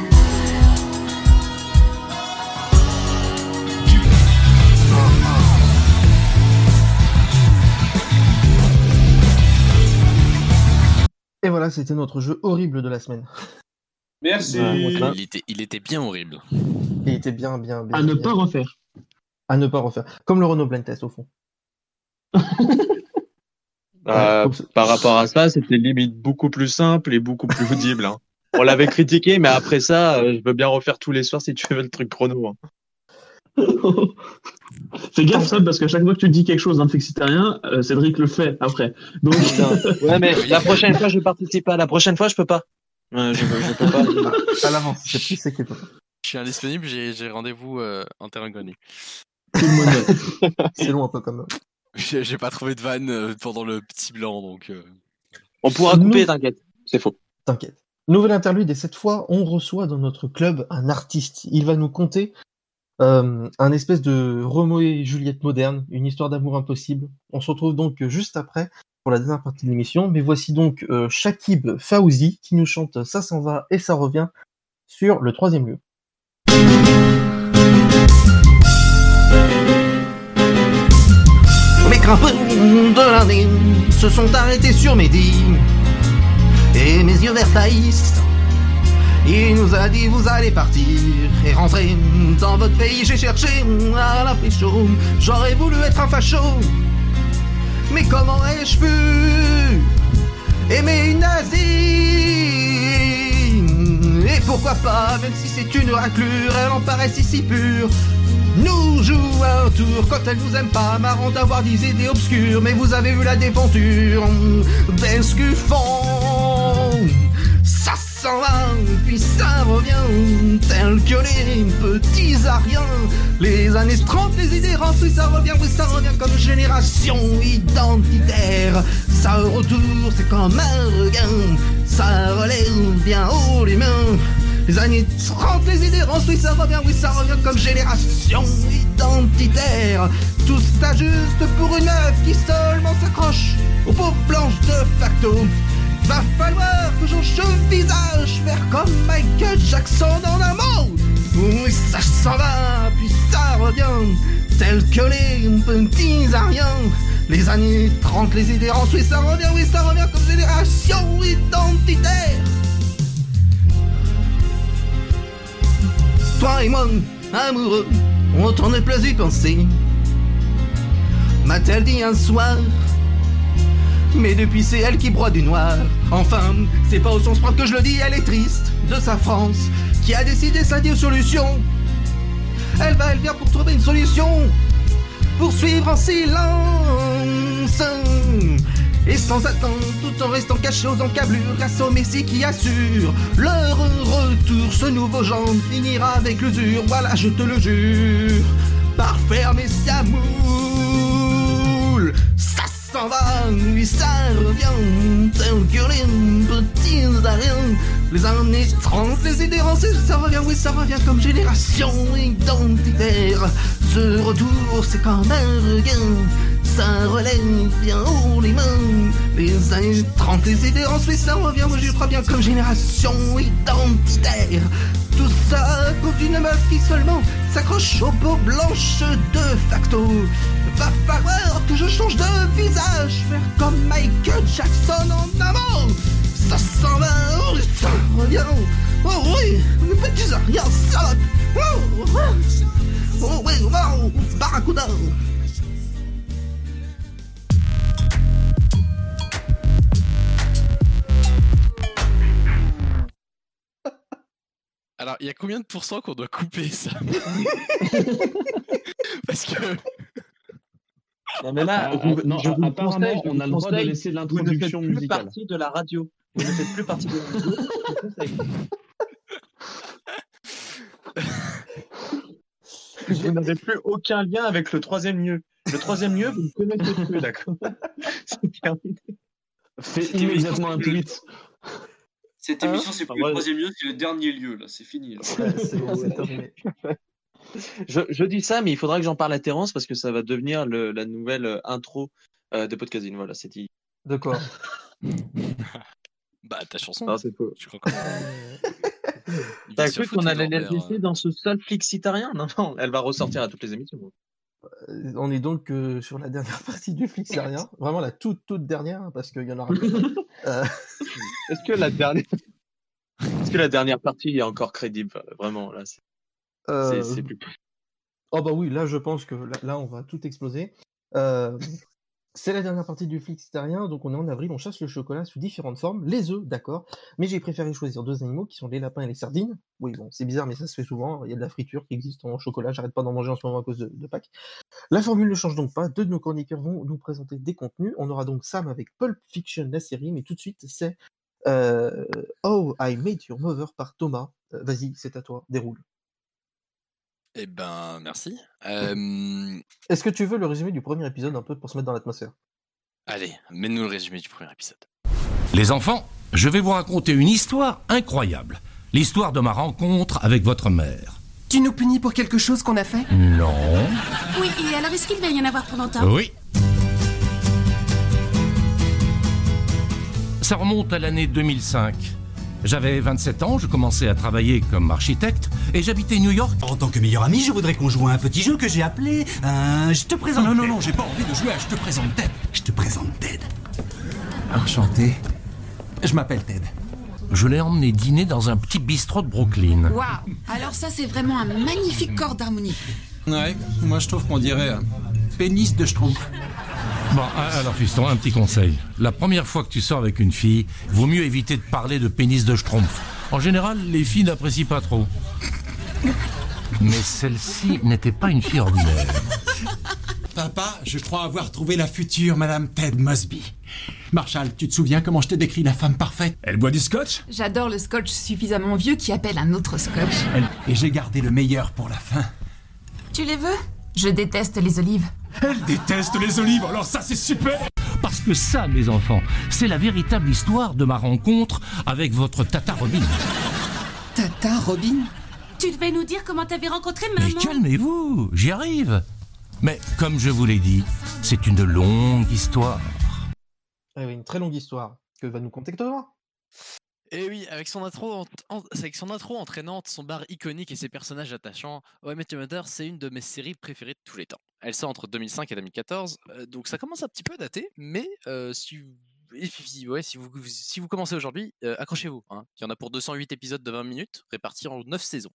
Et voilà, c'était notre jeu horrible de la semaine. Merci. Il était bien horrible. Il était bien. À ne pas refaire. Comme le Renault Blind Test, au fond. Par rapport à ça, c'était limite beaucoup plus simple et beaucoup plus audible. Hein. On l'avait critiqué, mais après ça, je veux bien refaire tous les soirs si tu veux le truc chrono. Hein. Fais gaffe ça parce qu'à chaque fois que tu dis quelque chose d'un flexitarien, Cédric le fait après. Donc ouais mais la prochaine fois je participe pas, la prochaine fois je peux pas. Je peux pas. À l'avance, c'est plus c'est que. Je suis indisponible, j'ai rendez-vous en terrain connu. C'est long un peu comme. J'ai pas trouvé de vanne pendant le petit blanc donc. On pourra couper, t'inquiète. C'est faux. T'inquiète. Nouvelle interlude et cette fois on reçoit dans notre club un artiste. Il va nous conter. Un espèce de Roméo et Juliette moderne, une histoire d'amour impossible. On se retrouve donc juste après pour la dernière partie de l'émission, mais voici donc Shakib Faouzi qui nous chante Ça s'en va et ça revient sur le 3e lieu. de l'année se sont arrêtés sur Mehdi. Et mes yeux verts saillissent. Il nous a dit vous allez partir et rentrer dans votre pays. J'ai cherché à la pécho, j'aurais voulu être un facho. Mais comment ai-je pu aimer une nazie? Et pourquoi pas, même si c'est une raclure, elle en paraît si pure. Nous joue un tour, quand elle vous aime pas, marrant d'avoir des idées obscures. Mais vous avez eu la déventure d'un scuffon. Ça s'en va, puis ça revient, tel que les petits ariens. Les années 30, les idées rentrent, oui ça revient comme génération identitaire. Ça retourne, c'est comme un regain, ça relève bien haut les mains. Les années 30, les idées rentrent, oui ça revient comme génération identitaire. Tout ça juste pour une meuf qui seulement s'accroche aux peaux blanches de facto. Va falloir que j'envisage faire comme Michael Jackson en un mot. Oui, ça s'en va, puis ça revient, tel que les petits ariens. Les années 30, les idées rentrent, oui ça revient comme génération identitaire. Toi et moi, amoureux, on tourne plus y penser. M'a-t-elle dit un soir? Mais depuis c'est elle qui broie du noir. Enfin, c'est pas au sens propre que je le dis, elle est triste de sa France qui a décidé sa dissolution. Elle va, elle vient pour trouver une solution, poursuivre en silence et sans attendre, tout en restant caché aux encablures, grâce au Messie qui assure leur retour. Ce nouveau genre finira avec l'usure, voilà je te le jure, par fermer sa moule. Ça s'en va, oui ça revient, tel que les petits ariens. Les années 30, les idées rentrent, oui ça revient comme génération identitaire. Ce retour c'est comme un regain, ça relève bien haut les mains. Les années 30, les idées rentrent, oui ça revient, moi je crois bien comme génération identitaire. Tout ça à cause d'une meuf qui seulement s'accroche aux peaux blanches de facto. Va falloir que je change de visage, faire comme Michael Jackson en amant. Ça s'en va, oh ça revient, oh oui, les petits arrières, ça va, oh, oh oui, wow, barracuda. Alors, il y a combien de pourcents qu'on doit couper, ça? Parce que... Non mais là, apparemment, on a le droit de laisser l'introduction musicale. Vous ne faites plus partie de la radio. Vous ne faites plus partie de la radio. Vous n'avez plus aucun lien avec le troisième lieu. Le troisième lieu, vous ne connaissez plus, d'accord? C'est terminé. C'est immédiatement un tweet. Cette émission, c'est plus le troisième lieu, c'est le dernier lieu, là, c'est fini. Là. Ouais, c'est bon, c'est terminé. Je dis ça, mais il faudra que j'en parle à Terence parce que ça va devenir la nouvelle intro de Podcasting. Voilà, c'est dit. De quoi? Bah, ta chanson. Non, c'est faux. T'as cru qu'on allait la laisser dans ce sale flixitarien? Non, elle va ressortir à toutes les émissions. On est donc sur la dernière partie du Flixarien, vraiment la toute dernière, parce qu'il y en aura. Est-ce que la dernière partie est encore crédible? Vraiment, là, c'est plus. Oh bah oui, là je pense que là on va tout exploser. C'est la dernière partie du Flixarien, donc on est en avril, on chasse le chocolat sous différentes formes, les œufs, d'accord, mais j'ai préféré choisir deux animaux qui sont les lapins et les sardines. Oui, bon, c'est bizarre, mais ça se fait souvent. Il y a de la friture qui existe en chocolat, j'arrête pas d'en manger en ce moment à cause de Pâques. La formule ne change donc pas, deux de nos chroniqueurs vont nous présenter des contenus. On aura donc Sam avec Pulp Fiction, la série, mais tout de suite c'est Oh, I Made Your Mother par Thomas. Vas-y, c'est à toi, déroule. Eh ben, merci. Est-ce que tu veux le résumé du premier épisode un peu pour se mettre dans l'atmosphère? Allez, mets-nous le résumé du premier épisode. Les enfants, je vais vous raconter une histoire incroyable. L'histoire de ma rencontre avec votre mère. Tu nous punis pour quelque chose qu'on a fait? Non. Oui, et alors est-ce qu'il va y en avoir pour longtemps? Oui. Ça remonte à l'année 2005. J'avais 27 ans, je commençais à travailler comme architecte. et j'habitais New York. En tant que meilleur ami, je voudrais qu'on joue à un petit jeu que j'ai appelé Je te présente. Non, non, non, j'ai pas envie de jouer à Je te présente Ted. Je te présente Ted. Enchanté. Je m'appelle Ted. Je l'ai emmené dîner dans un petit bistrot de Brooklyn. Waouh, alors ça c'est vraiment un magnifique corps d'harmonie. Ouais, moi je trouve qu'on dirait un pénis de Schtroumpf. Bon, alors Fiston, un petit conseil. La première fois que tu sors avec une fille, vaut mieux éviter de parler de pénis de Schtroumpf. En général, les filles n'apprécient pas trop. Mais celle-ci n'était pas une fille ordinaire. Papa, je crois avoir trouvé la future Madame Ted Mosby. Marshall, tu te souviens comment je t'ai décrit la femme parfaite? Elle boit du scotch? J'adore le scotch suffisamment vieux qui appelle un autre scotch. Et j'ai gardé le meilleur pour la fin. Tu les veux? Je déteste les olives. Elle déteste les olives, alors ça c'est super! Parce que ça, mes enfants, c'est la véritable histoire de ma rencontre avec votre Tata Robin. Tata Robin? Tu devais nous dire comment t'avais rencontré maman. Mais calmez-vous, j'y arrive. Mais comme je vous l'ai dit, c'est une longue histoire. Une très longue histoire que va nous conter Thomas. Et oui, avec son intro entraînante, son bar iconique et ses personnages attachants, How I Met Your Mother, c'est une de mes séries préférées de tous les temps. Elle sort entre 2005 et 2014, donc ça commence un petit peu à dater, mais si vous commencez aujourd'hui, accrochez-vous, hein. Il y en a pour 208 épisodes de 20 minutes, répartis en 9 saisons.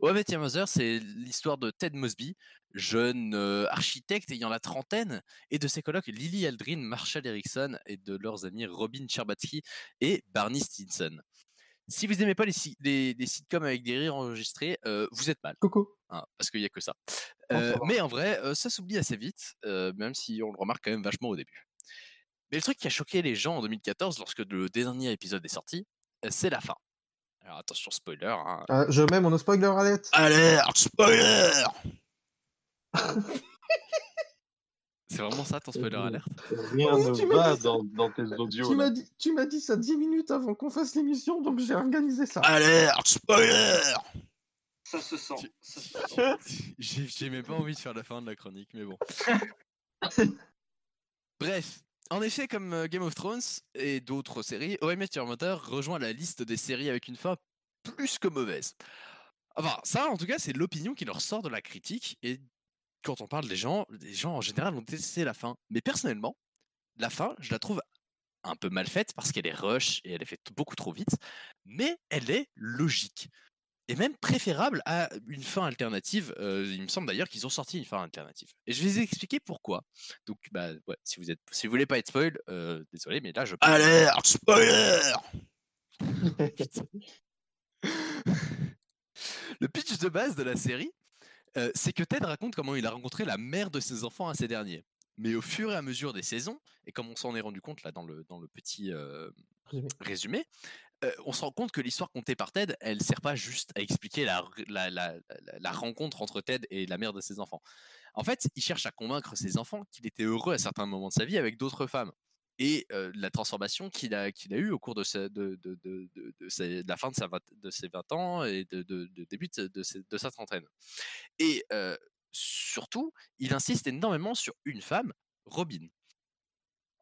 How I Met Your Mother, c'est l'histoire de Ted Mosby, jeune architecte ayant la trentaine, et de ses colocs Lily Aldrin, Marshall Erickson, et de leurs amis Robin Scherbatsky et Barney Stinson. Si vous n'aimez pas les sitcoms avec des rires enregistrés, vous êtes mal. Coco. Hein, parce qu'il n'y a que ça. Mais en vrai, ça s'oublie assez vite, même si on le remarque quand même vachement au début. Mais le truc qui a choqué les gens en 2014, lorsque le dernier épisode est sorti, c'est la fin. Alors attention, spoiler. Hein. Je mets mon spoiler alerte. Alerte, spoiler. C'est vraiment ça ton spoiler alerte? Rien ne va dans tes audios. Tu m'as dit ça 10 minutes avant qu'on fasse l'émission, donc j'ai organisé ça. Alerte, spoiler. Ça se sent. J'ai même pas envie de faire la fin de la chronique, mais bon. Bref. En effet, comme Game of Thrones et d'autres séries, How I Met Your Mother rejoint la liste des séries avec une fin plus que mauvaise. Enfin, ça, en tout cas, c'est l'opinion qui leur sort de la critique. Et quand on parle des gens, en général ont détesté la fin. Mais personnellement, la fin, je la trouve un peu mal faite parce qu'elle est rush et elle est faite beaucoup trop vite. Mais elle est logique. Et même préférable à une fin alternative. Il me semble d'ailleurs qu'ils ont sorti une fin alternative. Et je vais vous expliquer pourquoi. Donc, bah, ouais, si vous voulez pas être spoil, désolé, mais là, je... Alerte, spoiler. Le pitch de base de la série, c'est que Ted raconte comment il a rencontré la mère de ses enfants à ces derniers. Mais au fur et à mesure des saisons, et comme on s'en est rendu compte là dans le petit résumé, on se rend compte que l'histoire contée par Ted, elle ne sert pas juste à expliquer la rencontre entre Ted et la mère de ses enfants. En fait, il cherche à convaincre ses enfants qu'il était heureux à certains moments de sa vie avec d'autres femmes. Et la transformation qu'il a eue au cours de la fin de ses 20 ans et du début de sa trentaine. Et surtout, il insiste énormément sur une femme, Robin.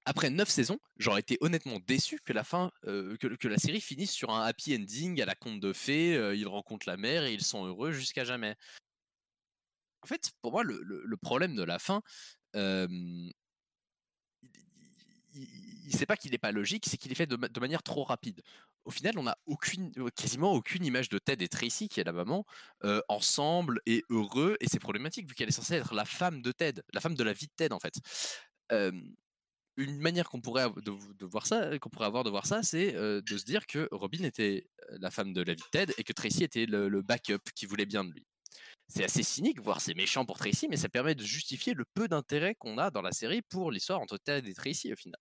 Après 9 saisons, j'aurais été honnêtement déçu que la la série finisse sur un happy ending à la conte de fées, ils rencontrent la mère et ils sont heureux jusqu'à jamais. En fait, pour moi, le problème de la fin, c'est pas qu'il n'est pas logique, c'est qu'il est fait de manière trop rapide. Au final, on n'a quasiment aucune image de Ted et Tracy, qui est la maman, ensemble et heureux, et c'est problématique vu qu'elle est censée être la femme de Ted, la femme de la vie de Ted en fait. Une manière qu'on pourrait avoir de voir ça, c'est de se dire que Robin était la femme de la vie de Ted et que Tracy était le backup qui voulait bien de lui. C'est assez cynique, voire c'est méchant pour Tracy, mais ça permet de justifier le peu d'intérêt qu'on a dans la série pour l'histoire entre Ted et Tracy au final.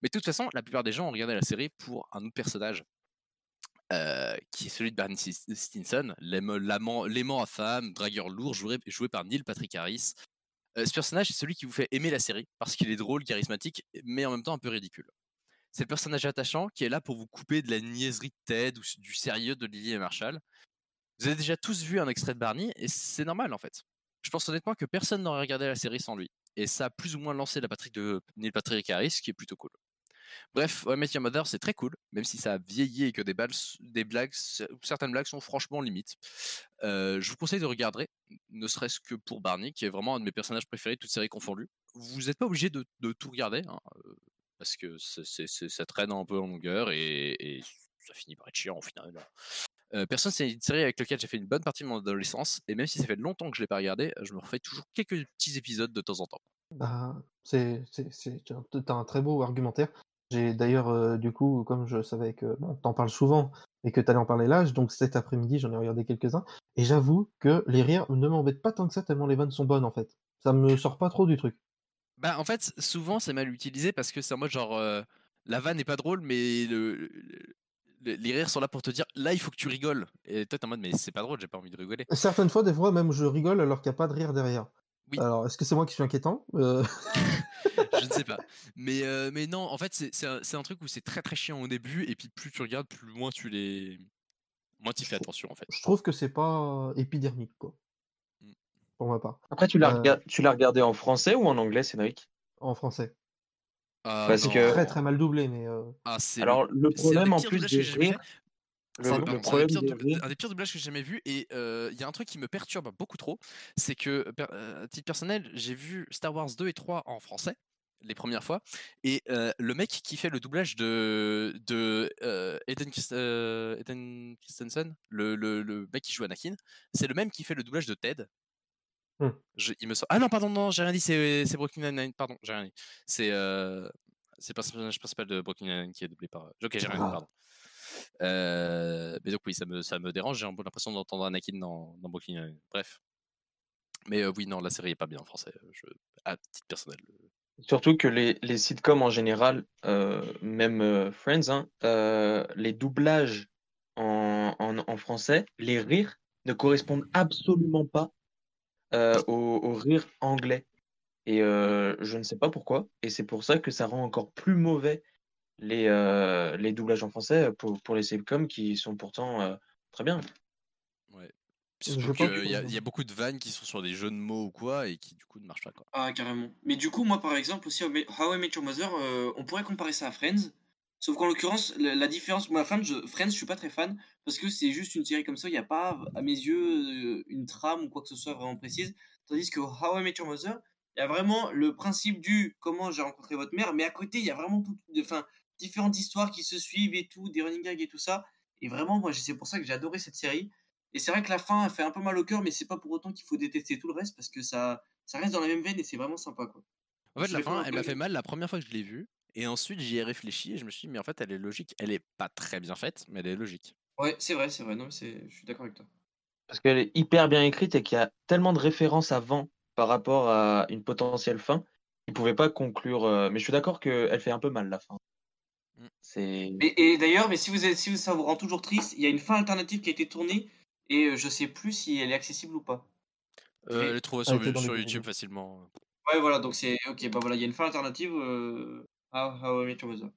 Mais de toute façon, la plupart des gens ont regardé la série pour un autre personnage, qui est celui de Barney Stinson, l'aimant à femme, dragueur lourd, joué par Neil Patrick Harris. Ce personnage est celui qui vous fait aimer la série, parce qu'il est drôle, charismatique, mais en même temps un peu ridicule. C'est le personnage attachant qui est là pour vous couper de la niaiserie de Ted ou du sérieux de Lily et Marshall. Vous avez déjà tous vu un extrait de Barney, et c'est normal en fait. Je pense honnêtement que personne n'aurait regardé la série sans lui, et ça a plus ou moins lancé la patte de Neil Patrick Harris, qui est plutôt cool. Bref, How I Met Your Mother, c'est très cool, même si ça a vieilli et que certaines blagues sont franchement limites. Je vous conseille de regarder, ne serait-ce que pour Barney, qui est vraiment un de mes personnages préférés de toute série confondue. Vous n'êtes pas obligé de tout regarder, hein, parce que ça traîne un peu en longueur et ça finit par être chiant au final. Personne, c'est une série avec laquelle j'ai fait une bonne partie de mon adolescence, et même si ça fait longtemps que je ne l'ai pas regardé, je me refais toujours quelques petits épisodes de temps en temps. Bah, t'as un très beau argumentaire. J'ai d'ailleurs, du coup, comme je savais que t'en parles souvent et que t'allais en parler là, donc cet après-midi, j'en ai regardé quelques-uns, et j'avoue que les rires ne m'embêtent pas tant que ça, tellement les vannes sont bonnes en fait. Ça me sort pas trop du truc. Bah, en fait, souvent c'est mal utilisé parce que c'est en mode genre, la vanne n'est pas drôle, mais les rires sont là pour te dire là il faut que tu rigoles, et toi t'es en mode mais c'est pas drôle, j'ai pas envie de rigoler. Certaines fois, des fois même je rigole alors qu'il n'y a pas de rire derrière. Oui. Alors est-ce que c'est moi qui suis inquiétant Je ne sais pas, mais non, en fait c'est un truc où c'est très très chiant au début, et puis plus tu regardes, plus loin moins tu fais attention en fait. Je trouve que c'est pas épidermique quoi, pour ma part. Après tu l'as regardé en français ou en anglais, Cédric? En français. Parce que très très mal doublé, mais alors le problème en plus des rires. C'est un des pires doublages que j'ai jamais vu, et il y a un truc qui me perturbe beaucoup trop, c'est que, à titre personnel, j'ai vu Star Wars 2 et 3 en français les premières fois, et le mec qui fait le doublage de Hayden Christensen, le mec qui joue Anakin, c'est le même qui fait le doublage de Ted. Il me semble... Ah non, pardon, non, j'ai rien dit, c'est Brooklyn Nine-Nine, pardon, j'ai rien dit. C'est le personnage principal de Brooklyn Nine-Nine qui est doublé par... Ok, j'ai rien dit, pardon. Mais donc oui, ça me dérange, j'ai un peu l'impression d'entendre Anakin dans Brooklyn. Bref, mais oui, non, la série est pas bien en français, à titre personnel. Surtout que les sitcoms en général, même Friends, hein, les doublages en français, les rires ne correspondent absolument pas aux rires anglais, et je ne sais pas pourquoi, et c'est pour ça que ça rend encore plus mauvais les doublages en français pour les sitcoms qui sont pourtant très bien. Ouais. Il y a beaucoup de vannes qui sont sur des jeux de mots ou quoi, et qui du coup ne marchent pas quoi. Ah carrément. Mais du coup moi par exemple aussi How I Met Your Mother, on pourrait comparer ça à Friends, sauf qu'en l'occurrence la différence, moi Friends je suis pas très fan parce que c'est juste une série comme ça, il y a pas à mes yeux une trame ou quoi que ce soit vraiment précise, tandis que How I Met Your Mother, il y a vraiment le principe du comment j'ai rencontré votre mère, mais à côté il y a vraiment tout, enfin différentes histoires qui se suivent et tout, des running gags et tout ça. Et vraiment, moi, c'est pour ça que j'ai adoré cette série. Et c'est vrai que la fin, elle fait un peu mal au cœur, mais c'est pas pour autant qu'il faut détester tout le reste, parce que ça reste dans la même veine et c'est vraiment sympa, quoi. En fait, la fin, elle m'a fait mal la première fois que je l'ai vue. Et ensuite, j'y ai réfléchi et je me suis dit, mais en fait, elle est logique. Elle est pas très bien faite, mais elle est logique. Ouais, c'est vrai. Non, mais je suis d'accord avec toi. Parce qu'elle est hyper bien écrite et qu'il y a tellement de références avant par rapport à une potentielle fin. Ils pouvaient pas conclure. Mais je suis d'accord qu'elle fait un peu mal, la fin. Et d'ailleurs, mais si ça vous rend toujours triste, il y a une fin alternative qui a été tournée et je sais plus si elle est accessible ou pas. Elle est trouvée sur YouTube facilement. Ouais, voilà, donc c'est ok. Bah voilà, il y a une fin alternative à How I Met Your Mother.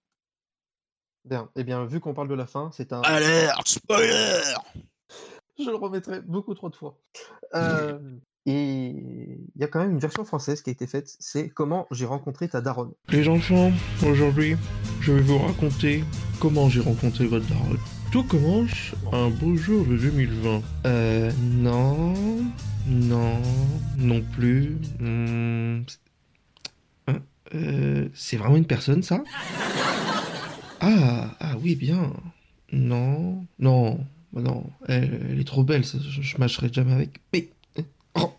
Bien, et bien vu qu'on parle de la fin, c'est un. Alerte spoiler. Je le remettrai beaucoup trop de fois. Et il y a quand même une version française qui a été faite, c'est Comment j'ai rencontré ta daronne. Les enfants, aujourd'hui, je vais vous raconter comment j'ai rencontré votre daronne. Tout commence un beau jour de 2020. Non plus. C'est vraiment une personne, ça ? Ah oui, bien. Non, elle est trop belle, ça, je mâcherai jamais avec.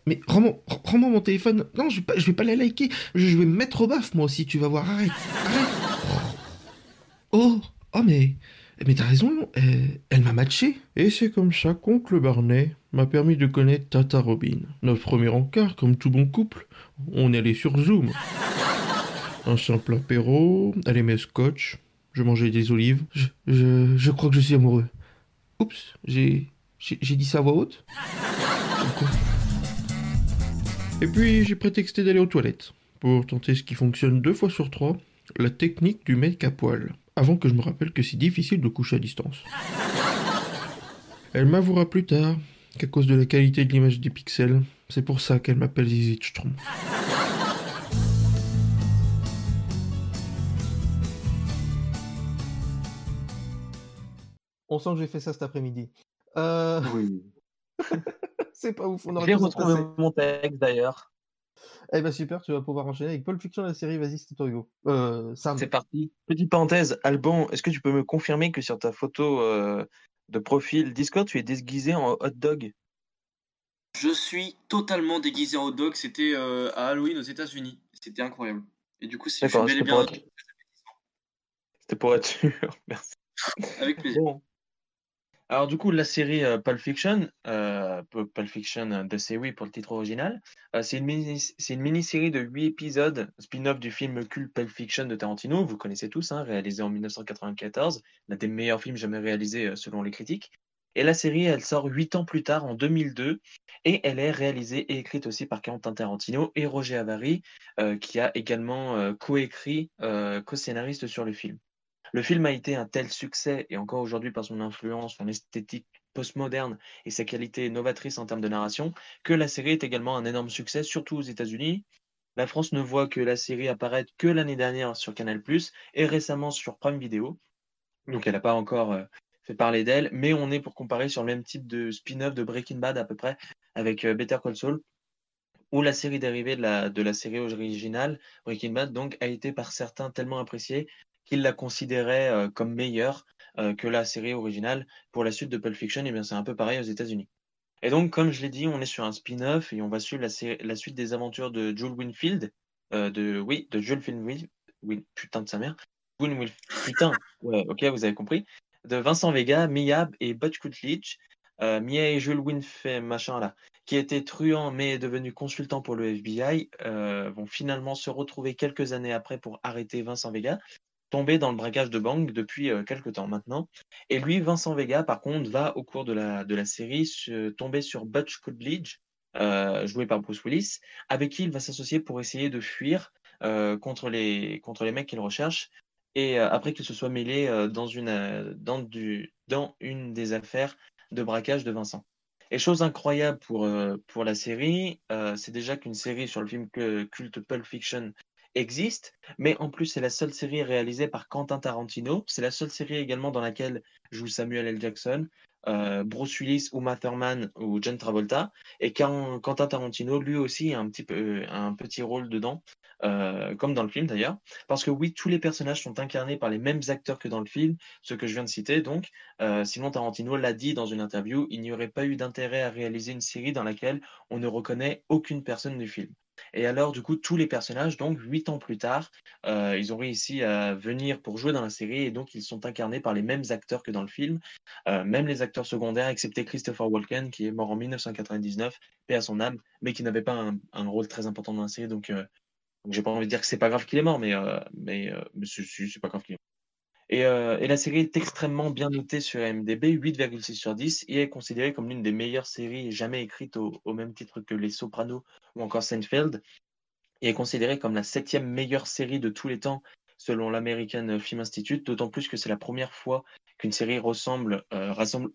Mais rends-moi mon téléphone. Non, je vais pas la liker. Je vais me mettre au baf, moi aussi, tu vas voir. Arrête. Oh, mais t'as raison, elle m'a matché. Et c'est comme ça qu'oncle Barnet m'a permis de connaître Tata Robin. Notre premier encart, comme tout bon couple, on est allé sur Zoom. Un simple apéro, allez mes scotch, je mangeais des olives. Je crois que je suis amoureux. Oups, j'ai dit ça à voix haute. Et puis, j'ai prétexté d'aller aux toilettes, pour tenter ce qui fonctionne 2 fois sur 3, la technique du mec à poil, avant que je me rappelle que c'est difficile de coucher à distance. Elle m'avouera plus tard qu'à cause de la qualité de l'image des pixels, c'est pour ça qu'elle m'appelle Zizitstrom. On sent que j'ai fait ça cet après-midi. Oui. C'est pas ouf. J'ai retrouvé mon texte d'ailleurs. Eh ben super, tu vas pouvoir enchaîner avec Pulp Fiction de la série. Vas-y, c'est Hugo. Sam. C'est parti. Petite parenthèse, Alban, est-ce que tu peux me confirmer que sur ta photo de profil Discord, tu es déguisé en hot dog? Je suis totalement déguisé en hot dog. C'était à Halloween aux États-Unis. C'était incroyable. Et du coup, si je suis bel et bien. C'était pour être sûr. Merci. Avec plaisir. Bon. Alors du coup, la série Pulp Fiction The Series pour le titre original, c'est une mini-série de 8 épisodes, spin-off du film culte Pulp Fiction de Tarantino, vous connaissez tous, hein, réalisé en 1994, l'un des meilleurs films jamais réalisés selon les critiques. Et la série, elle sort 8 ans plus tard, en 2002, et elle est réalisée et écrite aussi par Quentin Tarantino et Roger Avary, qui a également co-scénariste sur le film. Le film a été un tel succès, et encore aujourd'hui par son influence, son esthétique postmoderne et sa qualité novatrice en termes de narration, que la série est également un énorme succès, surtout aux États-Unis. La France ne voit que la série apparaître que l'année dernière sur Canal+, et récemment sur Prime Vidéo. Donc elle n'a pas encore fait parler d'elle, mais on est pour comparer sur le même type de spin-off de Breaking Bad à peu près, avec Better Call Saul, où la série dérivée de la série originale, Breaking Bad, donc, a été par certains tellement appréciée qu'il la considérait comme meilleure que la série originale pour la suite de Pulp Fiction, et bien c'est un peu pareil aux États-Unis. Et donc, comme je l'ai dit, on est sur un spin-off et on va suivre la suite des aventures de Joel Winfield, vous avez compris, de Vincent Vega, Mia et Butch Coolidge, Mia et Joel Winfield, qui était truand mais est devenu consultant pour le FBI, vont finalement se retrouver quelques années après pour arrêter Vincent Vega, tombé dans le braquage de banque depuis quelques temps maintenant. Et lui, Vincent Vega, par contre, va au cours de la série tomber sur Butch Coolidge, joué par Bruce Willis, avec qui il va s'associer pour essayer de fuir contre les mecs qu'il recherche, et après qu'il se soit mêlé dans une des affaires de braquage de Vincent. Et chose incroyable pour la série, c'est déjà qu'une série sur le film culte Pulp Fiction existe, mais en plus c'est la seule série réalisée par Quentin Tarantino, c'est la seule série également dans laquelle jouent Samuel L. Jackson, Bruce Willis, Uma Thurman ou John Travolta, et Quentin Tarantino lui aussi a un petit rôle dedans, comme dans le film d'ailleurs, parce que oui, tous les personnages sont incarnés par les mêmes acteurs que dans le film, ceux que je viens de citer donc, sinon Tarantino l'a dit dans une interview, il n'y aurait pas eu d'intérêt à réaliser une série dans laquelle on ne reconnaît aucune personne du film. Et alors, du coup, tous les personnages, donc 8 ans plus tard, ils ont réussi à venir pour jouer dans la série, et donc ils sont incarnés par les mêmes acteurs que dans le film, même les acteurs secondaires, excepté Christopher Walken, qui est mort en 1999, paix à son âme, mais qui n'avait pas un rôle très important dans la série, donc j'ai pas envie de dire que c'est pas grave qu'il est mort, mais c'est pas grave qu'il est mort. Et la série est extrêmement bien notée sur IMDb, 8,6 sur 10, et est considérée comme l'une des meilleures séries jamais écrites au même titre que Les Sopranos ou encore Seinfeld, et est considérée comme la 7e meilleure série de tous les temps selon l'American Film Institute, d'autant plus que c'est la première fois qu'une série rassemble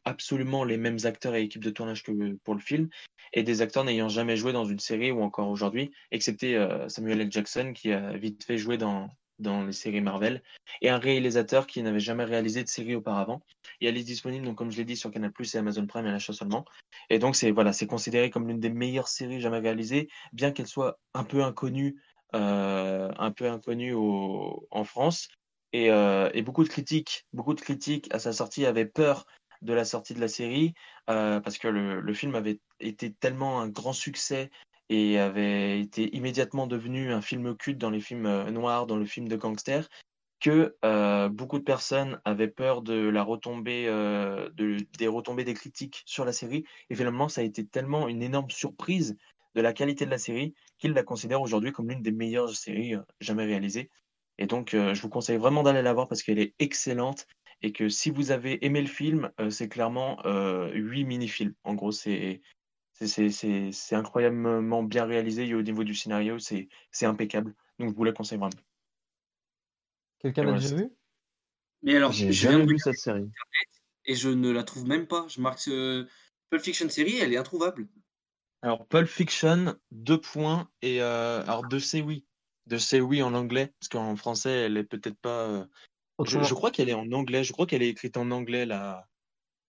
absolument les mêmes acteurs et équipes de tournage que pour le film, et des acteurs n'ayant jamais joué dans une série ou encore aujourd'hui, excepté Samuel L. Jackson qui a vite fait jouer dans les séries Marvel, et un réalisateur qui n'avait jamais réalisé de série auparavant. Et elle est disponible, donc, comme je l'ai dit, sur Canal+, et Amazon Prime, à l'achat seulement. Et donc, c'est considéré comme l'une des meilleures séries jamais réalisées, bien qu'elle soit un peu inconnue en France. Et beaucoup de critiques à sa sortie avaient peur de la sortie de la série, parce que le film avait été tellement un grand succès et avait été immédiatement devenu un film culte dans les films noirs, dans le film de gangsters, que beaucoup de personnes avaient peur de la retombée, des retombées des critiques sur la série, et finalement ça a été tellement une énorme surprise de la qualité de la série qu'ils la considèrent aujourd'hui comme l'une des meilleures séries jamais réalisées. Et donc je vous conseille vraiment d'aller la voir parce qu'elle est excellente, et que si vous avez aimé le film, c'est clairement 8 mini-films, en gros c'est incroyablement bien réalisé, et au niveau du scénario, c'est impeccable. Donc, je vous la conseille vraiment. Quelqu'un l'a déjà vu ? Mais alors, j'ai jamais vu cette série. Et je ne la trouve même pas. Je marque Pulp Fiction série, elle est introuvable. Alors, Pulp Fiction, 2 points. Et alors, de C.Oui en anglais, parce qu'en français, elle est peut-être pas. Je crois qu'elle est en anglais. Je crois qu'elle est écrite en anglais,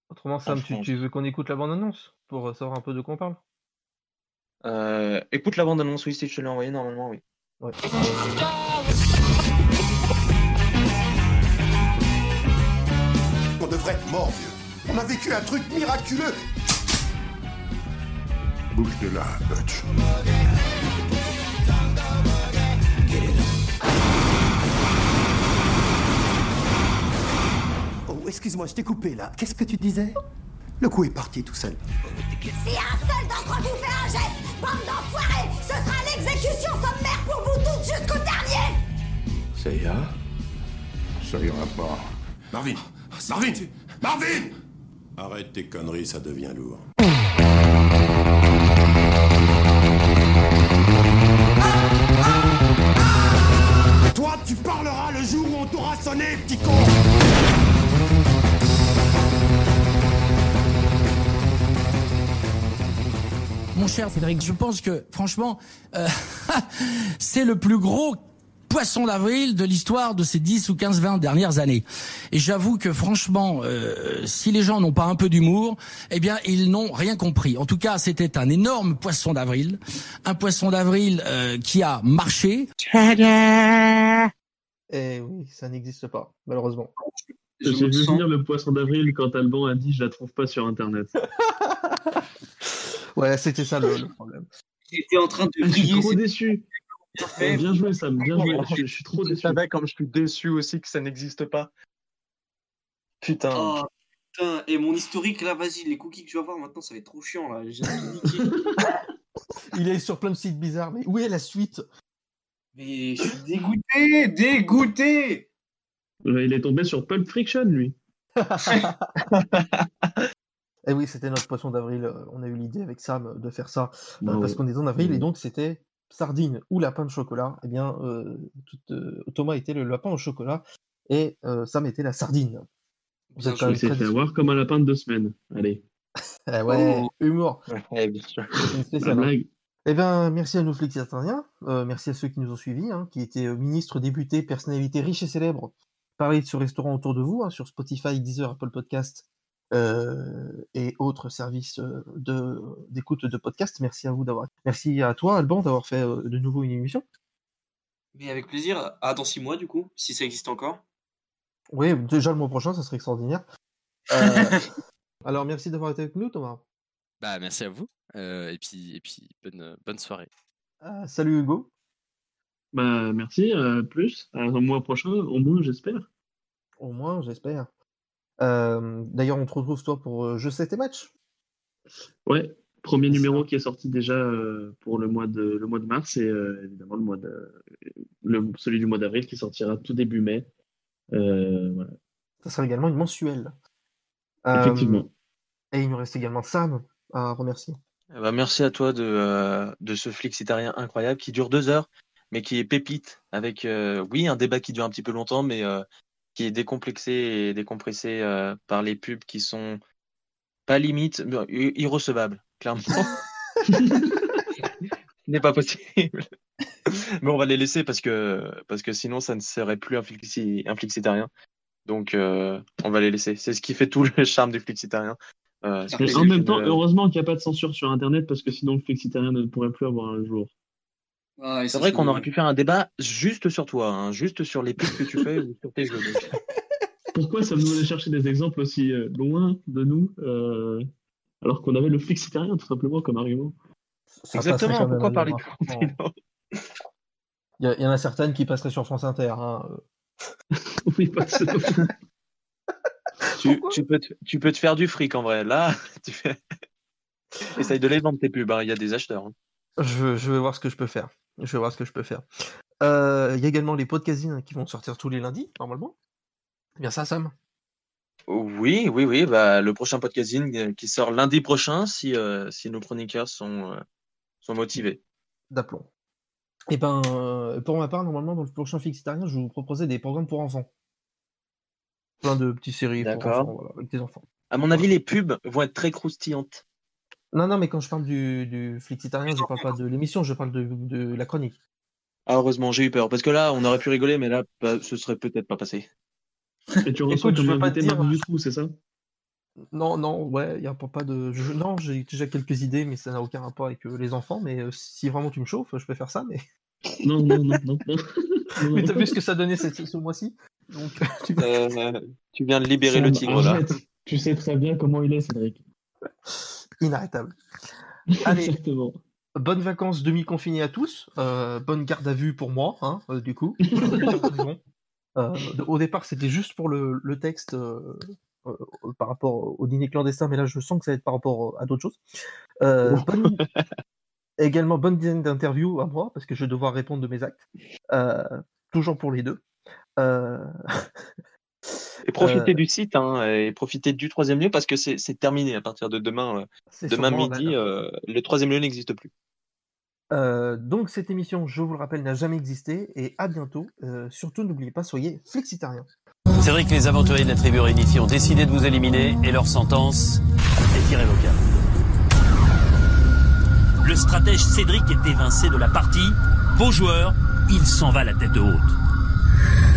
Autrement, Sam, tu, Franchement, tu veux qu'on écoute la bande-annonce pour savoir un peu de quoi on parle? Écoute la bande-annonce, oui, si je te l'ai envoyé, normalement, oui. Ouais. On devrait être mort, vieux. On a vécu un truc miraculeux. Bouge de là, Butch. Oh, excuse-moi, je t'ai coupé, là. Qu'est-ce que tu disais? Le coup est parti tout seul. Si un seul d'entre vous fait un geste, bande d'enfoirés, ce sera l'exécution sommaire pour vous toutes jusqu'au dernier. Ça ira? Ça ira pas. Marvin! Marvin! Marvin! Arrête tes conneries, ça devient lourd. Toi, tu parleras le jour où on t'aura sonné, petit con! Mon cher Frédéric, je pense que, franchement, c'est le plus gros poisson d'avril de l'histoire de ces 10 ou 15, 20 dernières années. Et j'avoue que, franchement, si les gens n'ont pas un peu d'humour, eh bien, ils n'ont rien compris. En tout cas, c'était un énorme poisson d'avril. Un poisson d'avril qui a marché. Tada! Eh oui, ça n'existe pas, malheureusement. J'ai vu venir le poisson d'avril quand Alban a dit « je la trouve pas sur Internet ». Ouais, c'était ça le problème. J'étais en train de briller. Je suis trop déçu. Bien joué, Sam. Bien joué. Je suis trop déçu. Comme je suis déçu aussi que ça n'existe pas. Putain. Oh, putain. Et mon historique, là, vas-y, les cookies que je vais avoir maintenant, ça va être trop chiant, là. J'ai Il est sur plein de sites bizarres. Mais où est la suite? Mais je suis dégoûté. Dégoûté. Il est tombé sur Pulp Friction, lui. Eh oui, c'était notre poisson d'avril. On a eu l'idée avec Sam de faire ça parce qu'on est en avril et donc c'était sardine ou lapin de chocolat. Eh bien, Thomas était le lapin au chocolat et Sam était la sardine. Vous êtes quand même très fait avoir comme un lapin de 2 semaines. Allez. Eh ouais, humour. Ouais, bien sûr. C'est une spéciale. Hein. Eh bien, merci à nos flics italiens. Merci à ceux qui nous ont suivis, hein, qui étaient ministres, députés, personnalités riches et célèbres. Parlez de ce restaurant autour de vous, hein, sur Spotify, Deezer, Apple Podcasts. Et autres services d'écoute de podcast. Merci à vous d'avoir. Merci à toi, Alban, d'avoir fait de nouveau une émission. Mais avec plaisir. À dans 6 mois, du coup, si ça existe encore. Oui, déjà le mois prochain, ça serait extraordinaire. Alors, merci d'avoir été avec nous, Thomas. Bah, merci à vous. Et puis, bonne soirée. Salut, Hugo. Bah, merci. Plus. Au mois prochain, au moins, j'espère. Au moins, j'espère. D'ailleurs, on te retrouve toi pour Je sais tes matchs. Ouais, premier numéro qui est sorti déjà pour le mois de mars et évidemment celui du mois d'avril qui sortira tout début mai. Voilà. Ça sera également une mensuelle. Effectivement. Et il nous reste également Sam à remercier. Eh ben, merci à toi de ce flixitarien incroyable qui dure 2 heures mais qui est pépite avec un débat qui dure un petit peu longtemps mais qui est décomplexé et décompressé par les pubs qui sont pas limites, irrecevables, clairement. Ce n'est pas possible. Mais on va les laisser parce que sinon, ça ne serait plus un flixitarien. Donc, on va les laisser. C'est ce qui fait tout le charme du flixitarien. En même temps, heureusement qu'il n'y a pas de censure sur Internet parce que sinon, le flixitarien ne pourrait plus avoir un jour. Ah, c'est vrai qu'on aurait pu faire un débat juste sur toi, hein, juste sur les pubs que tu fais ou sur tes jeux. Pourquoi sommes-nous allés chercher des exemples aussi loin de nous alors qu'on avait le flixitarien tout simplement comme argument? Exactement, pourquoi parler de continent? Il y en a certaines qui passeraient sur France Inter. Hein. Oui, parce que... tu peux te faire du fric en vrai. Là, tu fais... Essaye de les vendre tes pubs, hein. Il y a des acheteurs. Hein. Je vais voir ce que je peux faire. Il y a également les podcastines qui vont sortir tous les lundis, normalement. C'est bien ça, Sam? Oui. Bah, le prochain podcastine qui sort lundi prochain, si nos chroniqueurs sont motivés. D'aplomb. Et ben, pour ma part, normalement, dans le prochain Fixitarien, je vais vous proposer des programmes pour enfants. Plein de petites séries pour enfants, voilà, avec des enfants. À mon avis, les pubs vont être très croustillantes. Non, mais quand je parle du flixitarien, je parle pas de l'émission, je parle de la chronique. Ah, heureusement, j'ai eu peur, parce que là, on aurait pu rigoler, mais là, ce serait peut-être pas passé. Et tu reçois que tu veux pas tes marques du trou, c'est ça? Non, non, ouais, il n'y a pas de. Non, j'ai déjà quelques idées, mais ça n'a aucun rapport avec les enfants. Mais si vraiment tu me chauffes, je peux faire ça. Mais non, non, non, non. Mais t'as vu ce que ça donnait ce mois-ci. Donc, tu viens de libérer le tigre là. Tu sais très bien comment il est, Cédric. Inarrêtable. Allez, exactement. Bonnes vacances demi-confinées à tous. Bonne garde à vue pour moi, hein, du coup. Au départ, c'était juste pour le texte par rapport au dîner clandestin, mais là, je sens que ça va être par rapport à d'autres choses. Également, bonne dizaine d'interviews à moi, parce que je vais devoir répondre de mes actes. Toujours pour les deux. Et profitez du site, hein, et profitez du troisième lieu, parce que c'est terminé à partir de demain. Demain midi, le troisième lieu n'existe plus. Donc cette émission, je vous le rappelle, n'a jamais existé, et à bientôt. Surtout n'oubliez pas, soyez flexitariens. C'est vrai que les aventuriers de la tribu réunifiée ont décidé de vous éliminer, et leur sentence est irrévocable. Le stratège Cédric est évincé de la partie. Beau joueur, il s'en va la tête haute.